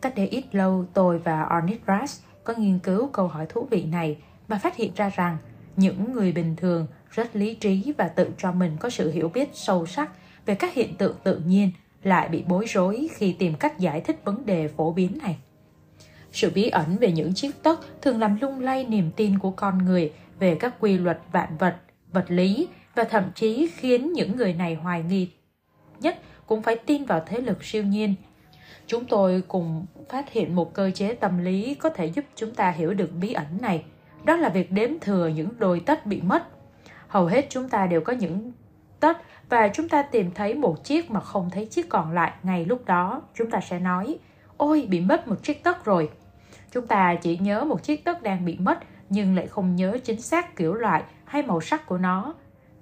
cách đây ít lâu, tôi và Ornit Rass có nghiên cứu câu hỏi thú vị này và phát hiện ra rằng những người bình thường rất lý trí và tự cho mình có sự hiểu biết sâu sắc về các hiện tượng tự nhiên lại bị bối rối khi tìm cách giải thích vấn đề phổ biến này. Sự bí ẩn về những chiếc tất thường làm lung lay niềm tin của con người về các quy luật vạn vật, vật lý, và thậm chí khiến những người này hoài nghi nhất cũng phải tin vào thế lực siêu nhiên. Chúng tôi cùng phát hiện một cơ chế tâm lý có thể giúp chúng ta hiểu được bí ẩn này, đó là việc đếm thừa những đôi tất bị mất. Hầu hết chúng ta đều có những tất và chúng ta tìm thấy một chiếc mà không thấy chiếc còn lại ngay lúc đó. Chúng ta sẽ nói, ôi bị mất một chiếc tất rồi. Chúng ta chỉ nhớ một chiếc tất đang bị mất nhưng lại không nhớ chính xác kiểu loại hay màu sắc của nó.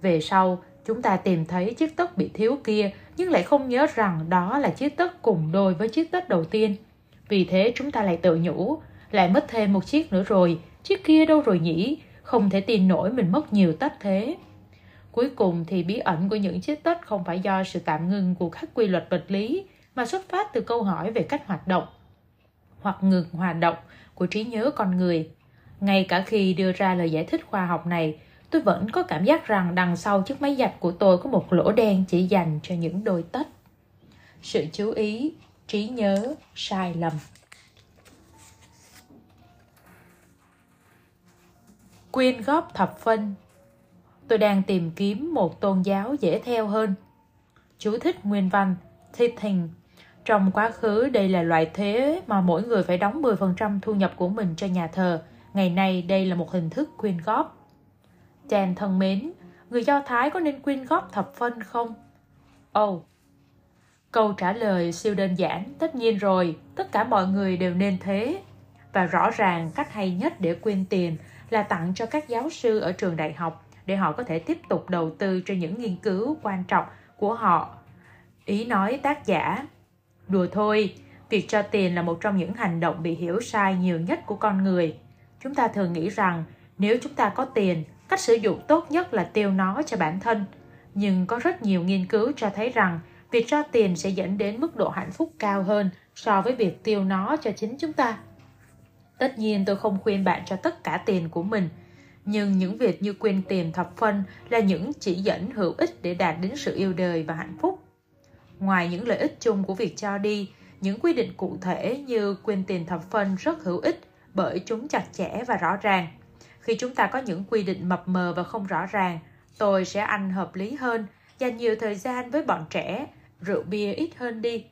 Về sau, chúng ta tìm thấy chiếc tất bị thiếu kia nhưng lại không nhớ rằng đó là chiếc tất cùng đôi với chiếc tất đầu tiên. Vì thế chúng ta lại tự nhủ, lại mất thêm một chiếc nữa rồi, chiếc kia đâu rồi nhỉ? Không thể tin nổi mình mất nhiều tất thế. Cuối cùng thì bí ẩn của những chiếc tất không phải do sự tạm ngừng của các quy luật vật lý mà xuất phát từ câu hỏi về cách hoạt động hoặc ngừng hoạt động của trí nhớ con người. Ngay cả khi đưa ra lời giải thích khoa học này, tôi vẫn có cảm giác rằng đằng sau chiếc máy giặt của tôi có một lỗ đen chỉ dành cho những đôi tất. Sự chú ý, trí nhớ, sai lầm. Quyên góp thập phân. Tôi đang tìm kiếm một tôn giáo dễ theo hơn. Chú thích nguyên văn, tithing. Trong quá khứ, đây là loại thuế mà mỗi người phải đóng mười phần trăm thu nhập của mình cho nhà thờ. Ngày nay, đây là một hình thức quyên góp. Chàng thân mến, người Do Thái có nên quyên góp thập phân không? Ồ, oh. Câu trả lời siêu đơn giản, tất nhiên rồi, tất cả mọi người đều nên thế. Và rõ ràng cách hay nhất để quyên tiền là tặng cho các giáo sư ở trường đại học để họ có thể tiếp tục đầu tư cho những nghiên cứu quan trọng của họ. Ý nói tác giả. Đùa thôi, việc cho tiền là một trong những hành động bị hiểu sai nhiều nhất của con người. Chúng ta thường nghĩ rằng nếu chúng ta có tiền, cách sử dụng tốt nhất là tiêu nó cho bản thân. Nhưng có rất nhiều nghiên cứu cho thấy rằng việc cho tiền sẽ dẫn đến mức độ hạnh phúc cao hơn so với việc tiêu nó cho chính chúng ta. Tất nhiên tôi không khuyên bạn cho tất cả tiền của mình, nhưng những việc như quyên tiền thập phân là những chỉ dẫn hữu ích để đạt đến sự yêu đời và hạnh phúc. Ngoài những lợi ích chung của việc cho đi, những quy định cụ thể như quyên tiền thập phân rất hữu ích bởi chúng chặt chẽ và rõ ràng. Khi chúng ta có những quy định mập mờ và không rõ ràng, tôi sẽ ăn hợp lý hơn, dành nhiều thời gian với bọn trẻ, rượu bia ít hơn đi.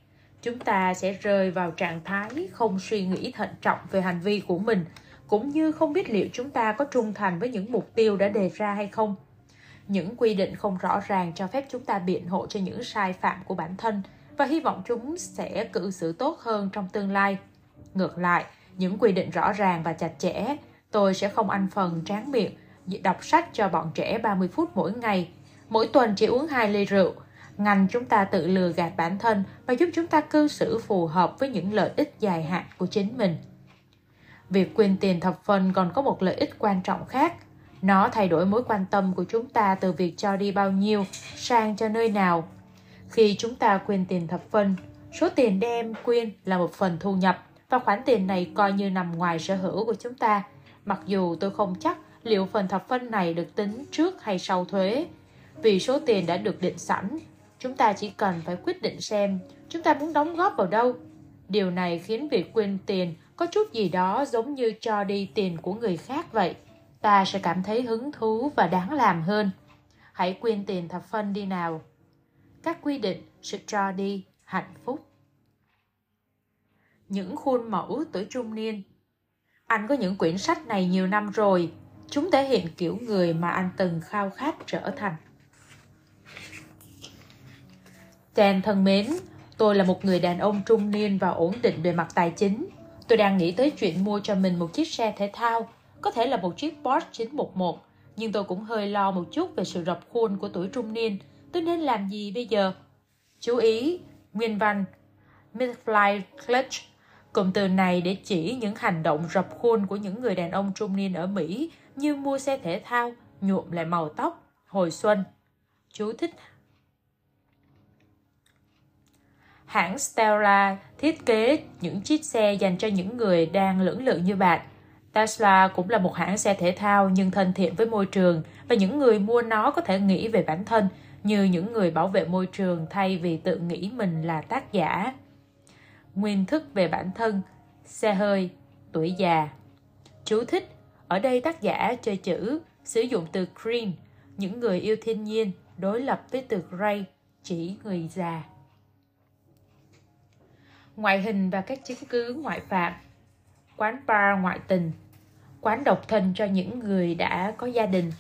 Chúng ta sẽ rơi vào trạng thái không suy nghĩ thận trọng về hành vi của mình, cũng như không biết liệu chúng ta có trung thành với những mục tiêu đã đề ra hay không. Những quy định không rõ ràng cho phép chúng ta biện hộ cho những sai phạm của bản thân và hy vọng chúng sẽ cư xử tốt hơn trong tương lai. Ngược lại, những quy định rõ ràng và chặt chẽ, tôi sẽ không ăn phần tráng miệng, đọc sách cho bọn trẻ ba mươi phút mỗi ngày, mỗi tuần chỉ uống hai ly rượu, ngăn chúng ta tự lừa gạt bản thân và giúp chúng ta cư xử phù hợp với những lợi ích dài hạn của chính mình. Việc quyên tiền thập phân còn có một lợi ích quan trọng khác. Nó thay đổi mối quan tâm của chúng ta từ việc cho đi bao nhiêu sang cho nơi nào. Khi chúng ta quyên tiền thập phân, số tiền đem quyên là một phần thu nhập và khoản tiền này coi như nằm ngoài sở hữu của chúng ta. Mặc dù tôi không chắc liệu phần thập phân này được tính trước hay sau thuế, vì số tiền đã được định sẵn. Chúng ta chỉ cần phải quyết định xem chúng ta muốn đóng góp vào đâu. Điều này khiến việc quyên tiền có chút gì đó giống như cho đi tiền của người khác vậy. Ta sẽ cảm thấy hứng thú và đáng làm hơn. Hãy quyên tiền thập phân đi nào. Các quy định sẽ cho đi hạnh phúc. Những khuôn mẫu tuổi trung niên. Anh có những quyển sách này nhiều năm rồi. Chúng thể hiện kiểu người mà anh từng khao khát trở thành. Chàng thân mến, tôi là một người đàn ông trung niên và ổn định về mặt tài chính. Tôi đang nghĩ tới chuyện mua cho mình một chiếc xe thể thao, có thể là một chiếc Porsche chín một một, nhưng tôi cũng hơi lo một chút về sự rập khuôn của tuổi trung niên. Tôi nên làm gì bây giờ? Chú ý, nguyên văn, midlife clutch, cụm từ này để chỉ những hành động rập khuôn của những người đàn ông trung niên ở Mỹ như mua xe thể thao, nhuộm lại màu tóc, hồi xuân. Chú thích. Hãng Stella thiết kế những chiếc xe dành cho những người đang lưỡng lự như bạn. Tesla cũng là một hãng xe thể thao nhưng thân thiện với môi trường và những người mua nó có thể nghĩ về bản thân như những người bảo vệ môi trường thay vì tự nghĩ mình là tác giả. Nguyên thức về bản thân, xe hơi, tuổi già. Chú thích, ở đây tác giả chơi chữ, sử dụng từ green, những người yêu thiên nhiên, đối lập với từ gray, chỉ người già. Ngoại hình và các chứng cứ ngoại phạm. Quán bar ngoại tình. Quán độc thân cho những người đã có gia đình.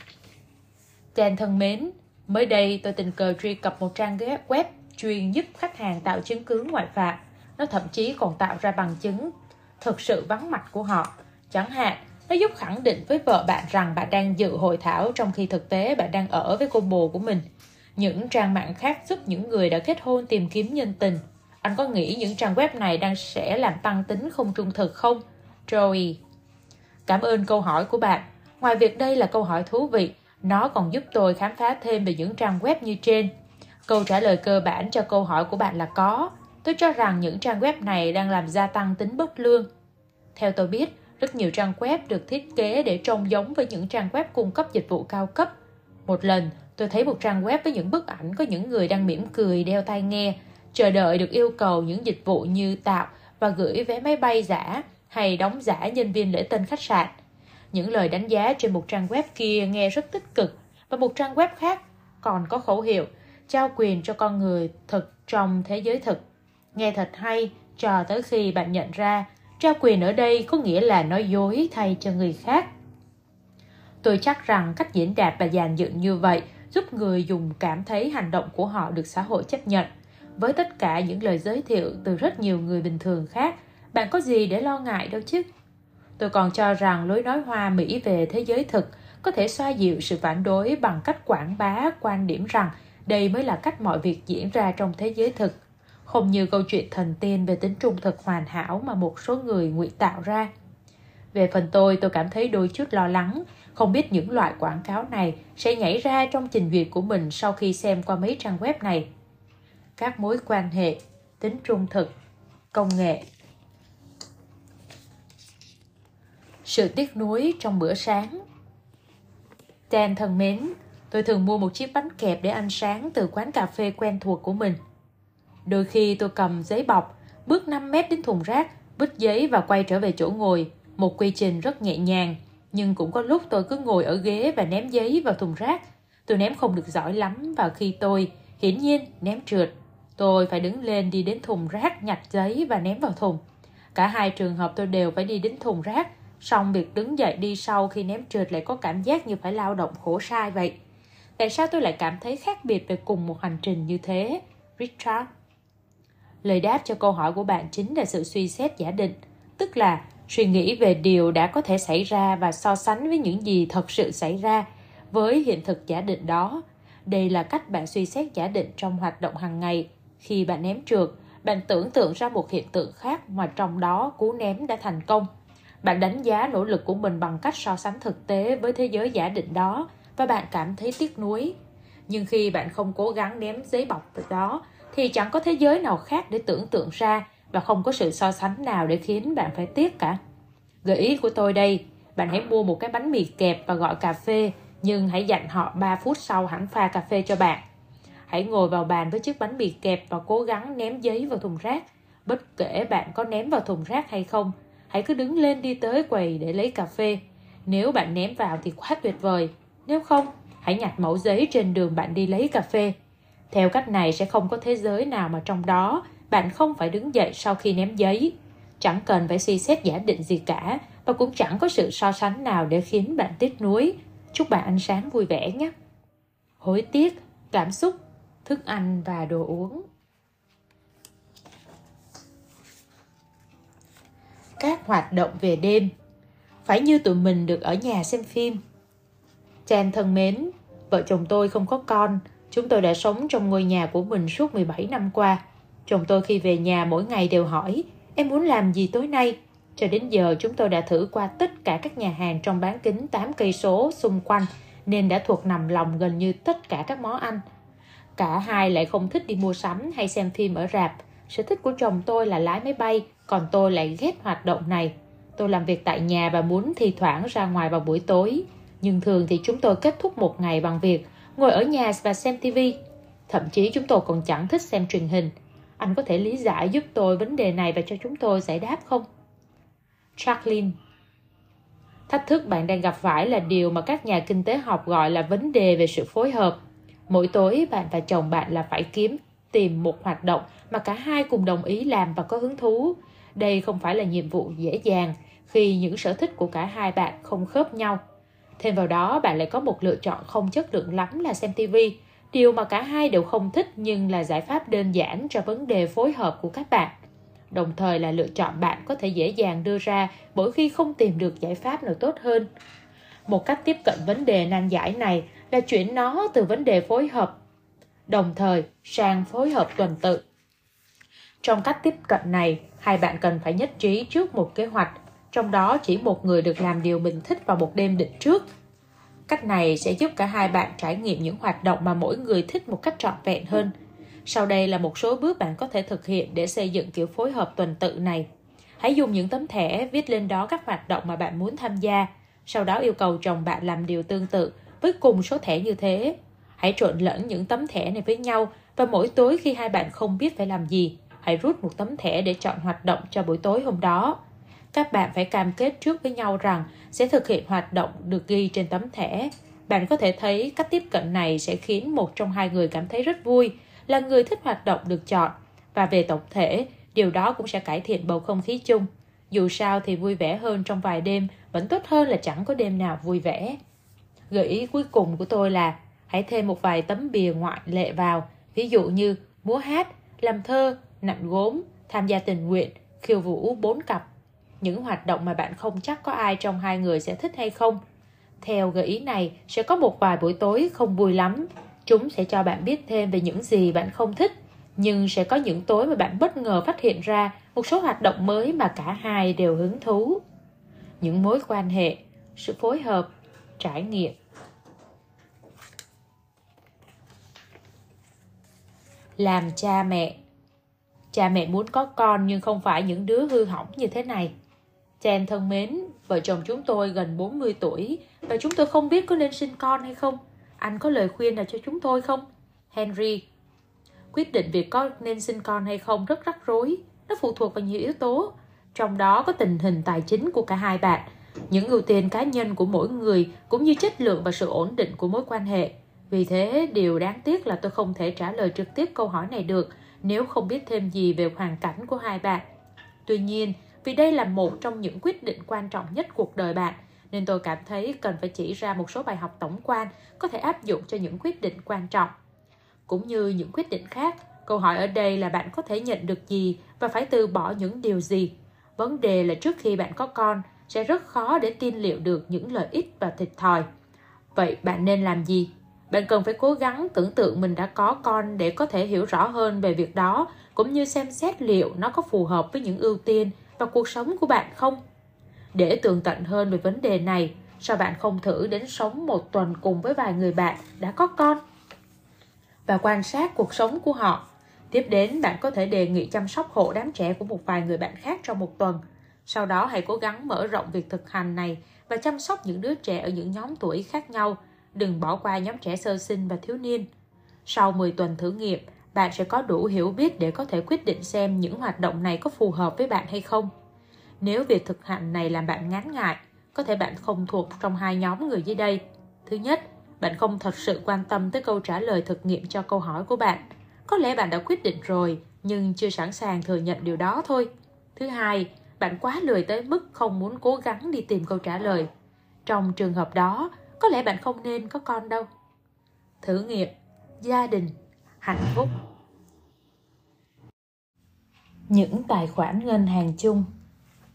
Chàng thân mến, mới đây tôi tình cờ truy cập một trang web chuyên giúp khách hàng tạo chứng cứ ngoại phạm. Nó thậm chí còn tạo ra bằng chứng thực sự vắng mặt của họ. Chẳng hạn, nó giúp khẳng định với vợ bạn rằng bạn đang dự hội thảo trong khi thực tế bạn đang ở với cô bồ của mình. Những trang mạng khác giúp những người đã kết hôn tìm kiếm nhân tình. Anh có nghĩ những trang web này đang sẽ làm tăng tính không trung thực không? Joey, cảm ơn câu hỏi của bạn. Ngoài việc đây là câu hỏi thú vị, nó còn giúp tôi khám phá thêm về những trang web như trên. Câu trả lời cơ bản cho câu hỏi của bạn là có. Tôi cho rằng những trang web này đang làm gia tăng tính bất lương. Theo tôi biết, rất nhiều trang web được thiết kế để trông giống với những trang web cung cấp dịch vụ cao cấp. Một lần, tôi thấy một trang web với những bức ảnh có những người đang mỉm cười đeo tai nghe, chờ đợi được yêu cầu những dịch vụ như tạo và gửi vé máy bay giả hay đóng giả nhân viên lễ tân khách sạn. Những lời đánh giá trên một trang web kia nghe rất tích cực, và một trang web khác còn có khẩu hiệu trao quyền cho con người thực trong thế giới thực. Nghe thật hay cho tới khi bạn nhận ra trao quyền ở đây có nghĩa là nói dối thay cho người khác. Tôi chắc rằng cách diễn đạt và dàn dựng như vậy giúp người dùng cảm thấy hành động của họ được xã hội chấp nhận. Với tất cả những lời giới thiệu từ rất nhiều người bình thường khác, bạn có gì để lo ngại đâu chứ? Tôi còn cho rằng lối nói hoa mỹ về thế giới thực có thể xoa dịu sự phản đối bằng cách quảng bá quan điểm rằng đây mới là cách mọi việc diễn ra trong thế giới thực, không như câu chuyện thần tiên về tính trung thực hoàn hảo mà một số người ngụy tạo ra. Về phần tôi, tôi cảm thấy đôi chút lo lắng, không biết những loại quảng cáo này sẽ nhảy ra trong trình duyệt của mình sau khi xem qua mấy trang web này. Các mối quan hệ, tính trung thực, công nghệ. Sự tiếc nuối trong bữa sáng. Dan thân mến, tôi thường mua một chiếc bánh kẹp để ăn sáng từ quán cà phê quen thuộc của mình. Đôi khi tôi cầm giấy bọc, bước năm mét đến thùng rác, vứt giấy và quay trở về chỗ ngồi, một quy trình rất nhẹ nhàng. Nhưng cũng có lúc tôi cứ ngồi ở ghế và ném giấy vào thùng rác. Tôi ném không được giỏi lắm và khi tôi, hiển nhiên, ném trượt. Tôi phải đứng lên đi đến thùng rác, nhặt giấy và ném vào thùng. Cả hai trường hợp tôi đều phải đi đến thùng rác, song việc đứng dậy đi sau khi ném trượt lại có cảm giác như phải lao động khổ sai vậy. Tại sao tôi lại cảm thấy khác biệt về cùng một hành trình như thế? Richard, lời đáp cho câu hỏi của bạn chính là sự suy xét giả định, tức là suy nghĩ về điều đã có thể xảy ra và so sánh với những gì thật sự xảy ra với hiện thực giả định đó. Đây là cách bạn suy xét giả định trong hoạt động hàng ngày. Khi bạn ném trượt, bạn tưởng tượng ra một hiện tượng khác mà trong đó cú ném đã thành công. Bạn đánh giá nỗ lực của mình bằng cách so sánh thực tế với thế giới giả định đó và bạn cảm thấy tiếc nuối. Nhưng khi bạn không cố gắng ném giấy bọc từ đó, thì chẳng có thế giới nào khác để tưởng tượng ra và không có sự so sánh nào để khiến bạn phải tiếc cả. Gợi ý của tôi đây, bạn hãy mua một cái bánh mì kẹp và gọi cà phê, nhưng hãy dặn họ ba phút sau hãng pha cà phê cho bạn. Hãy ngồi vào bàn với chiếc bánh mì kẹp và cố gắng ném giấy vào thùng rác. Bất kể bạn có ném vào thùng rác hay không, hãy cứ đứng lên đi tới quầy để lấy cà phê. Nếu bạn ném vào thì quá tuyệt vời. Nếu không, hãy nhặt mẫu giấy trên đường bạn đi lấy cà phê. Theo cách này sẽ không có thế giới nào mà trong đó bạn không phải đứng dậy sau khi ném giấy. Chẳng cần phải suy xét giả định gì cả và cũng chẳng có sự so sánh nào để khiến bạn tiếc nuối. Chúc bạn ăn sáng vui vẻ nhé. Hối tiếc, cảm xúc, thức ăn và đồ uống. Các hoạt động về đêm. Phải như tụi mình được ở nhà xem phim. Chan thân mến, vợ chồng tôi không có con. Chúng tôi đã sống trong ngôi nhà của mình suốt mười bảy năm qua. Chồng tôi khi về nhà mỗi ngày đều hỏi, em muốn làm gì tối nay? Cho đến giờ chúng tôi đã thử qua tất cả các nhà hàng trong bán kính tám cây số xung quanh, nên đã thuộc nằm lòng gần như tất cả các món ăn. Cả hai lại không thích đi mua sắm hay xem phim ở rạp. Sở thích của chồng tôi là lái máy bay, còn tôi lại ghét hoạt động này. Tôi làm việc tại nhà và muốn thi thoảng ra ngoài vào buổi tối. Nhưng thường thì chúng tôi kết thúc một ngày bằng việc ngồi ở nhà và xem tivi. Thậm chí chúng tôi còn chẳng thích xem truyền hình. Anh có thể lý giải giúp tôi vấn đề này và cho chúng tôi giải đáp không? Jacqueline, thách thức bạn đang gặp phải là điều mà các nhà kinh tế học gọi là vấn đề về sự phối hợp. Mỗi tối bạn và chồng bạn là phải kiếm, tìm một hoạt động mà cả hai cùng đồng ý làm và có hứng thú. Đây không phải là nhiệm vụ dễ dàng khi những sở thích của cả hai bạn không khớp nhau. Thêm vào đó, bạn lại có một lựa chọn không chất lượng lắm là xem tivi, điều mà cả hai đều không thích nhưng là giải pháp đơn giản cho vấn đề phối hợp của các bạn. đồng thời là lựa chọn bạn có thể dễ dàng đưa ra mỗi khi không tìm được giải pháp nào tốt hơn. Một cách tiếp cận vấn đề nan giải này là chuyển nó từ vấn đề phối hợp đồng thời sang phối hợp tuần tự. Trong cách tiếp cận này, hai bạn cần phải nhất trí trước một kế hoạch, trong đó chỉ một người được làm điều mình thích vào một đêm định trước. Cách này sẽ giúp cả hai bạn trải nghiệm những hoạt động mà mỗi người thích một cách trọn vẹn hơn. Sau đây là một số bước bạn có thể thực hiện để xây dựng kiểu phối hợp tuần tự này. Hãy dùng những tấm thẻ viết lên đó các hoạt động mà bạn muốn tham gia, sau đó yêu cầu chồng bạn làm điều tương tự với cùng số thẻ như thế. Hãy trộn lẫn những tấm thẻ này với nhau và mỗi tối khi hai bạn không biết phải làm gì, hãy rút một tấm thẻ để chọn hoạt động cho buổi tối hôm đó. Các bạn phải cam kết trước với nhau rằng sẽ thực hiện hoạt động được ghi trên tấm thẻ. Bạn có thể thấy cách tiếp cận này sẽ khiến một trong hai người cảm thấy rất vui, là người thích hoạt động được chọn. Và về tổng thể, điều đó cũng sẽ cải thiện bầu không khí chung. Dù sao thì vui vẻ hơn trong vài đêm vẫn tốt hơn là chẳng có đêm nào vui vẻ. Gợi ý cuối cùng của tôi là hãy thêm một vài tấm bìa ngoại lệ vào, ví dụ như múa hát, làm thơ, nặn gốm, tham gia tình nguyện, khiêu vũ bốn cặp. Những hoạt động mà bạn không chắc có ai trong hai người sẽ thích hay không. Theo gợi ý này, sẽ có một vài buổi tối không vui lắm. Chúng sẽ cho bạn biết thêm về những gì bạn không thích. Nhưng sẽ có những tối mà bạn bất ngờ phát hiện ra một số hoạt động mới mà cả hai đều hứng thú. Những mối quan hệ, sự phối hợp, trải nghiệm. Làm cha mẹ. Cha mẹ muốn có con nhưng không phải những đứa hư hỏng như thế này. Jen thân mến, vợ chồng chúng tôi gần bốn mươi tuổi và chúng tôi không biết có nên sinh con hay không. Anh có lời khuyên nào cho chúng tôi không? Henry, quyết định việc có nên sinh con hay không rất rắc rối. Nó phụ thuộc vào nhiều yếu tố, trong đó có tình hình tài chính của cả hai bạn, những ưu tiên cá nhân của mỗi người cũng như chất lượng và sự ổn định của mối quan hệ. Vì thế, điều đáng tiếc là tôi không thể trả lời trực tiếp câu hỏi này được nếu không biết thêm gì về hoàn cảnh của hai bạn. Tuy nhiên, vì đây là một trong những quyết định quan trọng nhất cuộc đời bạn, nên tôi cảm thấy cần phải chỉ ra một số bài học tổng quan có thể áp dụng cho những quyết định quan trọng. Cũng như những quyết định khác, câu hỏi ở đây là bạn có thể nhận được gì và phải từ bỏ những điều gì. Vấn đề là trước khi bạn có con, sẽ rất khó để tin liệu được những lợi ích và thiệt thòi. Vậy bạn nên làm gì? Bạn cần phải cố gắng tưởng tượng mình đã có con để có thể hiểu rõ hơn về việc đó, cũng như xem xét liệu nó có phù hợp với những ưu tiên và cuộc sống của bạn không. Để tường tận hơn về vấn đề này, sao bạn không thử đến sống một tuần cùng với vài người bạn đã có con và quan sát cuộc sống của họ. Tiếp đến, bạn có thể đề nghị chăm sóc hộ đám trẻ của một vài người bạn khác trong một tuần. Sau đó hãy cố gắng mở rộng việc thực hành này và chăm sóc những đứa trẻ ở những nhóm tuổi khác nhau. Đừng bỏ qua nhóm trẻ sơ sinh và thiếu niên. Sau mười tuần thử nghiệm, bạn sẽ có đủ hiểu biết để có thể quyết định xem những hoạt động này có phù hợp với bạn hay không. Nếu việc thực hành này làm bạn ngán ngại, có thể bạn không thuộc trong hai nhóm người dưới đây. Thứ nhất, bạn không thật sự quan tâm tới câu trả lời thực nghiệm cho câu hỏi của bạn. Có lẽ bạn đã quyết định rồi, nhưng chưa sẵn sàng thừa nhận điều đó thôi. Thứ hai, bạn quá lười tới mức không muốn cố gắng đi tìm câu trả lời. Trong trường hợp đó, có lẽ bạn không nên có con đâu. Thử nghiệm, gia đình, hạnh phúc. Những tài khoản ngân hàng chung.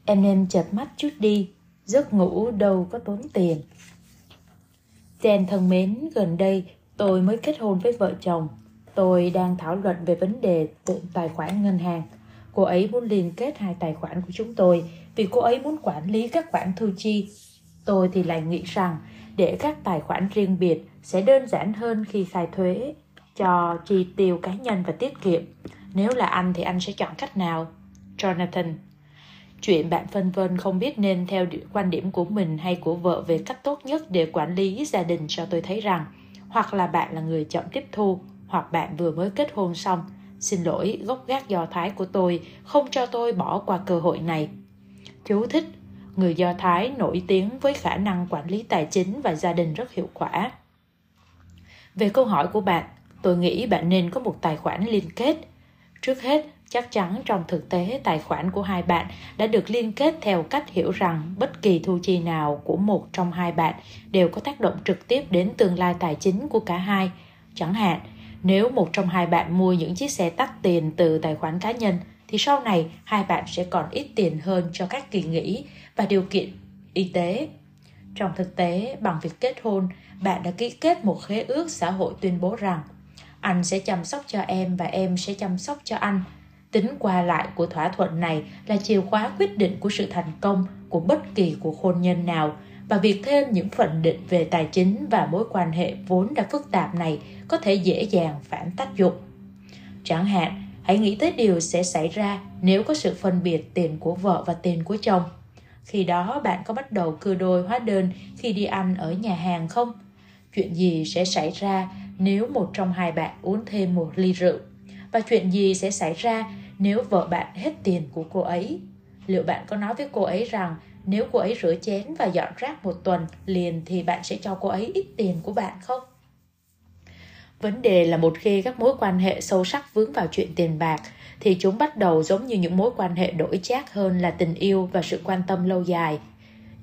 Em nên chợp mắt chút đi, giấc ngủ đâu có tốn tiền. Jen thân mến, gần đây tôi mới kết hôn với vợ chồng. Tôi đang thảo luận về vấn đề tự tài khoản ngân hàng. Cô ấy muốn liên kết hai tài khoản của chúng tôi vì cô ấy muốn quản lý các khoản thu chi. Tôi thì lại nghĩ rằng để các tài khoản riêng biệt sẽ đơn giản hơn khi khai thuế cho chi tiêu cá nhân và tiết kiệm. Nếu là anh thì anh sẽ chọn cách nào? Jonathan, chuyện bạn phân vân không biết nên theo quan điểm của mình hay của vợ về cách tốt nhất để quản lý gia đình cho tôi thấy rằng hoặc là bạn là người chậm tiếp thu hoặc bạn vừa mới kết hôn xong. Xin lỗi, gốc gác Do Thái của tôi không cho tôi bỏ qua cơ hội này. Chú thích: người Do Thái nổi tiếng với khả năng quản lý tài chính và gia đình rất hiệu quả. Về câu hỏi của bạn, tôi nghĩ bạn nên có một tài khoản liên kết. Trước hết, chắc chắn trong thực tế tài khoản của hai bạn đã được liên kết theo cách hiểu rằng bất kỳ thu chi nào của một trong hai bạn đều có tác động trực tiếp đến tương lai tài chính của cả hai. Chẳng hạn, nếu một trong hai bạn mua những chiếc xe đắt tiền từ tài khoản cá nhân, thì sau này hai bạn sẽ còn ít tiền hơn cho các kỳ nghỉ và điều kiện y tế. Trong thực tế, bằng việc kết hôn, bạn đã ký kết một khế ước xã hội tuyên bố rằng anh sẽ chăm sóc cho em và em sẽ chăm sóc cho anh. Tính qua lại của thỏa thuận này là chìa khóa quyết định của sự thành công của bất kỳ cuộc hôn nhân nào, và việc thêm những phần định về tài chính và mối quan hệ vốn đã phức tạp này có thể dễ dàng phản tác dụng. Chẳng hạn, hãy nghĩ tới điều sẽ xảy ra nếu có sự phân biệt tiền của vợ và tiền của chồng. Khi đó bạn có bắt đầu cưa đôi hóa đơn khi đi ăn ở nhà hàng không? Chuyện gì sẽ xảy ra nếu một trong hai bạn uống thêm một ly rượu? Và chuyện gì sẽ xảy ra nếu vợ bạn hết tiền của cô ấy? Liệu bạn có nói với cô ấy rằng nếu cô ấy rửa chén và dọn rác một tuần liền thì bạn sẽ cho cô ấy ít tiền của bạn không? Vấn đề là một khi các mối quan hệ sâu sắc vướng vào chuyện tiền bạc thì chúng bắt đầu giống như những mối quan hệ đổi chác hơn là tình yêu và sự quan tâm lâu dài.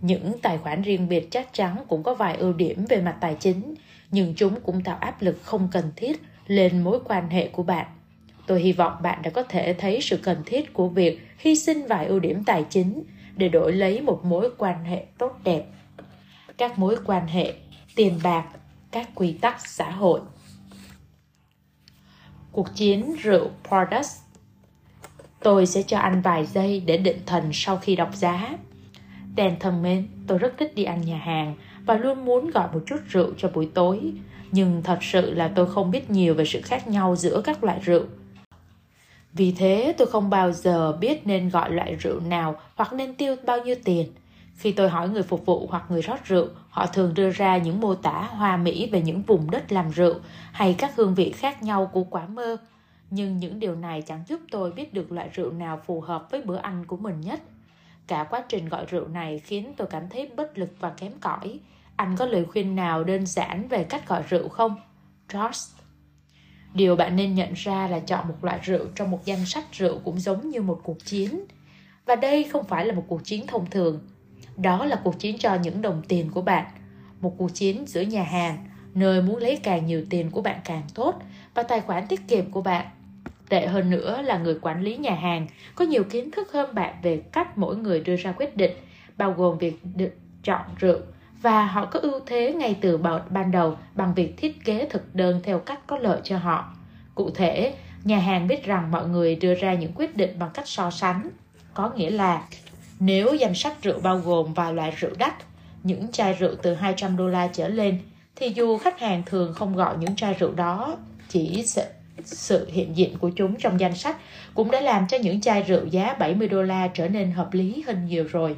Những tài khoản riêng biệt chắc chắn cũng có vài ưu điểm về mặt tài chính, nhưng chúng cũng tạo áp lực không cần thiết lên mối quan hệ của bạn. Tôi hy vọng bạn đã có thể thấy sự cần thiết của việc hy sinh vài ưu điểm tài chính để đổi lấy một mối quan hệ tốt đẹp. Các mối quan hệ, tiền bạc, các quy tắc xã hội. Cuộc chiến rượu Product. Tôi sẽ cho anh vài giây để định thần sau khi đọc giá. Dan thân mến, tôi rất thích đi ăn nhà hàng và luôn muốn gọi một chút rượu cho buổi tối. Nhưng thật sự là tôi không biết nhiều về sự khác nhau giữa các loại rượu. Vì thế tôi không bao giờ biết nên gọi loại rượu nào hoặc nên tiêu bao nhiêu tiền. Khi tôi hỏi người phục vụ hoặc người rót rượu, họ thường đưa ra những mô tả hoa mỹ về những vùng đất làm rượu hay các hương vị khác nhau của quả mơ. Nhưng những điều này chẳng giúp tôi biết được loại rượu nào phù hợp với bữa ăn của mình nhất. Cả quá trình gọi rượu này khiến tôi cảm thấy bất lực và kém cỏi. Anh có lời khuyên nào đơn giản về cách gọi rượu không? Josh. Điều bạn nên nhận ra là chọn một loại rượu trong một danh sách rượu cũng giống như một cuộc chiến. Và đây không phải là một cuộc chiến thông thường. Đó là cuộc chiến cho những đồng tiền của bạn. Một cuộc chiến giữa nhà hàng, nơi muốn lấy càng nhiều tiền của bạn càng tốt, và tài khoản tiết kiệm của bạn. Tệ hơn nữa là người quản lý nhà hàng có nhiều kiến thức hơn bạn về cách mỗi người đưa ra quyết định, bao gồm việc được chọn rượu, và họ có ưu thế ngay từ ban đầu bằng việc thiết kế thực đơn theo cách có lợi cho họ. Cụ thể, nhà hàng biết rằng mọi người đưa ra những quyết định bằng cách so sánh. Có nghĩa là nếu danh sách rượu bao gồm vài loại rượu đắt, những chai rượu từ hai trăm đô la trở lên, thì dù khách hàng thường không gọi những chai rượu đó, chỉ sự, sự hiện diện của chúng trong danh sách cũng đã làm cho những chai rượu giá bảy mươi đô la trở nên hợp lý hơn nhiều rồi.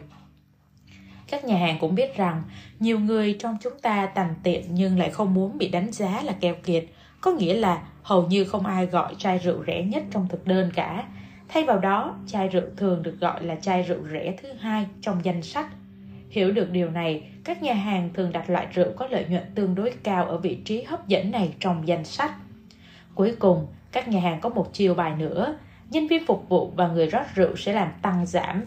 Các nhà hàng cũng biết rằng nhiều người trong chúng ta tằn tiện nhưng lại không muốn bị đánh giá là keo kiệt, có nghĩa là hầu như không ai gọi chai rượu rẻ nhất trong thực đơn cả. Thay vào đó, chai rượu thường được gọi là chai rượu rẻ thứ hai trong danh sách. Hiểu được điều này, các nhà hàng thường đặt loại rượu có lợi nhuận tương đối cao ở vị trí hấp dẫn này trong danh sách. Cuối cùng, các nhà hàng có một chiêu bài nữa. Nhân viên phục vụ và người rót rượu sẽ làm tăng giảm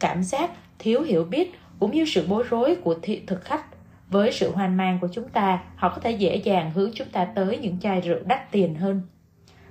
cảm giác thiếu hiểu biết cũng như sự bối rối của thị thực khách. Với sự hoang mang của chúng ta, họ có thể dễ dàng hướng chúng ta tới những chai rượu đắt tiền hơn.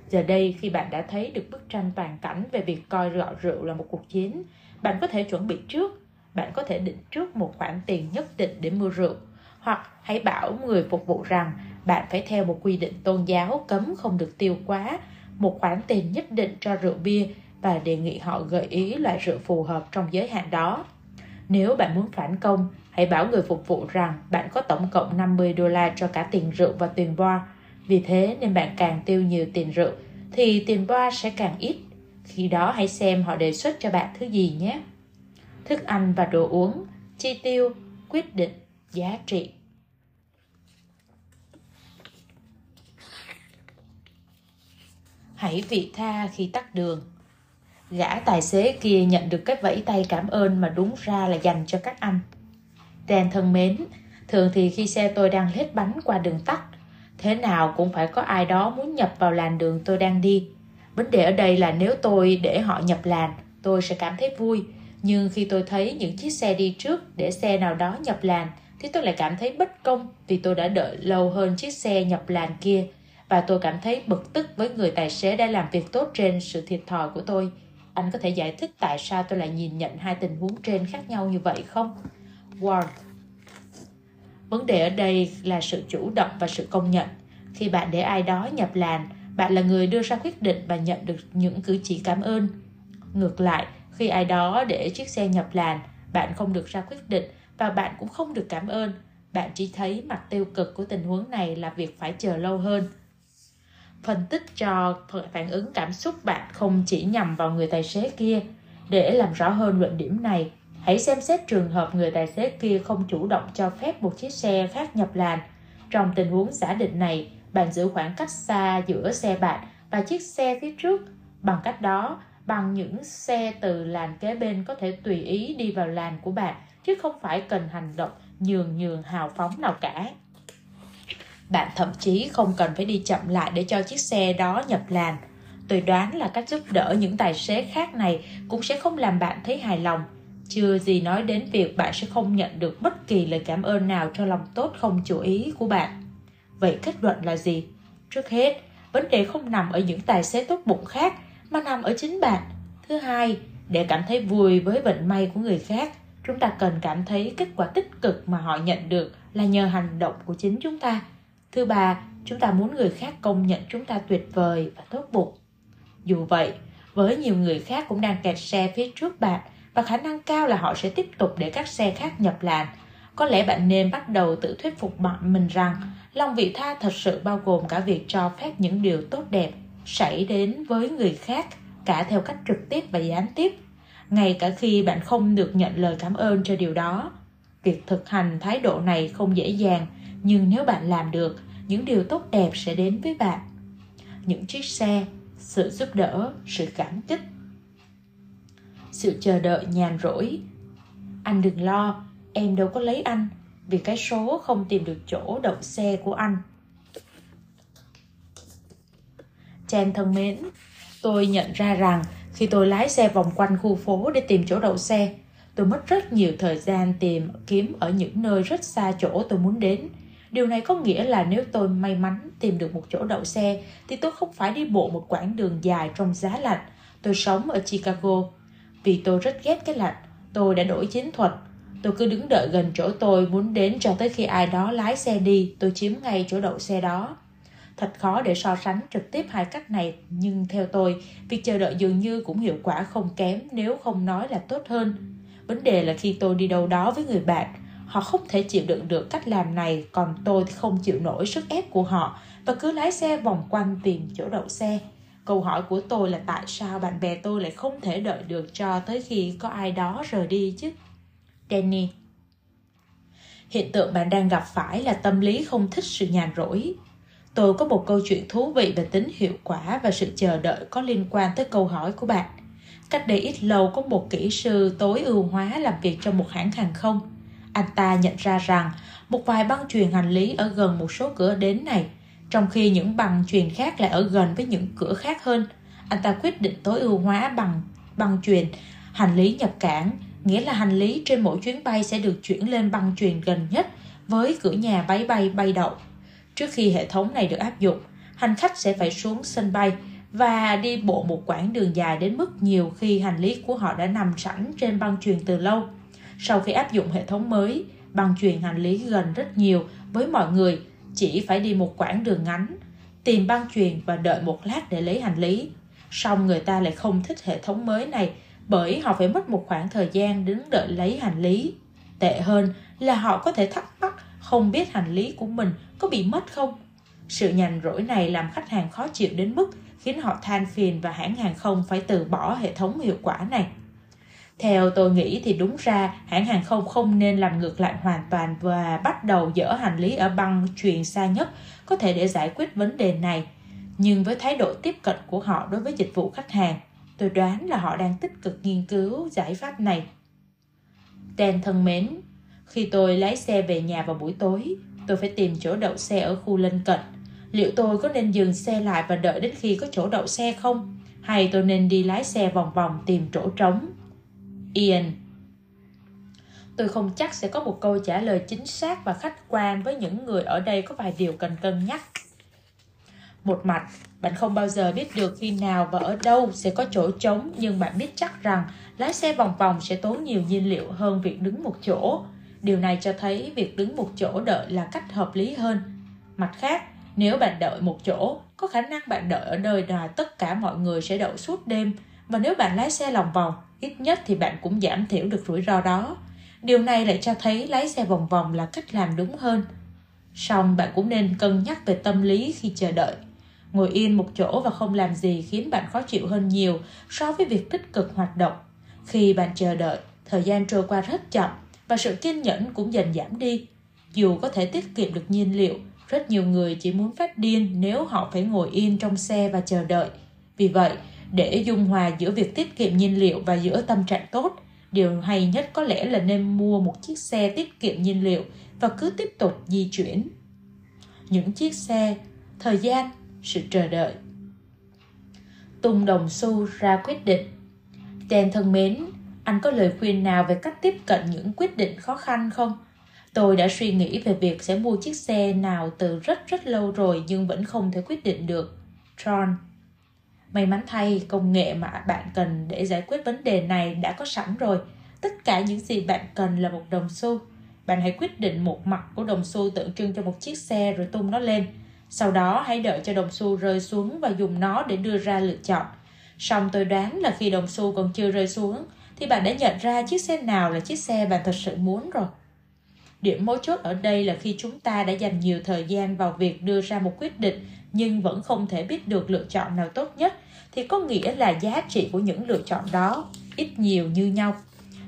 Giờ đây, khi bạn đã thấy được bức tranh toàn cảnh về việc coi gọi rượu là một cuộc chiến, bạn có thể chuẩn bị trước. Bạn có thể định trước một khoản tiền nhất định để mua rượu, hoặc hãy bảo người phục vụ rằng bạn phải theo một quy định tôn giáo cấm không được tiêu quá một khoản tiền nhất định cho rượu bia, và đề nghị họ gợi ý loại rượu phù hợp trong giới hạn đó. Nếu bạn muốn phản công, hãy bảo người phục vụ rằng bạn có tổng cộng năm mươi đô la cho cả tiền rượu và tiền bar. Vì thế nên bạn càng tiêu nhiều tiền rượu thì tiền bar sẽ càng ít. Khi đó hãy xem họ đề xuất cho bạn thứ gì nhé. Thức ăn và đồ uống, chi tiêu, quyết định, giá trị. Hãy vị tha khi tắt đường. Gã tài xế kia nhận được cái vẫy tay cảm ơn mà đúng ra là dành cho các anh. Dan thân mến, thường thì khi xe tôi đang lết bánh qua đường tắt, thế nào cũng phải có ai đó muốn nhập vào làn đường tôi đang đi. Vấn đề ở đây là nếu tôi để họ nhập làn, tôi sẽ cảm thấy vui. Nhưng khi tôi thấy những chiếc xe đi trước để xe nào đó nhập làn, thì tôi lại cảm thấy bất công vì tôi đã đợi lâu hơn chiếc xe nhập làn kia. và tôi cảm thấy bực tức với người tài xế đã làm việc tốt trên sự thiệt thòi của tôi. Anh có thể giải thích tại sao tôi lại nhìn nhận hai tình huống trên khác nhau như vậy không? Warren. Vấn đề ở đây là sự chủ động và sự công nhận. Khi bạn để ai đó nhập làn, bạn là người đưa ra quyết định và nhận được những cử chỉ cảm ơn. Ngược lại, khi ai đó để chiếc xe nhập làn, bạn không được ra quyết định và bạn cũng không được cảm ơn. Bạn chỉ thấy mặt tiêu cực của tình huống này là việc phải chờ lâu hơn. Phân tích cho phản ứng cảm xúc bạn không chỉ nhằm vào người tài xế kia. Để làm rõ hơn luận điểm này, hãy xem xét trường hợp người tài xế kia không chủ động cho phép một chiếc xe khác nhập làn. Trong tình huống giả định này, bạn giữ khoảng cách xa giữa xe bạn và chiếc xe phía trước. Bằng cách đó, bằng những xe từ làn kế bên có thể tùy ý đi vào làn của bạn, chứ không phải cần hành động nhường nhường hào phóng nào cả. Bạn thậm chí không cần phải đi chậm lại để cho chiếc xe đó nhập làn. Tôi đoán là cách giúp đỡ những tài xế khác này cũng sẽ không làm bạn thấy hài lòng. Chưa gì nói đến việc bạn sẽ không nhận được bất kỳ lời cảm ơn nào cho lòng tốt không chú ý của bạn. Vậy kết luận là gì? Trước hết, vấn đề không nằm ở những tài xế tốt bụng khác, mà nằm ở chính bạn. Thứ hai, để cảm thấy vui với vận may của người khác, chúng ta cần cảm thấy kết quả tích cực mà họ nhận được là nhờ hành động của chính chúng ta. Thứ ba, chúng ta muốn người khác công nhận chúng ta tuyệt vời và tốt bụng. Dù vậy, với nhiều người khác cũng đang kẹt xe phía trước bạn, và khả năng cao là họ sẽ tiếp tục để các xe khác nhập làn. Có lẽ bạn nên bắt đầu tự thuyết phục mình rằng lòng vị tha thật sự bao gồm cả việc cho phép những điều tốt đẹp xảy đến với người khác, cả theo cách trực tiếp và gián tiếp, ngay cả khi bạn không được nhận lời cảm ơn cho điều đó. Việc thực hành thái độ này không dễ dàng, nhưng nếu bạn làm được, những điều tốt đẹp sẽ đến với bạn. Những chiếc xe, sự giúp đỡ, sự cảm kích, sự chờ đợi nhàn rỗi. Anh đừng lo, em đâu có lấy anh, vì cái số không tìm được chỗ đậu xe của anh. Jen thân mến, tôi nhận ra rằng khi tôi lái xe vòng quanh khu phố để tìm chỗ đậu xe, tôi mất rất nhiều thời gian tìm kiếm ở những nơi rất xa chỗ tôi muốn đến. Điều này có nghĩa là nếu tôi may mắn tìm được một chỗ đậu xe thì tôi không phải đi bộ một quãng đường dài trong giá lạnh. Tôi sống ở Chicago. Vì tôi rất ghét cái lạnh, tôi đã đổi chiến thuật. Tôi cứ đứng đợi gần chỗ tôi muốn đến cho tới khi ai đó lái xe đi, tôi chiếm ngay chỗ đậu xe đó. Thật khó để so sánh trực tiếp hai cách này, nhưng theo tôi, việc chờ đợi dường như cũng hiệu quả không kém, nếu không nói là tốt hơn. Vấn đề là khi tôi đi đâu đó với người bạn, họ không thể chịu đựng được cách làm này, còn tôi thì không chịu nổi sức ép của họ và cứ lái xe vòng quanh tìm chỗ đậu xe. Câu hỏi của tôi là tại sao bạn bè tôi lại không thể đợi được cho tới khi có ai đó rời đi chứ? Danny. Hiện tượng bạn đang gặp phải là tâm lý không thích sự nhàn rỗi. Tôi có một câu chuyện thú vị về tính hiệu quả và sự chờ đợi có liên quan tới câu hỏi của bạn. Cách đây ít lâu có một kỹ sư tối ưu hóa làm việc trong một hãng hàng không. Anh ta nhận ra rằng một vài băng chuyền hành lý ở gần một số cửa đến này, trong khi những băng chuyền khác lại ở gần với những cửa khác hơn. Anh ta quyết định tối ưu hóa bằng băng chuyền hành lý nhập cảng, nghĩa là hành lý trên mỗi chuyến bay sẽ được chuyển lên băng chuyền gần nhất với cửa nhà máy bay bay đậu. Trước khi hệ thống này được áp dụng, hành khách sẽ phải xuống sân bay và đi bộ một quãng đường dài đến mức nhiều khi hành lý của họ đã nằm sẵn trên băng chuyền từ lâu. Sau khi áp dụng hệ thống mới, băng chuyền hành lý gần rất nhiều với mọi người, chỉ phải đi một quãng đường ngắn, tìm băng chuyền và đợi một lát để lấy hành lý. Song người ta lại không thích hệ thống mới này bởi họ phải mất một khoảng thời gian đứng đợi lấy hành lý. Tệ hơn là họ có thể thắc mắc không biết hành lý của mình có bị mất không. Sự nhàn rỗi này làm khách hàng khó chịu đến mức khiến họ than phiền và hãng hàng không phải từ bỏ hệ thống hiệu quả này. Theo tôi nghĩ thì đúng ra hãng hàng không không nên làm ngược lại hoàn toàn và bắt đầu dỡ hành lý ở băng chuyền xa nhất có thể để giải quyết vấn đề này. Nhưng với thái độ tiếp cận của họ đối với dịch vụ khách hàng, tôi đoán là họ đang tích cực nghiên cứu giải pháp này. Dan thân mến, khi tôi lái xe về nhà vào buổi tối, tôi phải tìm chỗ đậu xe ở khu lân cận. Liệu tôi có nên dừng xe lại và đợi đến khi có chỗ đậu xe không? Hay tôi nên đi lái xe vòng vòng tìm chỗ trống? Ian. Tôi không chắc sẽ có một câu trả lời chính xác và khách quan với những người ở đây có vài điều cần cân nhắc. một mạch. Bạn không bao giờ biết được khi nào và ở đâu sẽ có chỗ trống, nhưng bạn biết chắc rằng lái xe vòng vòng sẽ tốn nhiều nhiên liệu hơn việc đứng một chỗ. Điều này cho thấy việc đứng một chỗ đợi là cách hợp lý hơn. Mặt khác, nếu bạn đợi một chỗ, có khả năng bạn đợi ở nơi mà tất cả mọi người sẽ đậu suốt đêm, và nếu bạn lái xe lòng vòng, ít nhất thì bạn cũng giảm thiểu được rủi ro đó. Điều này lại cho thấy lái xe vòng vòng là cách làm đúng hơn. Song bạn cũng nên cân nhắc về tâm lý khi chờ đợi. Ngồi yên một chỗ và không làm gì khiến bạn khó chịu hơn nhiều so với việc tích cực hoạt động. Khi bạn chờ đợi, thời gian trôi qua rất chậm và sự kiên nhẫn cũng dần giảm đi. Dù có thể tiết kiệm được nhiên liệu, rất nhiều người chỉ muốn phát điên nếu họ phải ngồi yên trong xe và chờ đợi. Vì vậy, để dung hòa giữa việc tiết kiệm nhiên liệu và giữa tâm trạng tốt, điều hay nhất có lẽ là nên mua một chiếc xe tiết kiệm nhiên liệu và cứ tiếp tục di chuyển. Những chiếc xe, thời gian, sự chờ đợi. Tung đồng xu ra quyết định. Dan thân mến, anh có lời khuyên nào về cách tiếp cận những quyết định khó khăn không? Tôi đã suy nghĩ về việc sẽ mua chiếc xe nào từ rất rất lâu rồi nhưng vẫn không thể quyết định được. John. May mắn thay, công nghệ mà bạn cần để giải quyết vấn đề này đã có sẵn rồi. Tất cả những gì bạn cần là một đồng xu. Bạn hãy quyết định một mặt của đồng xu tượng trưng cho một chiếc xe rồi tung nó lên. Sau đó hãy đợi cho đồng xu rơi xuống và dùng nó để đưa ra lựa chọn. Song tôi đoán là khi đồng xu còn chưa rơi xuống thì bạn đã nhận ra chiếc xe nào là chiếc xe bạn thật sự muốn rồi. Điểm mấu chốt ở đây là khi chúng ta đã dành nhiều thời gian vào việc đưa ra một quyết định nhưng vẫn không thể biết được lựa chọn nào tốt nhất, thì có nghĩa là giá trị của những lựa chọn đó ít nhiều như nhau.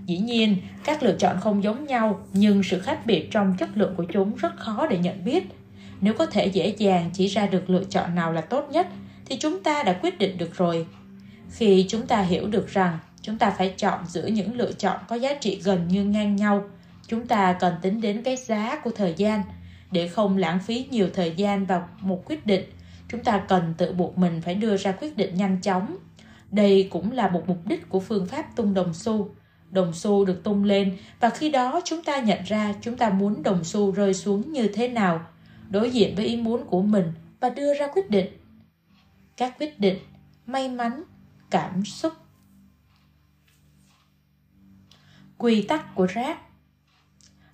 Dĩ nhiên, các lựa chọn không giống nhau, nhưng sự khác biệt trong chất lượng của chúng rất khó để nhận biết. Nếu có thể dễ dàng chỉ ra được lựa chọn nào là tốt nhất, thì chúng ta đã quyết định được rồi. Khi chúng ta hiểu được rằng chúng ta phải chọn giữa những lựa chọn có giá trị gần như ngang nhau, chúng ta cần tính đến cái giá của thời gian. Để không lãng phí nhiều thời gian vào một quyết định, chúng ta cần tự buộc mình phải đưa ra quyết định nhanh chóng. Đây cũng là một mục đích của phương pháp tung đồng xu. Đồng xu được tung lên và khi đó chúng ta nhận ra chúng ta muốn đồng xu rơi xuống như thế nào, đối diện với ý muốn của mình và đưa ra quyết định. Các quyết định, may mắn, cảm xúc. Quy tắc của rác.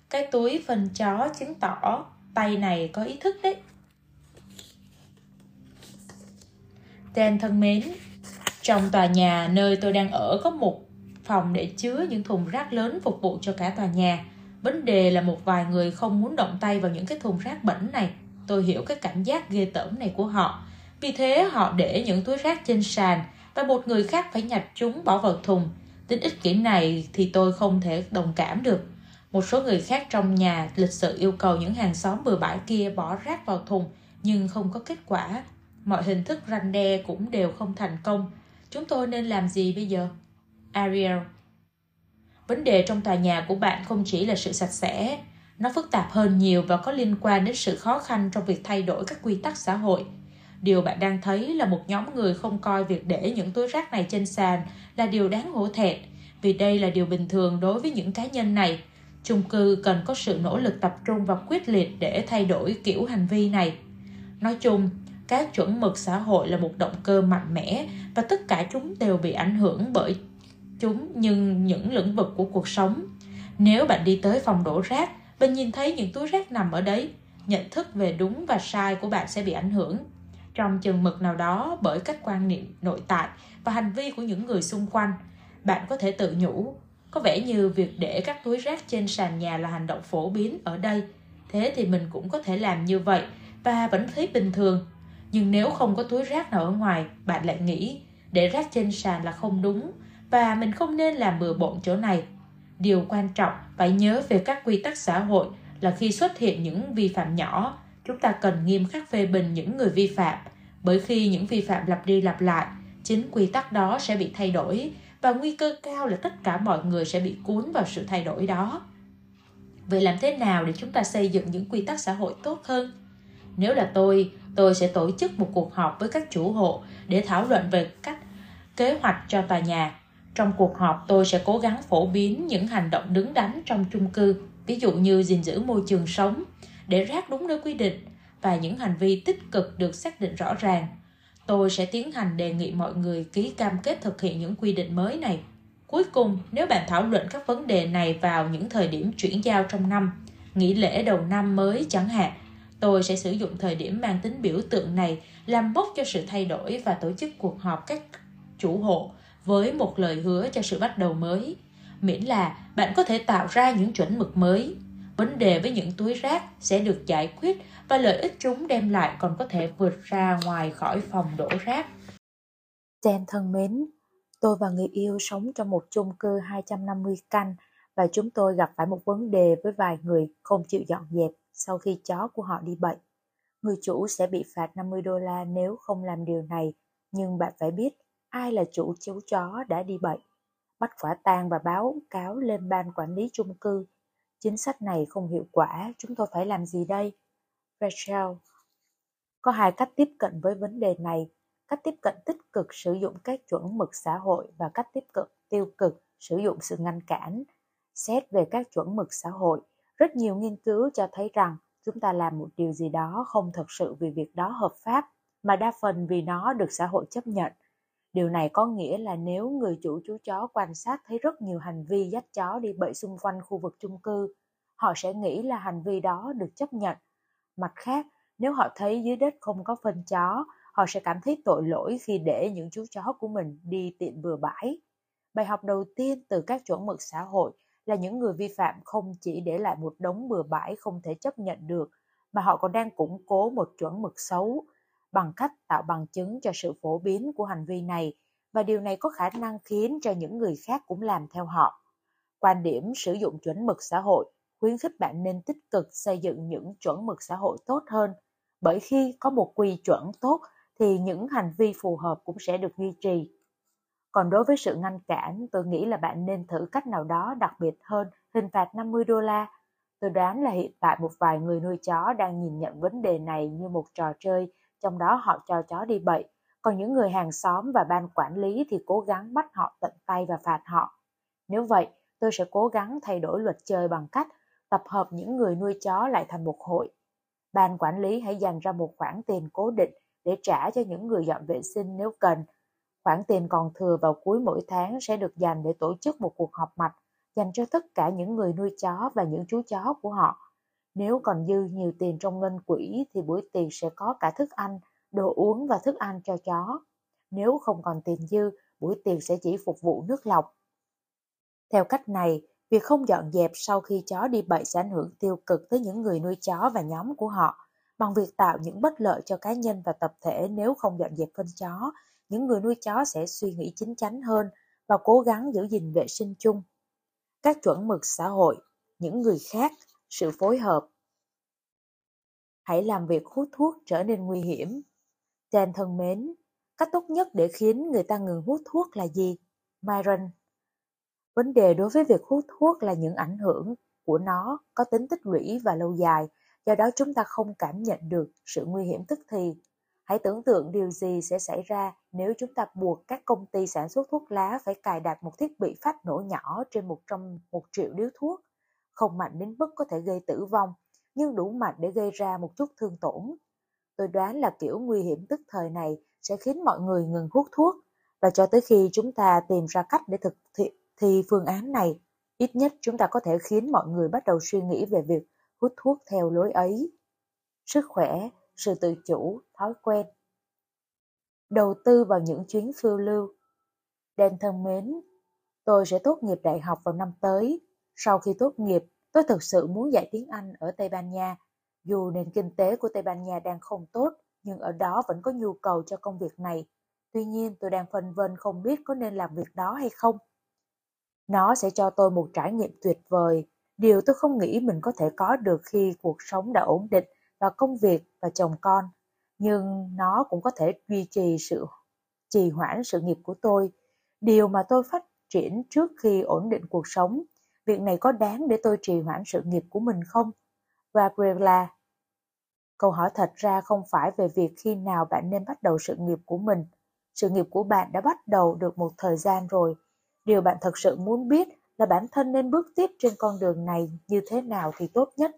Cái túi phần chó chứng tỏ tay này có ý thức đấy. Dan thân mến, trong tòa nhà nơi tôi đang ở có một phòng để chứa những thùng rác lớn phục vụ cho cả tòa nhà. Vấn đề là một vài người không muốn động tay vào những cái thùng rác bẩn này. Tôi hiểu cái cảm giác ghê tởm này của họ. Vì thế họ để những túi rác trên sàn và một người khác phải nhặt chúng bỏ vào thùng. Tính ích kỷ này thì tôi không thể đồng cảm được. Một số người khác trong nhà lịch sự yêu cầu những hàng xóm bừa bãi kia bỏ rác vào thùng, nhưng không có kết quả. Mọi hình thức răn đe cũng đều không thành công. Chúng tôi nên làm gì bây giờ? Ariel. Vấn đề trong tòa nhà của bạn không chỉ là sự sạch sẽ. Nó phức tạp hơn nhiều và có liên quan đến sự khó khăn trong việc thay đổi các quy tắc xã hội. Điều bạn đang thấy là một nhóm người không coi việc để những túi rác này trên sàn là điều đáng hổ thẹn, vì đây là điều bình thường đối với những cá nhân này. Chung cư cần có sự nỗ lực tập trung và quyết liệt để thay đổi kiểu hành vi này. Nói chung, các chuẩn mực xã hội là một động cơ mạnh mẽ và tất cả chúng đều bị ảnh hưởng bởi chúng nhưng những lĩnh vực của cuộc sống. Nếu bạn đi tới phòng đổ rác, bạn nhìn thấy những túi rác nằm ở đấy, nhận thức về đúng và sai của bạn sẽ bị ảnh hưởng trong chừng mực nào đó bởi các quan niệm nội tại và hành vi của những người xung quanh. Bạn có thể tự nhủ, có vẻ như việc để các túi rác trên sàn nhà là hành động phổ biến ở đây, thế thì mình cũng có thể làm như vậy và vẫn thấy bình thường. Nhưng nếu không có túi rác nào ở ngoài, bạn lại nghĩ để rác trên sàn là không đúng và mình không nên làm bừa bộn chỗ này. Điều quan trọng phải nhớ về các quy tắc xã hội là khi xuất hiện những vi phạm nhỏ, chúng ta cần nghiêm khắc phê bình những người vi phạm, bởi khi những vi phạm lặp đi lặp lại, chính quy tắc đó sẽ bị thay đổi và nguy cơ cao là tất cả mọi người sẽ bị cuốn vào sự thay đổi đó. Vậy làm thế nào để chúng ta xây dựng những quy tắc xã hội tốt hơn? Nếu là tôi, tôi sẽ tổ chức một cuộc họp với các chủ hộ để thảo luận về các kế hoạch cho tòa nhà. Trong cuộc họp, tôi sẽ cố gắng phổ biến những hành động đứng đắn trong chung cư, ví dụ như gìn giữ môi trường sống, để rác đúng nơi quy định, và những hành vi tích cực được xác định rõ ràng. Tôi sẽ tiến hành đề nghị mọi người ký cam kết thực hiện những quy định mới này. Cuối cùng, nếu bạn thảo luận các vấn đề này vào những thời điểm chuyển giao trong năm, nghỉ lễ đầu năm mới chẳng hạn, tôi sẽ sử dụng thời điểm mang tính biểu tượng này làm bốc cho sự thay đổi và tổ chức cuộc họp các chủ hộ với một lời hứa cho sự bắt đầu mới. Miễn là bạn có thể tạo ra những chuẩn mực mới, vấn đề với những túi rác sẽ được giải quyết và lợi ích chúng đem lại còn có thể vượt ra ngoài khỏi phòng đổ rác. Jen thân mến, tôi và người yêu sống trong một chung cư hai trăm năm mươi căn và chúng tôi gặp phải một vấn đề với vài người không chịu dọn dẹp sau khi chó của họ đi bệnh. Người chủ sẽ bị phạt năm mươi đô la nếu không làm điều này, nhưng bạn phải biết ai là chủ chú chó đã đi bệnh, bắt quả tang và báo cáo lên ban quản lý chung cư. Chính sách này không hiệu quả, chúng tôi phải làm gì đây? Rachel, có hai cách tiếp cận với vấn đề này. Cách tiếp cận tích cực sử dụng các chuẩn mực xã hội và cách tiếp cận tiêu cực sử dụng sự ngăn cản. Xét về các chuẩn mực xã hội, rất nhiều nghiên cứu cho thấy rằng chúng ta làm một điều gì đó không thật sự vì việc đó hợp pháp, mà đa phần vì nó được xã hội chấp nhận. Điều này có nghĩa là nếu người chủ chú chó quan sát thấy rất nhiều hành vi dắt chó đi bậy xung quanh khu vực chung cư, họ sẽ nghĩ là hành vi đó được chấp nhận. Mặt khác, nếu họ thấy dưới đất không có phân chó, họ sẽ cảm thấy tội lỗi khi để những chú chó của mình đi tiện bừa bãi. Bài học đầu tiên từ các chuẩn mực xã hội là những người vi phạm không chỉ để lại một đống bừa bãi không thể chấp nhận được, mà họ còn đang củng cố một chuẩn mực xấu bằng cách tạo bằng chứng cho sự phổ biến của hành vi này, và điều này có khả năng khiến cho những người khác cũng làm theo họ. Quan điểm sử dụng chuẩn mực xã hội khuyến khích bạn nên tích cực xây dựng những chuẩn mực xã hội tốt hơn, bởi khi có một quy chuẩn tốt thì những hành vi phù hợp cũng sẽ được duy trì. Còn đối với sự ngăn cản, tôi nghĩ là bạn nên thử cách nào đó đặc biệt hơn, hình phạt năm mươi đô la. Tôi đoán là hiện tại một vài người nuôi chó đang nhìn nhận vấn đề này như một trò chơi, trong đó họ cho chó đi bậy, còn những người hàng xóm và ban quản lý thì cố gắng bắt họ tận tay và phạt họ. Nếu vậy, tôi sẽ cố gắng thay đổi luật chơi bằng cách tập hợp những người nuôi chó lại thành một hội. Ban quản lý hãy dành ra một khoản tiền cố định để trả cho những người dọn vệ sinh nếu cần. Khoản tiền còn thừa vào cuối mỗi tháng sẽ được dành để tổ chức một cuộc họp mặt dành cho tất cả những người nuôi chó và những chú chó của họ. Nếu còn dư nhiều tiền trong ngân quỹ thì buổi tiệc sẽ có cả thức ăn, đồ uống và thức ăn cho chó. Nếu không còn tiền dư, buổi tiệc sẽ chỉ phục vụ nước lọc. Theo cách này, việc không dọn dẹp sau khi chó đi bậy sẽ ảnh hưởng tiêu cực tới những người nuôi chó và nhóm của họ. Bằng việc tạo những bất lợi cho cá nhân và tập thể nếu không dọn dẹp phân chó, những người nuôi chó sẽ suy nghĩ chín chắn hơn và cố gắng giữ gìn vệ sinh chung. Các chuẩn mực xã hội, những người khác, sự phối hợp. Hãy làm việc hút thuốc trở nên nguy hiểm. Dan thân mến, cách tốt nhất để khiến người ta ngừng hút thuốc là gì? Myron, vấn đề đối với việc hút thuốc là những ảnh hưởng của nó có tính tích lũy và lâu dài, do đó chúng ta không cảm nhận được sự nguy hiểm tức thì. Hãy tưởng tượng điều gì sẽ xảy ra nếu chúng ta buộc các công ty sản xuất thuốc lá phải cài đặt một thiết bị phát nổ nhỏ trên một trong một triệu điếu thuốc. Không mạnh đến mức có thể gây tử vong, nhưng đủ mạnh để gây ra một chút thương tổn. Tôi đoán là kiểu nguy hiểm tức thời này sẽ khiến mọi người ngừng hút thuốc, và cho tới khi chúng ta tìm ra cách để thực thi, thi phương án này, ít nhất chúng ta có thể khiến mọi người bắt đầu suy nghĩ về việc hút thuốc theo lối ấy. Sức khỏe, sự tự chủ, thói quen. Đầu tư vào những chuyến phiêu lưu. Dan thân mến, tôi sẽ tốt nghiệp đại học vào năm tới. Sau khi tốt nghiệp, tôi thực sự muốn dạy tiếng Anh ở Tây Ban Nha. Dù nền kinh tế của Tây Ban Nha đang không tốt, nhưng ở đó vẫn có nhu cầu cho công việc này. Tuy nhiên, tôi đang phân vân không biết có nên làm việc đó hay không. Nó sẽ cho tôi một trải nghiệm tuyệt vời, điều tôi không nghĩ mình có thể có được khi cuộc sống đã ổn định và công việc và chồng con. Nhưng nó cũng có thể duy trì sự trì hoãn sự nghiệp của tôi, điều mà tôi phát triển trước khi ổn định cuộc sống. Việc này có đáng để tôi trì hoãn sự nghiệp của mình không? Gabriela, câu hỏi thật ra không phải về việc khi nào bạn nên bắt đầu sự nghiệp của mình. Sự nghiệp của bạn đã bắt đầu được một thời gian rồi. Điều bạn thật sự muốn biết là bản thân nên bước tiếp trên con đường này như thế nào thì tốt nhất.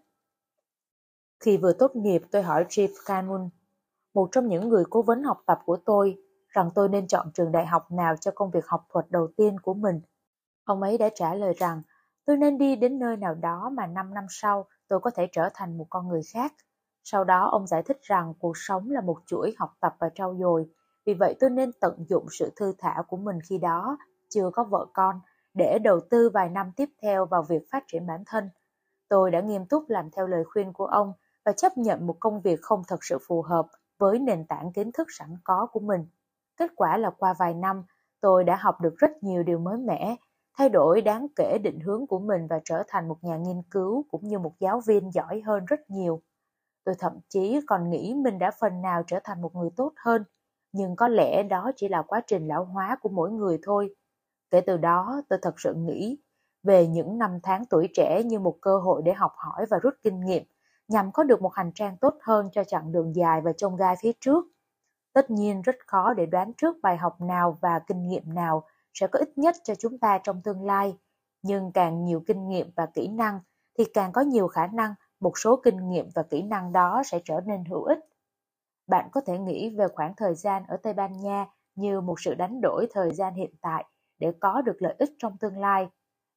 Khi vừa tốt nghiệp, tôi hỏi Jeff Kanun, một trong những người cố vấn học tập của tôi, rằng tôi nên chọn trường đại học nào cho công việc học thuật đầu tiên của mình. Ông ấy đã trả lời rằng tôi nên đi đến nơi nào đó mà năm năm sau tôi có thể trở thành một con người khác. Sau đó ông giải thích rằng cuộc sống là một chuỗi học tập và trau dồi, vì vậy tôi nên tận dụng sự thư thả của mình khi đó, chưa có vợ con, để đầu tư vài năm tiếp theo vào việc phát triển bản thân. Tôi đã nghiêm túc làm theo lời khuyên của ông và chấp nhận một công việc không thật sự phù hợp với nền tảng kiến thức sẵn có của mình. Kết quả là qua vài năm, tôi đã học được rất nhiều điều mới mẻ, thay đổi đáng kể định hướng của mình và trở thành một nhà nghiên cứu cũng như một giáo viên giỏi hơn rất nhiều. Tôi thậm chí còn nghĩ mình đã phần nào trở thành một người tốt hơn, nhưng có lẽ đó chỉ là quá trình lão hóa của mỗi người thôi. Kể từ đó, tôi thật sự nghĩ về những năm tháng tuổi trẻ như một cơ hội để học hỏi và rút kinh nghiệm, nhằm có được một hành trang tốt hơn cho chặng đường dài và chông gai phía trước. Tất nhiên rất khó để đoán trước bài học nào và kinh nghiệm nào sẽ có ích nhất cho chúng ta trong tương lai, nhưng càng nhiều kinh nghiệm và kỹ năng thì càng có nhiều khả năng một số kinh nghiệm và kỹ năng đó sẽ trở nên hữu ích. Bạn có thể nghĩ về khoảng thời gian ở Tây Ban Nha như một sự đánh đổi thời gian hiện tại để có được lợi ích trong tương lai,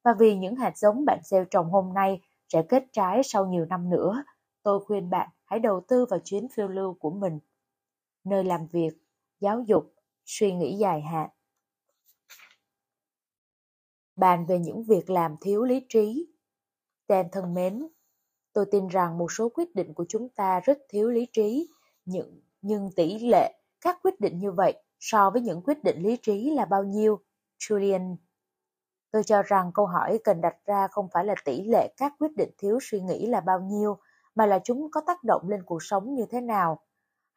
và vì những hạt giống bạn gieo trồng hôm nay sẽ kết trái sau nhiều năm nữa, tôi khuyên bạn hãy đầu tư vào chuyến phiêu lưu của mình. Nơi làm việc, giáo dục, suy nghĩ dài hạn. Bàn về những việc làm thiếu lý trí. Dan thân mến, tôi tin rằng một số quyết định của chúng ta rất thiếu lý trí, nhưng, nhưng tỷ lệ các quyết định như vậy so với những quyết định lý trí là bao nhiêu? Julian. Tôi cho rằng câu hỏi cần đặt ra không phải là tỷ lệ các quyết định thiếu suy nghĩ là bao nhiêu, mà là chúng có tác động lên cuộc sống như thế nào.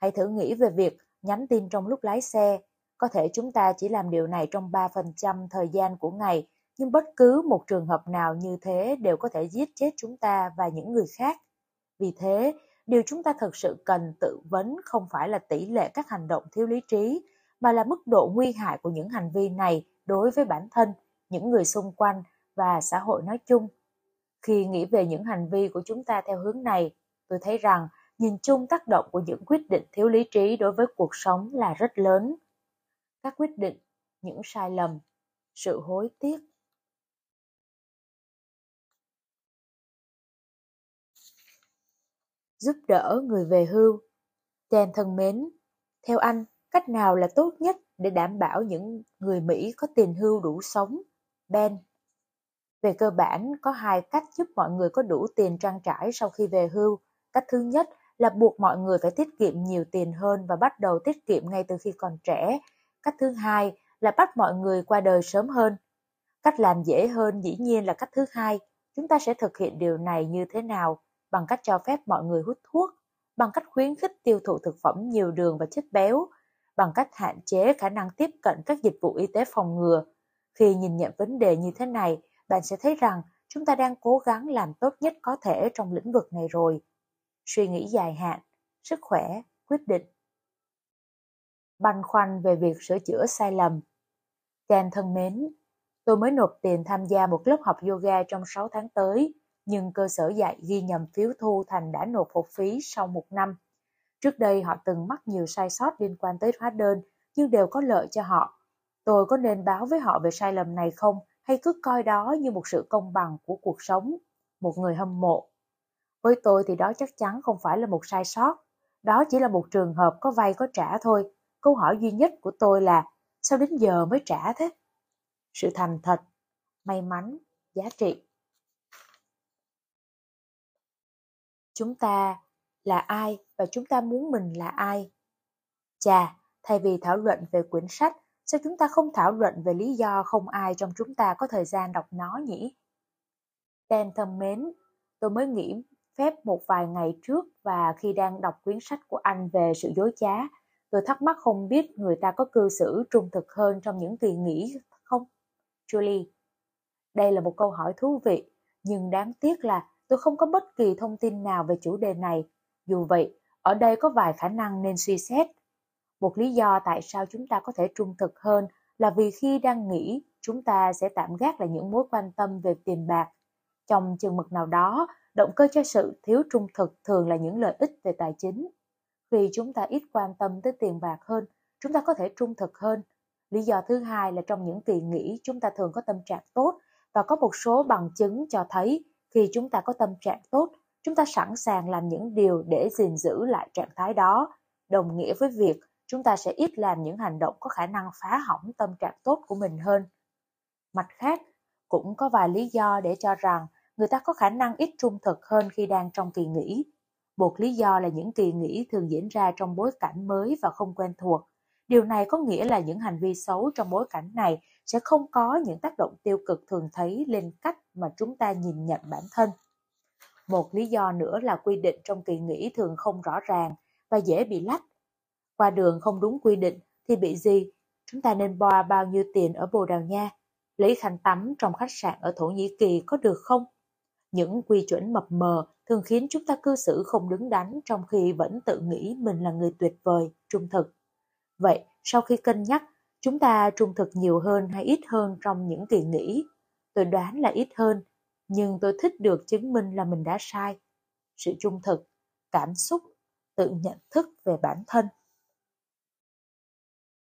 Hãy thử nghĩ về việc nhắn tin trong lúc lái xe. Có thể chúng ta chỉ làm điều này trong ba phần trăm thời gian của ngày, nhưng bất cứ một trường hợp nào như thế đều có thể giết chết chúng ta và những người khác. Vì thế, điều chúng ta thực sự cần tự vấn không phải là tỷ lệ các hành động thiếu lý trí, mà là mức độ nguy hại của những hành vi này đối với bản thân, những người xung quanh và xã hội nói chung. Khi nghĩ về những hành vi của chúng ta theo hướng này, tôi thấy rằng nhìn chung tác động của những quyết định thiếu lý trí đối với cuộc sống là rất lớn. Các quyết định, những sai lầm, sự hối tiếc. Giúp đỡ người về hưu. Dan thân mến, theo anh, cách nào là tốt nhất để đảm bảo những người Mỹ có tiền hưu đủ sống? Ben. Về cơ bản, có hai cách giúp mọi người có đủ tiền trang trải sau khi về hưu. Cách thứ nhất là buộc mọi người phải tiết kiệm nhiều tiền hơn và bắt đầu tiết kiệm ngay từ khi còn trẻ. Cách thứ hai là bắt mọi người qua đời sớm hơn. Cách làm dễ hơn dĩ nhiên là cách thứ hai. Chúng ta sẽ thực hiện điều này như thế nào? Bằng cách cho phép mọi người hút thuốc, bằng cách khuyến khích tiêu thụ thực phẩm nhiều đường và chất béo, bằng cách hạn chế khả năng tiếp cận các dịch vụ y tế phòng ngừa. Khi nhìn nhận vấn đề như thế này, bạn sẽ thấy rằng chúng ta đang cố gắng làm tốt nhất có thể trong lĩnh vực này rồi. Suy nghĩ dài hạn, sức khỏe, quyết định. Băn khoăn về việc sửa chữa sai lầm. Dan thân mến, tôi mới nộp tiền tham gia một lớp học yoga trong sáu tháng tới, nhưng cơ sở dạy ghi nhầm phiếu thu thành đã nộp học phí sau một năm. Trước đây họ từng mắc nhiều sai sót liên quan tới hóa đơn, nhưng đều có lợi cho họ. Tôi có nên báo với họ về sai lầm này không, hay cứ coi đó như một sự công bằng của cuộc sống? Một người hâm mộ. Với tôi thì đó chắc chắn không phải là một sai sót. Đó chỉ là một trường hợp có vay có trả thôi. Câu hỏi duy nhất của tôi là, sao đến giờ mới trả thế? Sự thành thật, may mắn, giá trị. Chúng ta là ai và chúng ta muốn mình là ai? Chà, thay vì thảo luận về quyển sách, sao chúng ta không thảo luận về lý do không ai trong chúng ta có thời gian đọc nó nhỉ? Dan thân mến, tôi mới nghĩ phép một vài ngày trước, và khi đang đọc quyển sách của anh về sự dối trá, tôi thắc mắc không biết người ta có cư xử trung thực hơn trong những kỳ nghỉ không? Julie, đây là một câu hỏi thú vị, nhưng đáng tiếc là tôi không có bất kỳ thông tin nào về chủ đề này. Dù vậy, ở đây có vài khả năng nên suy xét. Một lý do tại sao chúng ta có thể trung thực hơn là vì khi đang nghỉ, chúng ta sẽ tạm gác lại những mối quan tâm về tiền bạc. Trong chừng mực nào đó, Động cơ cho sự thiếu trung thực thường là những lợi ích về tài chính. Khi chúng ta ít quan tâm tới tiền bạc hơn, chúng ta có thể trung thực hơn. Lý do thứ hai là trong những kỳ nghỉ chúng ta thường có tâm trạng tốt và có một số bằng chứng cho thấy khi chúng ta có tâm trạng tốt, chúng ta sẵn sàng làm những điều để gìn giữ lại trạng thái đó, đồng nghĩa với việc chúng ta sẽ ít làm những hành động có khả năng phá hỏng tâm trạng tốt của mình hơn. Mặt khác, cũng có vài lý do để cho rằng người ta có khả năng ít trung thực hơn khi đang trong kỳ nghỉ. Một lý do là những kỳ nghỉ thường diễn ra trong bối cảnh mới và không quen thuộc. Điều này có nghĩa là những hành vi xấu trong bối cảnh này sẽ không có những tác động tiêu cực thường thấy lên cách mà chúng ta nhìn nhận bản thân. Một lý do nữa là quy định trong kỳ nghỉ thường không rõ ràng và dễ bị lách. Qua đường không đúng quy định thì bị gì? Chúng ta nên bỏ bao nhiêu tiền ở Bồ Đào Nha? Lấy khăn tắm trong khách sạn ở Thổ Nhĩ Kỳ có được không? Những quy chuẩn mập mờ thường khiến chúng ta cư xử không đứng đắn trong khi vẫn tự nghĩ mình là người tuyệt vời, trung thực. Vậy, sau khi cân nhắc, chúng ta trung thực nhiều hơn hay ít hơn trong những kỳ nghỉ? Tôi đoán là ít hơn, nhưng tôi thích được chứng minh là mình đã sai. Sự trung thực, cảm xúc, tự nhận thức về bản thân.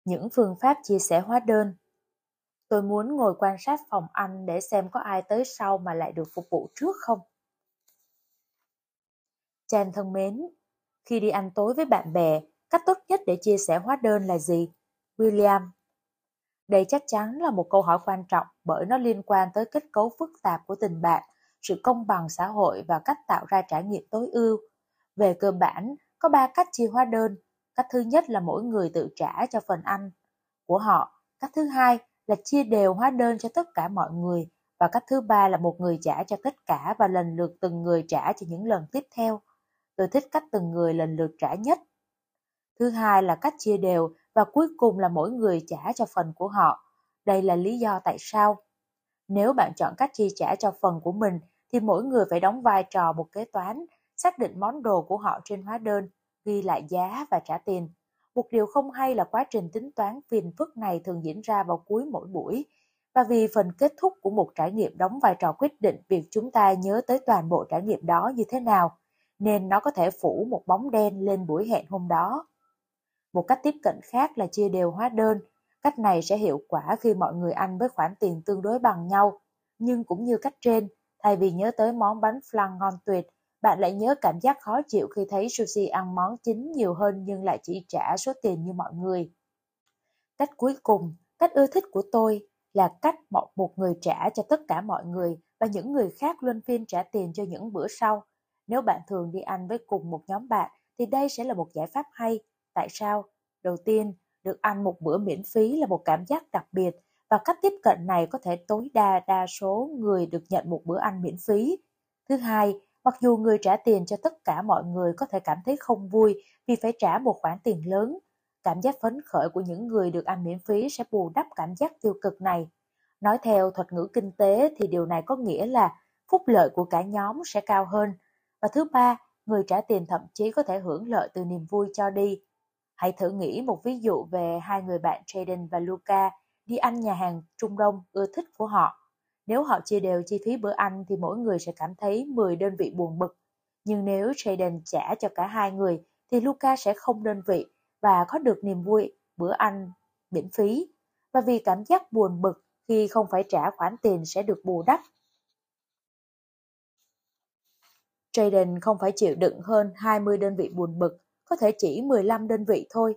Những phương pháp chia sẻ hóa đơn. Tôi muốn ngồi quan sát phòng ăn để xem có ai tới sau mà lại được phục vụ trước không. Chan thân mến, khi đi ăn tối với bạn bè, cách tốt nhất để chia sẻ hóa đơn là gì? William. Đây chắc chắn là một câu hỏi quan trọng bởi nó liên quan tới kết cấu phức tạp của tình bạn, sự công bằng xã hội và cách tạo ra trải nghiệm tối ưu. Về cơ bản, có ba cách chia hóa đơn. Cách thứ nhất là mỗi người tự trả cho phần ăn của họ. Cách thứ hai là chia đều hóa đơn cho tất cả mọi người. Và cách thứ ba là một người trả cho tất cả và lần lượt từng người trả cho những lần tiếp theo. Tôi thích cách từng người lần lượt trả nhất. Thứ hai là cách chia đều và cuối cùng là mỗi người trả cho phần của họ. Đây là lý do tại sao. Nếu bạn chọn cách chi trả cho phần của mình thì mỗi người phải đóng vai trò một kế toán, xác định món đồ của họ trên hóa đơn, ghi lại giá và trả tiền. Một điều không hay là quá trình tính toán phiền phức này thường diễn ra vào cuối mỗi buổi. Và vì phần kết thúc của một trải nghiệm đóng vai trò quyết định việc chúng ta nhớ tới toàn bộ trải nghiệm đó như thế nào, nên nó có thể phủ một bóng đen lên buổi hẹn hôm đó. Một cách tiếp cận khác là chia đều hóa đơn. Cách này sẽ hiệu quả khi mọi người ăn với khoản tiền tương đối bằng nhau. Nhưng cũng như cách trên, thay vì nhớ tới món bánh flan ngon tuyệt, bạn lại nhớ cảm giác khó chịu khi thấy sushi ăn món chính nhiều hơn nhưng lại chỉ trả số tiền như mọi người. Cách cuối cùng, cách ưa thích của tôi là cách một người trả cho tất cả mọi người và những người khác luân phiên trả tiền cho những bữa sau. Nếu bạn thường đi ăn với cùng một nhóm bạn thì đây sẽ là một giải pháp hay. Tại sao? Đầu tiên, được ăn một bữa miễn phí là một cảm giác đặc biệt và cách tiếp cận này có thể tối đa đa số người được nhận một bữa ăn miễn phí. Thứ hai, mặc dù người trả tiền cho tất cả mọi người có thể cảm thấy không vui vì phải trả một khoản tiền lớn, cảm giác phấn khởi của những người được ăn miễn phí sẽ bù đắp cảm giác tiêu cực này. Nói theo thuật ngữ kinh tế thì điều này có nghĩa là phúc lợi của cả nhóm sẽ cao hơn. Và thứ ba, người trả tiền thậm chí có thể hưởng lợi từ niềm vui cho đi. Hãy thử nghĩ một ví dụ về hai người bạn Jaden và Luca đi ăn nhà hàng Trung Đông ưa thích của họ. Nếu họ chia đều chi phí bữa ăn thì mỗi người sẽ cảm thấy mười đơn vị buồn bực. Nhưng nếu Jaden trả cho cả hai người thì Luca sẽ không đơn vị và có được niềm vui bữa ăn miễn phí. Và vì cảm giác buồn bực khi không phải trả khoản tiền sẽ được bù đắp. Jaden không phải chịu đựng hơn hai mươi đơn vị buồn bực, có thể chỉ mười lăm đơn vị thôi.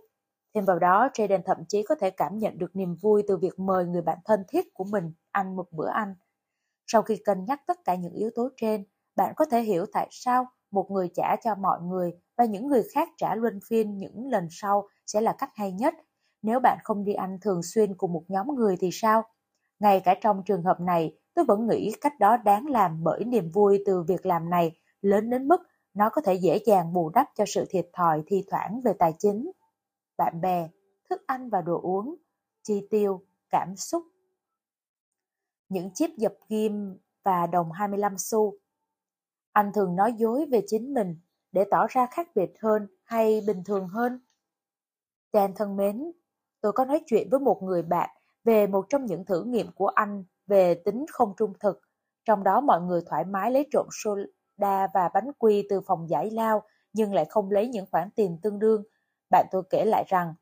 Thêm vào đó, Jaden thậm chí có thể cảm nhận được niềm vui từ việc mời người bạn thân thiết của mình ăn một bữa ăn. Sau khi cân nhắc tất cả những yếu tố trên, bạn có thể hiểu tại sao một người trả cho mọi người và những người khác trả luân phiên những lần sau sẽ là cách hay nhất. Nếu bạn không đi ăn thường xuyên cùng một nhóm người thì sao? Ngay cả trong trường hợp này, tôi vẫn nghĩ cách đó đáng làm bởi niềm vui từ việc làm này lớn đến mức nó có thể dễ dàng bù đắp cho sự thiệt thòi thi thoảng về tài chính, bạn bè, thức ăn và đồ uống, chi tiêu, cảm xúc. Những chiếc dập ghim và đồng hai mươi lăm xu. Anh thường nói dối về chính mình để tỏ ra khác biệt hơn hay bình thường hơn. Dan thân mến, tôi có nói chuyện với một người bạn về một trong những thử nghiệm của anh về tính không trung thực, trong đó mọi người thoải mái lấy trộm số đa và bánh quy từ phòng giải lao nhưng lại không lấy những khoản tiền tương đương. Bạn tôi kể lại rằng,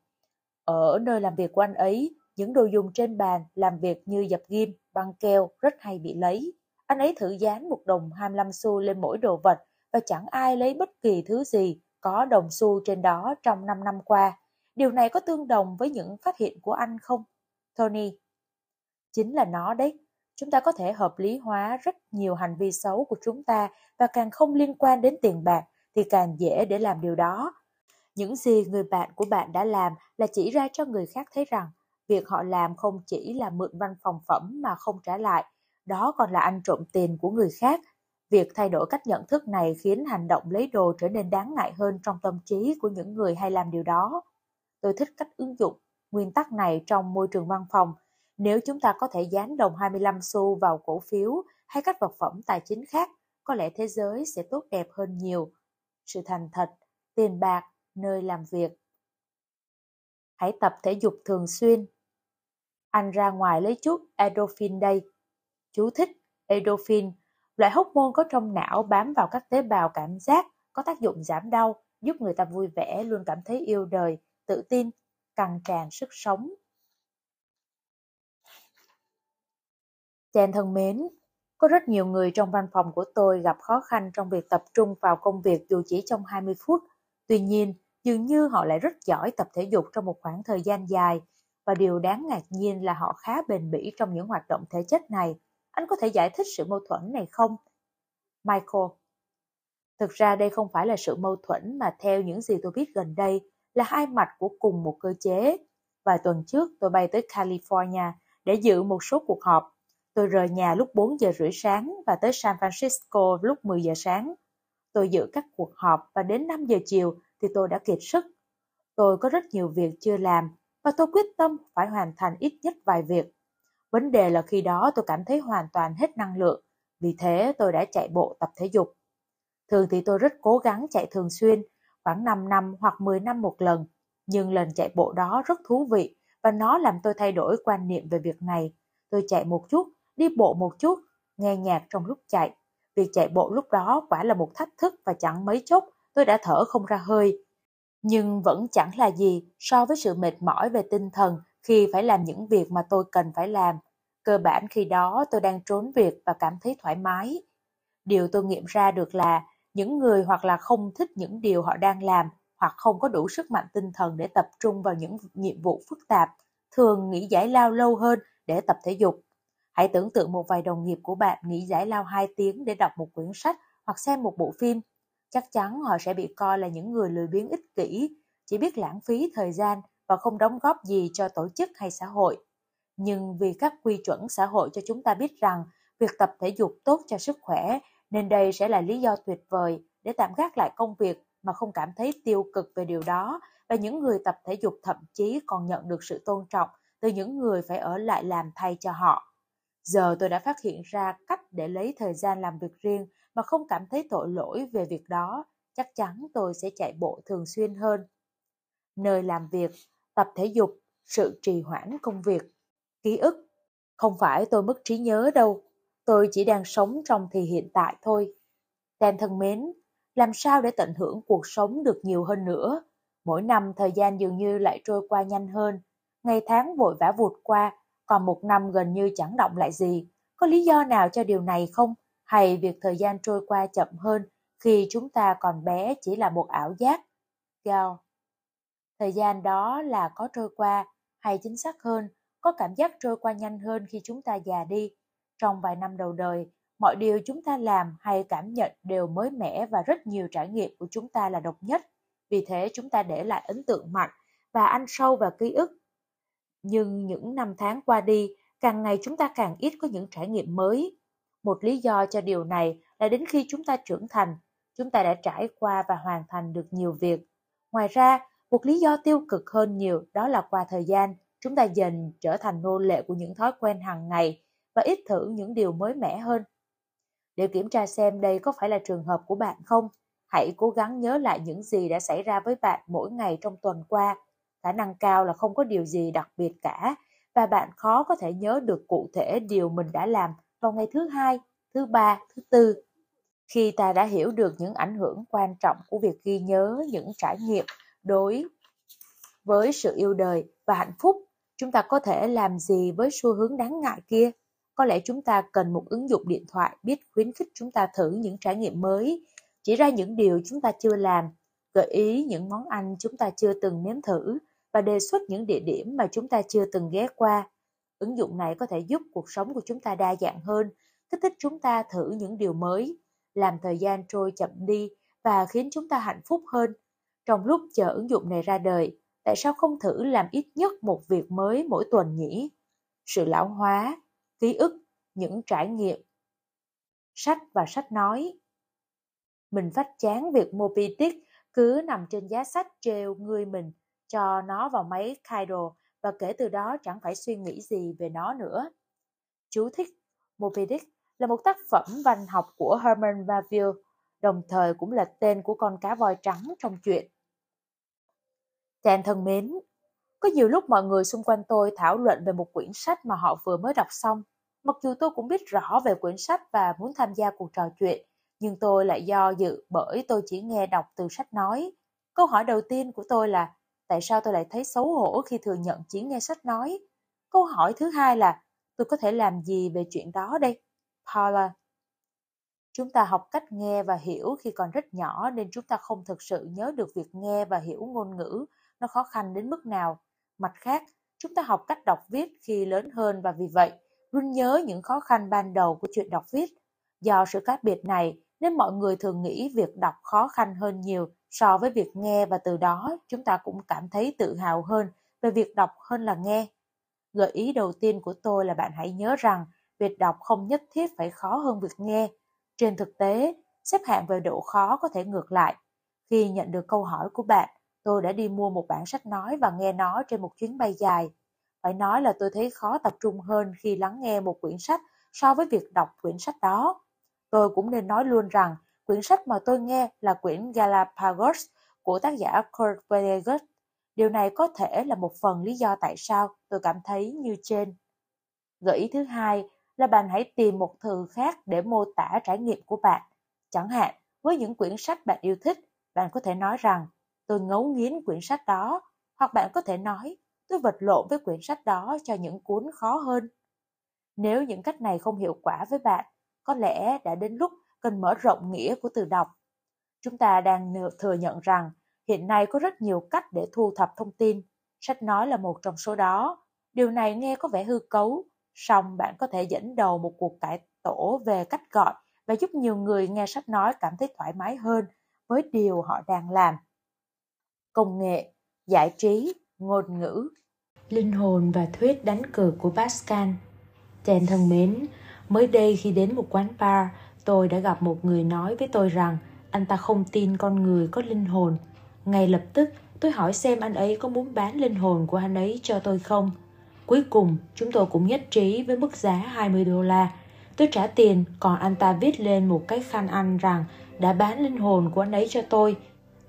ở nơi làm việc của anh ấy, những đồ dùng trên bàn làm việc như dập ghim, băng keo rất hay bị lấy. Anh ấy thử dán một đồng hai mươi lăm xu lên mỗi đồ vật và chẳng ai lấy bất kỳ thứ gì có đồng xu trên đó trong năm năm qua. Điều này có tương đồng với những phát hiện của anh không, Tony? Chính là nó đấy. Chúng ta có thể hợp lý hóa rất nhiều hành vi xấu của chúng ta, và càng không liên quan đến tiền bạc thì càng dễ để làm điều đó. Những gì người bạn của bạn đã làm là chỉ ra cho người khác thấy rằng việc họ làm không chỉ là mượn văn phòng phẩm mà không trả lại, đó còn là ăn trộm tiền của người khác. Việc thay đổi cách nhận thức này khiến hành động lấy đồ trở nên đáng ngại hơn trong tâm trí của những người hay làm điều đó. Tôi thích cách ứng dụng nguyên tắc này trong môi trường văn phòng. Nếu chúng ta có thể dán đồng hai mươi lăm xu vào cổ phiếu hay các vật phẩm tài chính khác, có lẽ thế giới sẽ tốt đẹp hơn nhiều. Sự thành thật, tiền bạc, nơi làm việc. Hãy tập thể dục thường xuyên. Anh ra ngoài lấy chút endorphin đây. Chú thích: endorphin, loại hormone có trong não bám vào các tế bào cảm giác, có tác dụng giảm đau, giúp người ta vui vẻ, luôn cảm thấy yêu đời, tự tin, căng tràn sức sống. Chàng thân mến, có rất nhiều người trong văn phòng của tôi gặp khó khăn trong việc tập trung vào công việc dù chỉ trong hai mươi phút. Tuy nhiên, dường như họ lại rất giỏi tập thể dục trong một khoảng thời gian dài, và điều đáng ngạc nhiên là họ khá bền bỉ trong những hoạt động thể chất này. Anh có thể giải thích sự mâu thuẫn này không? Michael: Thực ra đây không phải là sự mâu thuẫn mà theo những gì tôi biết gần đây là hai mặt của cùng một cơ chế. Vài tuần trước tôi bay tới California để dự một số cuộc họp. Tôi rời nhà lúc bốn giờ rưỡi sáng và tới San Francisco lúc mười giờ sáng. Tôi dự các cuộc họp và đến năm giờ chiều thì tôi đã kiệt sức. Tôi có rất nhiều việc chưa làm và tôi quyết tâm phải hoàn thành ít nhất vài việc. Vấn đề là khi đó tôi cảm thấy hoàn toàn hết năng lượng, vì thế tôi đã chạy bộ tập thể dục. Thường thì tôi rất cố gắng chạy thường xuyên, khoảng năm năm hoặc mười năm một lần, nhưng lần chạy bộ đó rất thú vị và nó làm tôi thay đổi quan niệm về việc này. Tôi chạy một chút, đi bộ một chút, nghe nhạc trong lúc chạy. Việc chạy bộ lúc đó quả là một thách thức và chẳng mấy chốc tôi đã thở không ra hơi. Nhưng vẫn chẳng là gì so với sự mệt mỏi về tinh thần khi phải làm những việc mà tôi cần phải làm. Cơ bản khi đó tôi đang trốn việc và cảm thấy thoải mái. Điều tôi nghiệm ra được là những người hoặc là không thích những điều họ đang làm hoặc không có đủ sức mạnh tinh thần để tập trung vào những nhiệm vụ phức tạp, thường nghỉ giải lao lâu hơn để tập thể dục. Hãy tưởng tượng một vài đồng nghiệp của bạn nghỉ giải lao hai tiếng để đọc một quyển sách hoặc xem một bộ phim. Chắc chắn họ sẽ bị coi là những người lười biếng ích kỷ, chỉ biết lãng phí thời gian và không đóng góp gì cho tổ chức hay xã hội. Nhưng vì các quy chuẩn xã hội cho chúng ta biết rằng việc tập thể dục tốt cho sức khỏe, nên đây sẽ là lý do tuyệt vời để tạm gác lại công việc mà không cảm thấy tiêu cực về điều đó, và những người tập thể dục thậm chí còn nhận được sự tôn trọng từ những người phải ở lại làm thay cho họ. Giờ tôi đã phát hiện ra cách để lấy thời gian làm việc riêng mà không cảm thấy tội lỗi về việc đó. Chắc chắn tôi sẽ chạy bộ thường xuyên hơn. Nơi làm việc, tập thể dục, sự trì hoãn công việc. Ký ức: Không phải tôi mất trí nhớ đâu, tôi chỉ đang sống trong thì hiện tại thôi. Dan thân mến, làm sao để tận hưởng cuộc sống được nhiều hơn nữa? Mỗi năm thời gian dường như lại trôi qua nhanh hơn. Ngày tháng vội vã vụt qua, còn một năm gần như chẳng động lại gì. Có lý do nào cho điều này không? Hay việc thời gian trôi qua chậm hơn khi chúng ta còn bé chỉ là một ảo giác? Gao: Thời gian đó là có trôi qua, hay chính xác hơn, có cảm giác trôi qua nhanh hơn khi chúng ta già đi. Trong vài năm đầu đời, mọi điều chúng ta làm hay cảm nhận đều mới mẻ và rất nhiều trải nghiệm của chúng ta là độc nhất. Vì thế chúng ta để lại ấn tượng mạnh và ăn sâu vào ký ức. Nhưng những năm tháng qua đi, càng ngày chúng ta càng ít có những trải nghiệm mới. Một lý do cho điều này là đến khi chúng ta trưởng thành, chúng ta đã trải qua và hoàn thành được nhiều việc. Ngoài ra, một lý do tiêu cực hơn nhiều đó là qua thời gian, chúng ta dần trở thành nô lệ của những thói quen hàng ngày và ít thử những điều mới mẻ hơn. Để kiểm tra xem đây có phải là trường hợp của bạn không, hãy cố gắng nhớ lại những gì đã xảy ra với bạn mỗi ngày trong tuần qua. Khả năng cao là không có điều gì đặc biệt cả, và bạn khó có thể nhớ được cụ thể điều mình đã làm vào ngày thứ hai, thứ ba, thứ tư. Khi ta đã hiểu được những ảnh hưởng quan trọng của việc ghi nhớ những trải nghiệm đối với sự yêu đời và hạnh phúc, chúng ta có thể làm gì với xu hướng đáng ngại kia? Có lẽ chúng ta cần một ứng dụng điện thoại biết khuyến khích chúng ta thử những trải nghiệm mới, chỉ ra những điều chúng ta chưa làm, gợi ý những món ăn chúng ta chưa từng nếm thử và đề xuất những địa điểm mà chúng ta chưa từng ghé qua. Ứng dụng này có thể giúp cuộc sống của chúng ta đa dạng hơn, kích thích chúng ta thử những điều mới, làm thời gian trôi chậm đi và khiến chúng ta hạnh phúc hơn. Trong lúc chờ ứng dụng này ra đời, tại sao không thử làm ít nhất một việc mới mỗi tuần nhỉ? Sự lão hóa, ký ức, những trải nghiệm, sách và sách nói. Mình phát chán việc Moby Dick cứ nằm trên giá sách treo người mình, cho nó vào máy Kindle và kể từ đó chẳng phải suy nghĩ gì về nó nữa. Chú thích: Moby Dick là một tác phẩm văn học của Herman Melville, đồng thời cũng là tên của con cá voi trắng trong truyện. Dan thân mến, có nhiều lúc mọi người xung quanh tôi thảo luận về một quyển sách mà họ vừa mới đọc xong. Mặc dù tôi cũng biết rõ về quyển sách và muốn tham gia cuộc trò chuyện, nhưng tôi lại do dự bởi tôi chỉ nghe đọc từ sách nói. Câu hỏi đầu tiên của tôi là tại sao tôi lại thấy xấu hổ khi thừa nhận chỉ nghe sách nói? Câu hỏi thứ hai là tôi có thể làm gì về chuyện đó đây? Paula, chúng ta học cách nghe và hiểu khi còn rất nhỏ nên chúng ta không thực sự nhớ được việc nghe và hiểu ngôn ngữ nó khó khăn đến mức nào. Mặt khác, chúng ta học cách đọc viết khi lớn hơn và vì vậy luôn nhớ những khó khăn ban đầu của chuyện đọc viết. Do sự khác biệt này nên mọi người thường nghĩ việc đọc khó khăn hơn nhiều so với việc nghe và từ đó chúng ta cũng cảm thấy tự hào hơn về việc đọc hơn là nghe. Gợi ý đầu tiên của tôi là bạn hãy nhớ rằng việc đọc không nhất thiết phải khó hơn việc nghe. Trên thực tế, xếp hạng về độ khó có thể ngược lại. Khi nhận được câu hỏi của bạn, tôi đã đi mua một bản sách nói và nghe nó trên một chuyến bay dài. Phải nói là tôi thấy khó tập trung hơn khi lắng nghe một quyển sách so với việc đọc quyển sách đó. Tôi cũng nên nói luôn rằng quyển sách mà tôi nghe là quyển Galapagos của tác giả Kurt Vonnegut. Điều này có thể là một phần lý do tại sao tôi cảm thấy như trên. Gợi ý thứ hai là bạn hãy tìm một từ khác để mô tả trải nghiệm của bạn. Chẳng hạn, với những quyển sách bạn yêu thích, bạn có thể nói rằng tôi ngấu nghiến quyển sách đó, hoặc bạn có thể nói tôi vật lộn với quyển sách đó cho những cuốn khó hơn. Nếu những cách này không hiệu quả với bạn, có lẽ đã đến lúc cần mở rộng nghĩa của từ đọc. Chúng ta đang thừa nhận rằng hiện nay có rất nhiều cách để thu thập thông tin. Sách nói là một trong số đó. Điều này nghe có vẻ hư cấu, song bạn có thể dẫn đầu một cuộc cải tổ về cách gọi và giúp nhiều người nghe sách nói cảm thấy thoải mái hơn với điều họ đang làm. Công nghệ, giải trí, ngôn ngữ, linh hồn và thuyết đánh cược của Pascal. Dan thân mến, mới đây khi đến một quán bar, tôi đã gặp một người nói với tôi rằng anh ta không tin con người có linh hồn. Ngay lập tức, tôi hỏi xem anh ấy có muốn bán linh hồn của anh ấy cho tôi không. Cuối cùng, chúng tôi cũng nhất trí với mức giá hai mươi đô la. Tôi trả tiền, còn anh ta viết lên một cái khăn ăn rằng đã bán linh hồn của anh ấy cho tôi.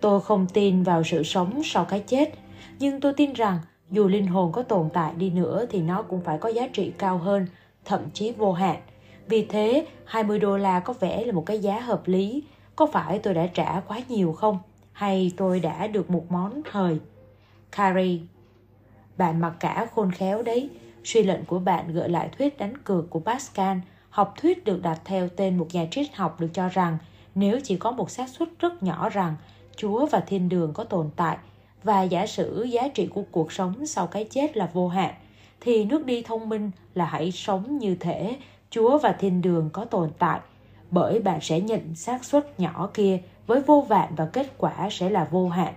Tôi không tin vào sự sống sau cái chết, nhưng tôi tin rằng dù linh hồn có tồn tại đi nữa thì nó cũng phải có giá trị cao hơn, thậm chí vô hạn. Vì thế, hai mươi đô la có vẻ là một cái giá hợp lý. Có phải tôi đã trả quá nhiều không? Hay tôi đã được một món hời? Carrie, bạn mặc cả khôn khéo đấy. Suy luận của bạn gợi lại thuyết đánh cược của Pascal. Học thuyết được đặt theo tên một nhà triết học được cho rằng nếu chỉ có một xác suất rất nhỏ rằng Chúa và thiên đường có tồn tại và giả sử giá trị của cuộc sống sau cái chết là vô hạn, thì nước đi thông minh là hãy sống như thể Chúa và thiên đường có tồn tại, bởi bạn sẽ nhận xác suất nhỏ kia với vô vạn và kết quả sẽ là vô hạn.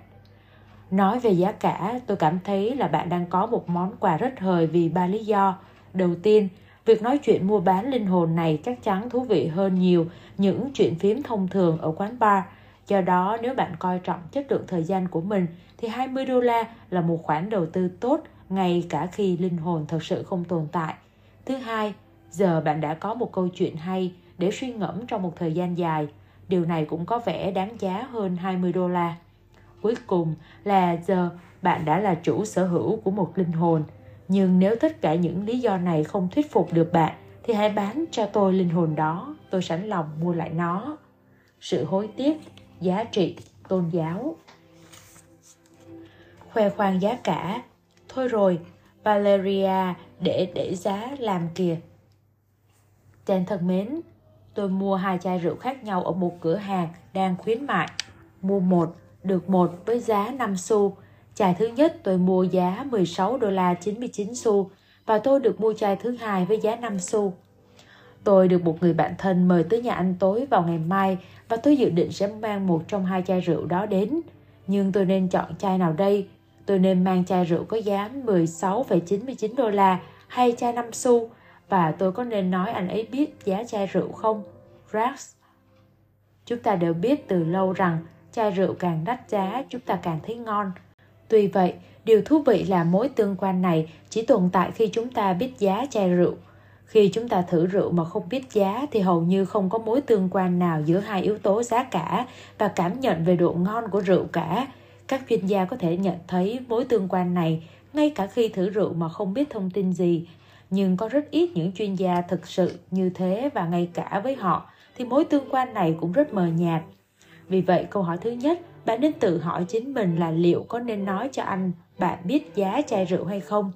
Nói về giá cả, tôi cảm thấy là bạn đang có một món quà rất hời vì ba lý do. Đầu tiên, việc nói chuyện mua bán linh hồn này chắc chắn thú vị hơn nhiều những chuyện phím thông thường ở quán bar. Do đó, nếu bạn coi trọng chất lượng thời gian của mình, thì hai mươi đô la là một khoản đầu tư tốt ngay cả khi linh hồn thật sự không tồn tại. Thứ hai, giờ bạn đã có một câu chuyện hay để suy ngẫm trong một thời gian dài. Điều này cũng có vẻ đáng giá hơn hai mươi đô la. Cuối cùng là giờ bạn đã là chủ sở hữu của một linh hồn. Nhưng nếu tất cả những lý do này không thuyết phục được bạn, thì hãy bán cho tôi linh hồn đó, tôi sẵn lòng mua lại nó. sự hối tiếc, giá trị, tôn giáo. Khoe khoang giá cả. Thôi rồi, Valeria để để giá làm kìa. Dan thân mến, tôi mua hai chai rượu khác nhau ở một cửa hàng đang khuyến mại. Mua một, được một với giá năm xu. Chai thứ nhất tôi mua giá mười sáu đô la chín mươi chín xu và tôi được mua chai thứ hai với giá năm xu. Tôi được một người bạn thân mời tới nhà ăn tối vào ngày mai và tôi dự định sẽ mang một trong hai chai rượu đó đến. Nhưng tôi nên chọn chai nào đây? Tôi nên mang chai rượu có giá mười sáu phẩy chín mươi chín đô la hay chai năm xu, và tôi có nên nói anh ấy biết giá chai rượu không? Rax. Chúng ta đều biết từ lâu rằng chai rượu càng đắt giá chúng ta càng thấy ngon. Tuy vậy, điều thú vị là mối tương quan này chỉ tồn tại khi chúng ta biết giá chai rượu. Khi chúng ta thử rượu mà không biết giá thì hầu như không có mối tương quan nào giữa hai yếu tố giá cả và cảm nhận về độ ngon của rượu cả. Các chuyên gia có thể nhận thấy mối tương quan này ngay cả khi thử rượu mà không biết thông tin gì. Nhưng có rất ít những chuyên gia thực sự như thế, và ngay cả với họ thì mối tương quan này cũng rất mờ nhạt. Vì vậy, câu hỏi thứ nhất, bạn nên tự hỏi chính mình là liệu có nên nói cho anh bạn biết giá chai rượu hay không?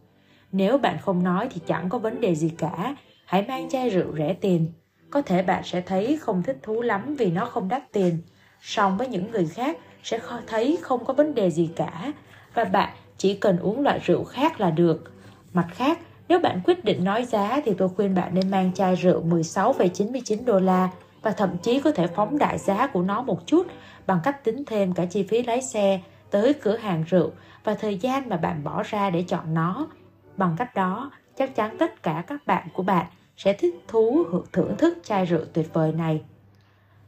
Nếu bạn không nói thì chẳng có vấn đề gì cả. Hãy mang chai rượu rẻ tiền. Có thể bạn sẽ thấy không thích thú lắm vì nó không đắt tiền. Song với những người khác sẽ thấy không có vấn đề gì cả, và bạn chỉ cần uống loại rượu khác là được. Mặt khác, nếu bạn quyết định nói giá thì tôi khuyên bạn nên mang chai rượu mười sáu phẩy chín mươi chín đô la và thậm chí có thể phóng đại giá của nó một chút bằng cách tính thêm cả chi phí lái xe tới cửa hàng rượu và thời gian mà bạn bỏ ra để chọn nó. Bằng cách đó, chắc chắn tất cả các bạn của bạn sẽ thích thú thưởng thức chai rượu tuyệt vời này.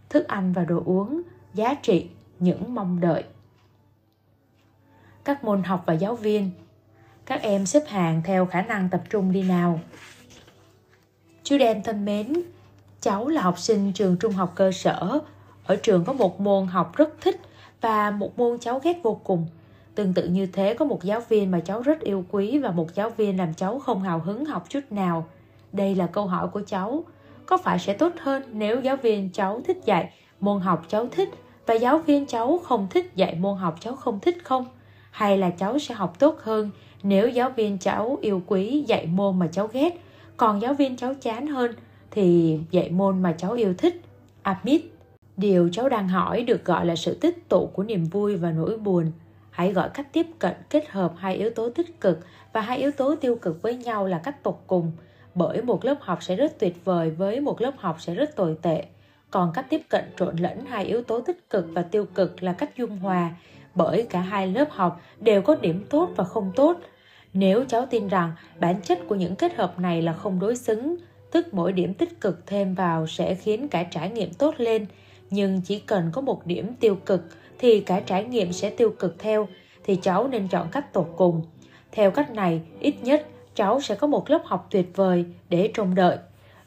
Thức ăn và đồ uống, giá trị, những mong đợi. Các môn học và giáo viên. Các em xếp hàng theo khả năng tập trung đi nào. Chú Dan thân mến, cháu là học sinh trường trung học cơ sở. Ở trường có một môn học rất thích và một môn cháu ghét vô cùng. Tương tự như thế, có một giáo viên mà cháu rất yêu quý và một giáo viên làm cháu không hào hứng học chút nào. Đây là câu hỏi của cháu. Có phải sẽ tốt hơn nếu giáo viên cháu thích dạy môn học cháu thích và giáo viên cháu không thích dạy môn học cháu không thích không? Hay là cháu sẽ học tốt hơn nếu giáo viên cháu yêu quý dạy môn mà cháu ghét, còn giáo viên cháu chán hơn thì dạy môn mà cháu yêu thích? Admit, điều cháu đang hỏi được gọi là sự tích tụ của niềm vui và nỗi buồn. Hãy gọi cách tiếp cận kết hợp hai yếu tố tích cực và hai yếu tố tiêu cực với nhau là cách tột cùng, bởi một lớp học sẽ rất tuyệt vời với một lớp học sẽ rất tồi tệ. Còn cách tiếp cận trộn lẫn hai yếu tố tích cực và tiêu cực là cách dung hòa, bởi cả hai lớp học đều có điểm tốt và không tốt. Nếu cháu tin rằng bản chất của những kết hợp này là không đối xứng, tức mỗi điểm tích cực thêm vào sẽ khiến cả trải nghiệm tốt lên, nhưng chỉ cần có một điểm tiêu cực thì cả trải nghiệm sẽ tiêu cực theo, thì cháu nên chọn cách tột cùng. Theo cách này, ít nhất cháu sẽ có một lớp học tuyệt vời để trông đợi.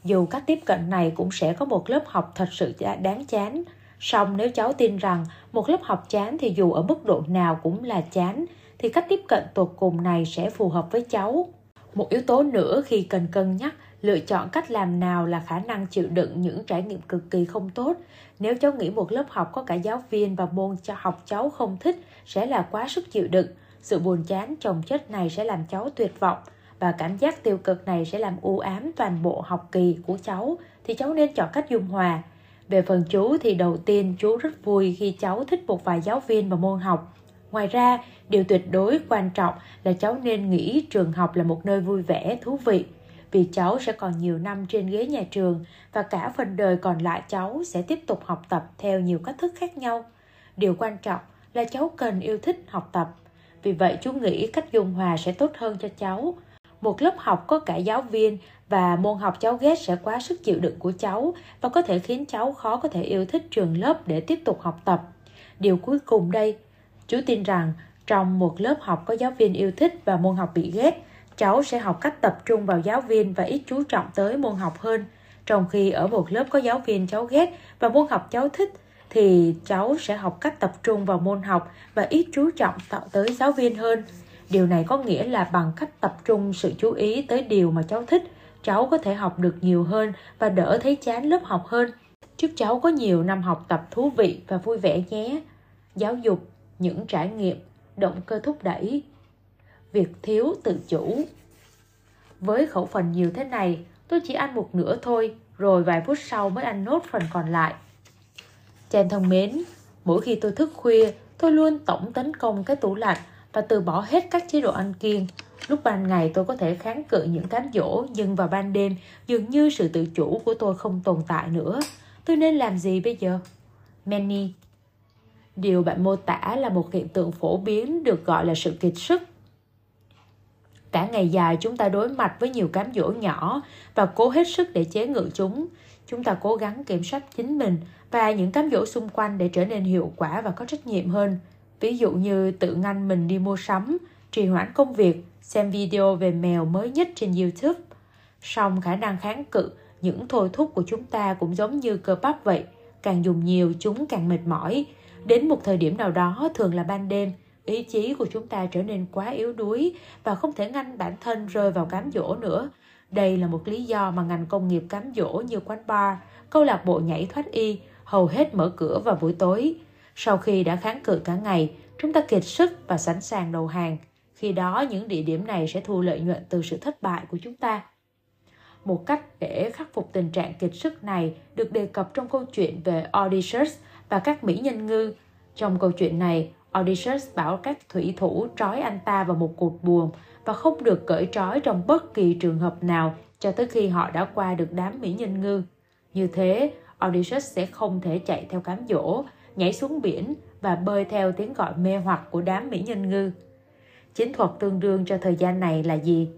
Dù cách tiếp cận này cũng sẽ có một lớp học thật sự đáng chán, song nếu cháu tin rằng một lớp học chán thì dù ở mức độ nào cũng là chán, thì cách tiếp cận tột cùng này sẽ phù hợp với cháu. Một yếu tố nữa khi cần cân nhắc lựa chọn cách làm nào là khả năng chịu đựng những trải nghiệm cực kỳ không tốt. Nếu cháu nghĩ một lớp học có cả giáo viên và môn cho học cháu không thích sẽ là quá sức chịu đựng, sự buồn chán chồng chất này sẽ làm cháu tuyệt vọng, và cảm giác tiêu cực này sẽ làm u ám toàn bộ học kỳ của cháu, thì cháu nên chọn cách dung hòa. Về phần chú thì đầu tiên chú rất vui khi cháu thích một vài giáo viên và môn học. Ngoài ra, điều tuyệt đối quan trọng là cháu nên nghĩ trường học là một nơi vui vẻ, thú vị, vì cháu sẽ còn nhiều năm trên ghế nhà trường và cả phần đời còn lại cháu sẽ tiếp tục học tập theo nhiều cách thức khác nhau. Điều quan trọng là cháu cần yêu thích học tập. Vì vậy, chú nghĩ cách dung hòa sẽ tốt hơn cho cháu. Một lớp học có cả giáo viên và môn học cháu ghét sẽ quá sức chịu đựng của cháu và có thể khiến cháu khó có thể yêu thích trường lớp để tiếp tục học tập. Điều cuối cùng đây, chú tin rằng trong một lớp học có giáo viên yêu thích và môn học bị ghét, cháu sẽ học cách tập trung vào giáo viên và ít chú trọng tới môn học hơn. Trong khi ở một lớp có giáo viên cháu ghét và môn học cháu thích, thì cháu sẽ học cách tập trung vào môn học và ít chú trọng tới giáo viên hơn. Điều này có nghĩa là bằng cách tập trung sự chú ý tới điều mà cháu thích, cháu có thể học được nhiều hơn và đỡ thấy chán lớp học hơn. Chúc cháu có nhiều năm học tập thú vị và vui vẻ nhé. Giáo dục, những trải nghiệm, động cơ thúc đẩy. Việc thiếu tự chủ. Với khẩu phần nhiều thế này, tôi chỉ ăn một nửa thôi, rồi vài phút sau mới ăn nốt phần còn lại. Chàng thân mến, mỗi khi tôi thức khuya, tôi luôn tổng tấn công cái tủ lạnh và từ bỏ hết các chế độ ăn kiêng. Lúc ban ngày tôi có thể kháng cự những cám dỗ, nhưng vào ban đêm dường như sự tự chủ của tôi không tồn tại nữa. Tôi nên làm gì bây giờ? Manny, điều bạn mô tả là một hiện tượng phổ biến được gọi là sự kiệt sức. Cả ngày dài chúng ta đối mặt với nhiều cám dỗ nhỏ và cố hết sức để chế ngự chúng. Chúng ta cố gắng kiểm soát chính mình và những cám dỗ xung quanh để trở nên hiệu quả và có trách nhiệm hơn. Ví dụ như tự ngăn mình đi mua sắm, trì hoãn công việc, xem video về mèo mới nhất trên YouTube. Song khả năng kháng cự những thôi thúc của chúng ta cũng giống như cơ bắp vậy. Càng dùng nhiều, chúng càng mệt mỏi. Đến một thời điểm nào đó, thường là ban đêm, ý chí của chúng ta trở nên quá yếu đuối và không thể ngăn bản thân rơi vào cám dỗ nữa. Đây là một lý do mà ngành công nghiệp cám dỗ như quán bar, câu lạc bộ nhảy thoát y hầu hết mở cửa vào buổi tối. Sau khi đã kháng cự cả ngày, chúng ta kiệt sức và sẵn sàng đầu hàng. Khi đó, những địa điểm này sẽ thu lợi nhuận từ sự thất bại của chúng ta. Một cách để khắc phục tình trạng kiệt sức này được đề cập trong câu chuyện về Odysseus và các mỹ nhân ngư. Trong câu chuyện này, Odysseus bảo các thủy thủ trói anh ta vào một cột buồm và không được cởi trói trong bất kỳ trường hợp nào cho tới khi họ đã qua được đám mỹ nhân ngư. Như thế, Odysseus sẽ không thể chạy theo cám dỗ, nhảy xuống biển và bơi theo tiếng gọi mê hoặc của đám mỹ nhân ngư. Chiến thuật tương đương cho thời gian này là gì?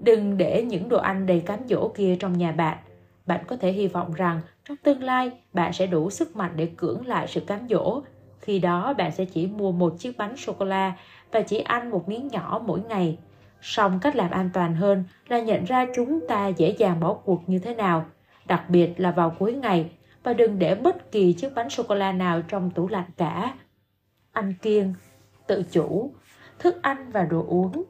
Đừng để những đồ ăn đầy cám dỗ kia trong nhà bạn. Bạn có thể hy vọng rằng trong tương lai bạn sẽ đủ sức mạnh để cưỡng lại sự cám dỗ. Khi đó bạn sẽ chỉ mua một chiếc bánh sô-cô-la và chỉ ăn một miếng nhỏ mỗi ngày. Song cách làm an toàn hơn là nhận ra chúng ta dễ dàng bỏ cuộc như thế nào, đặc biệt là vào cuối ngày, và đừng để bất kỳ chiếc bánh sô-cô-la nào trong tủ lạnh cả. Ăn kiêng, tự chủ, thức ăn và đồ uống,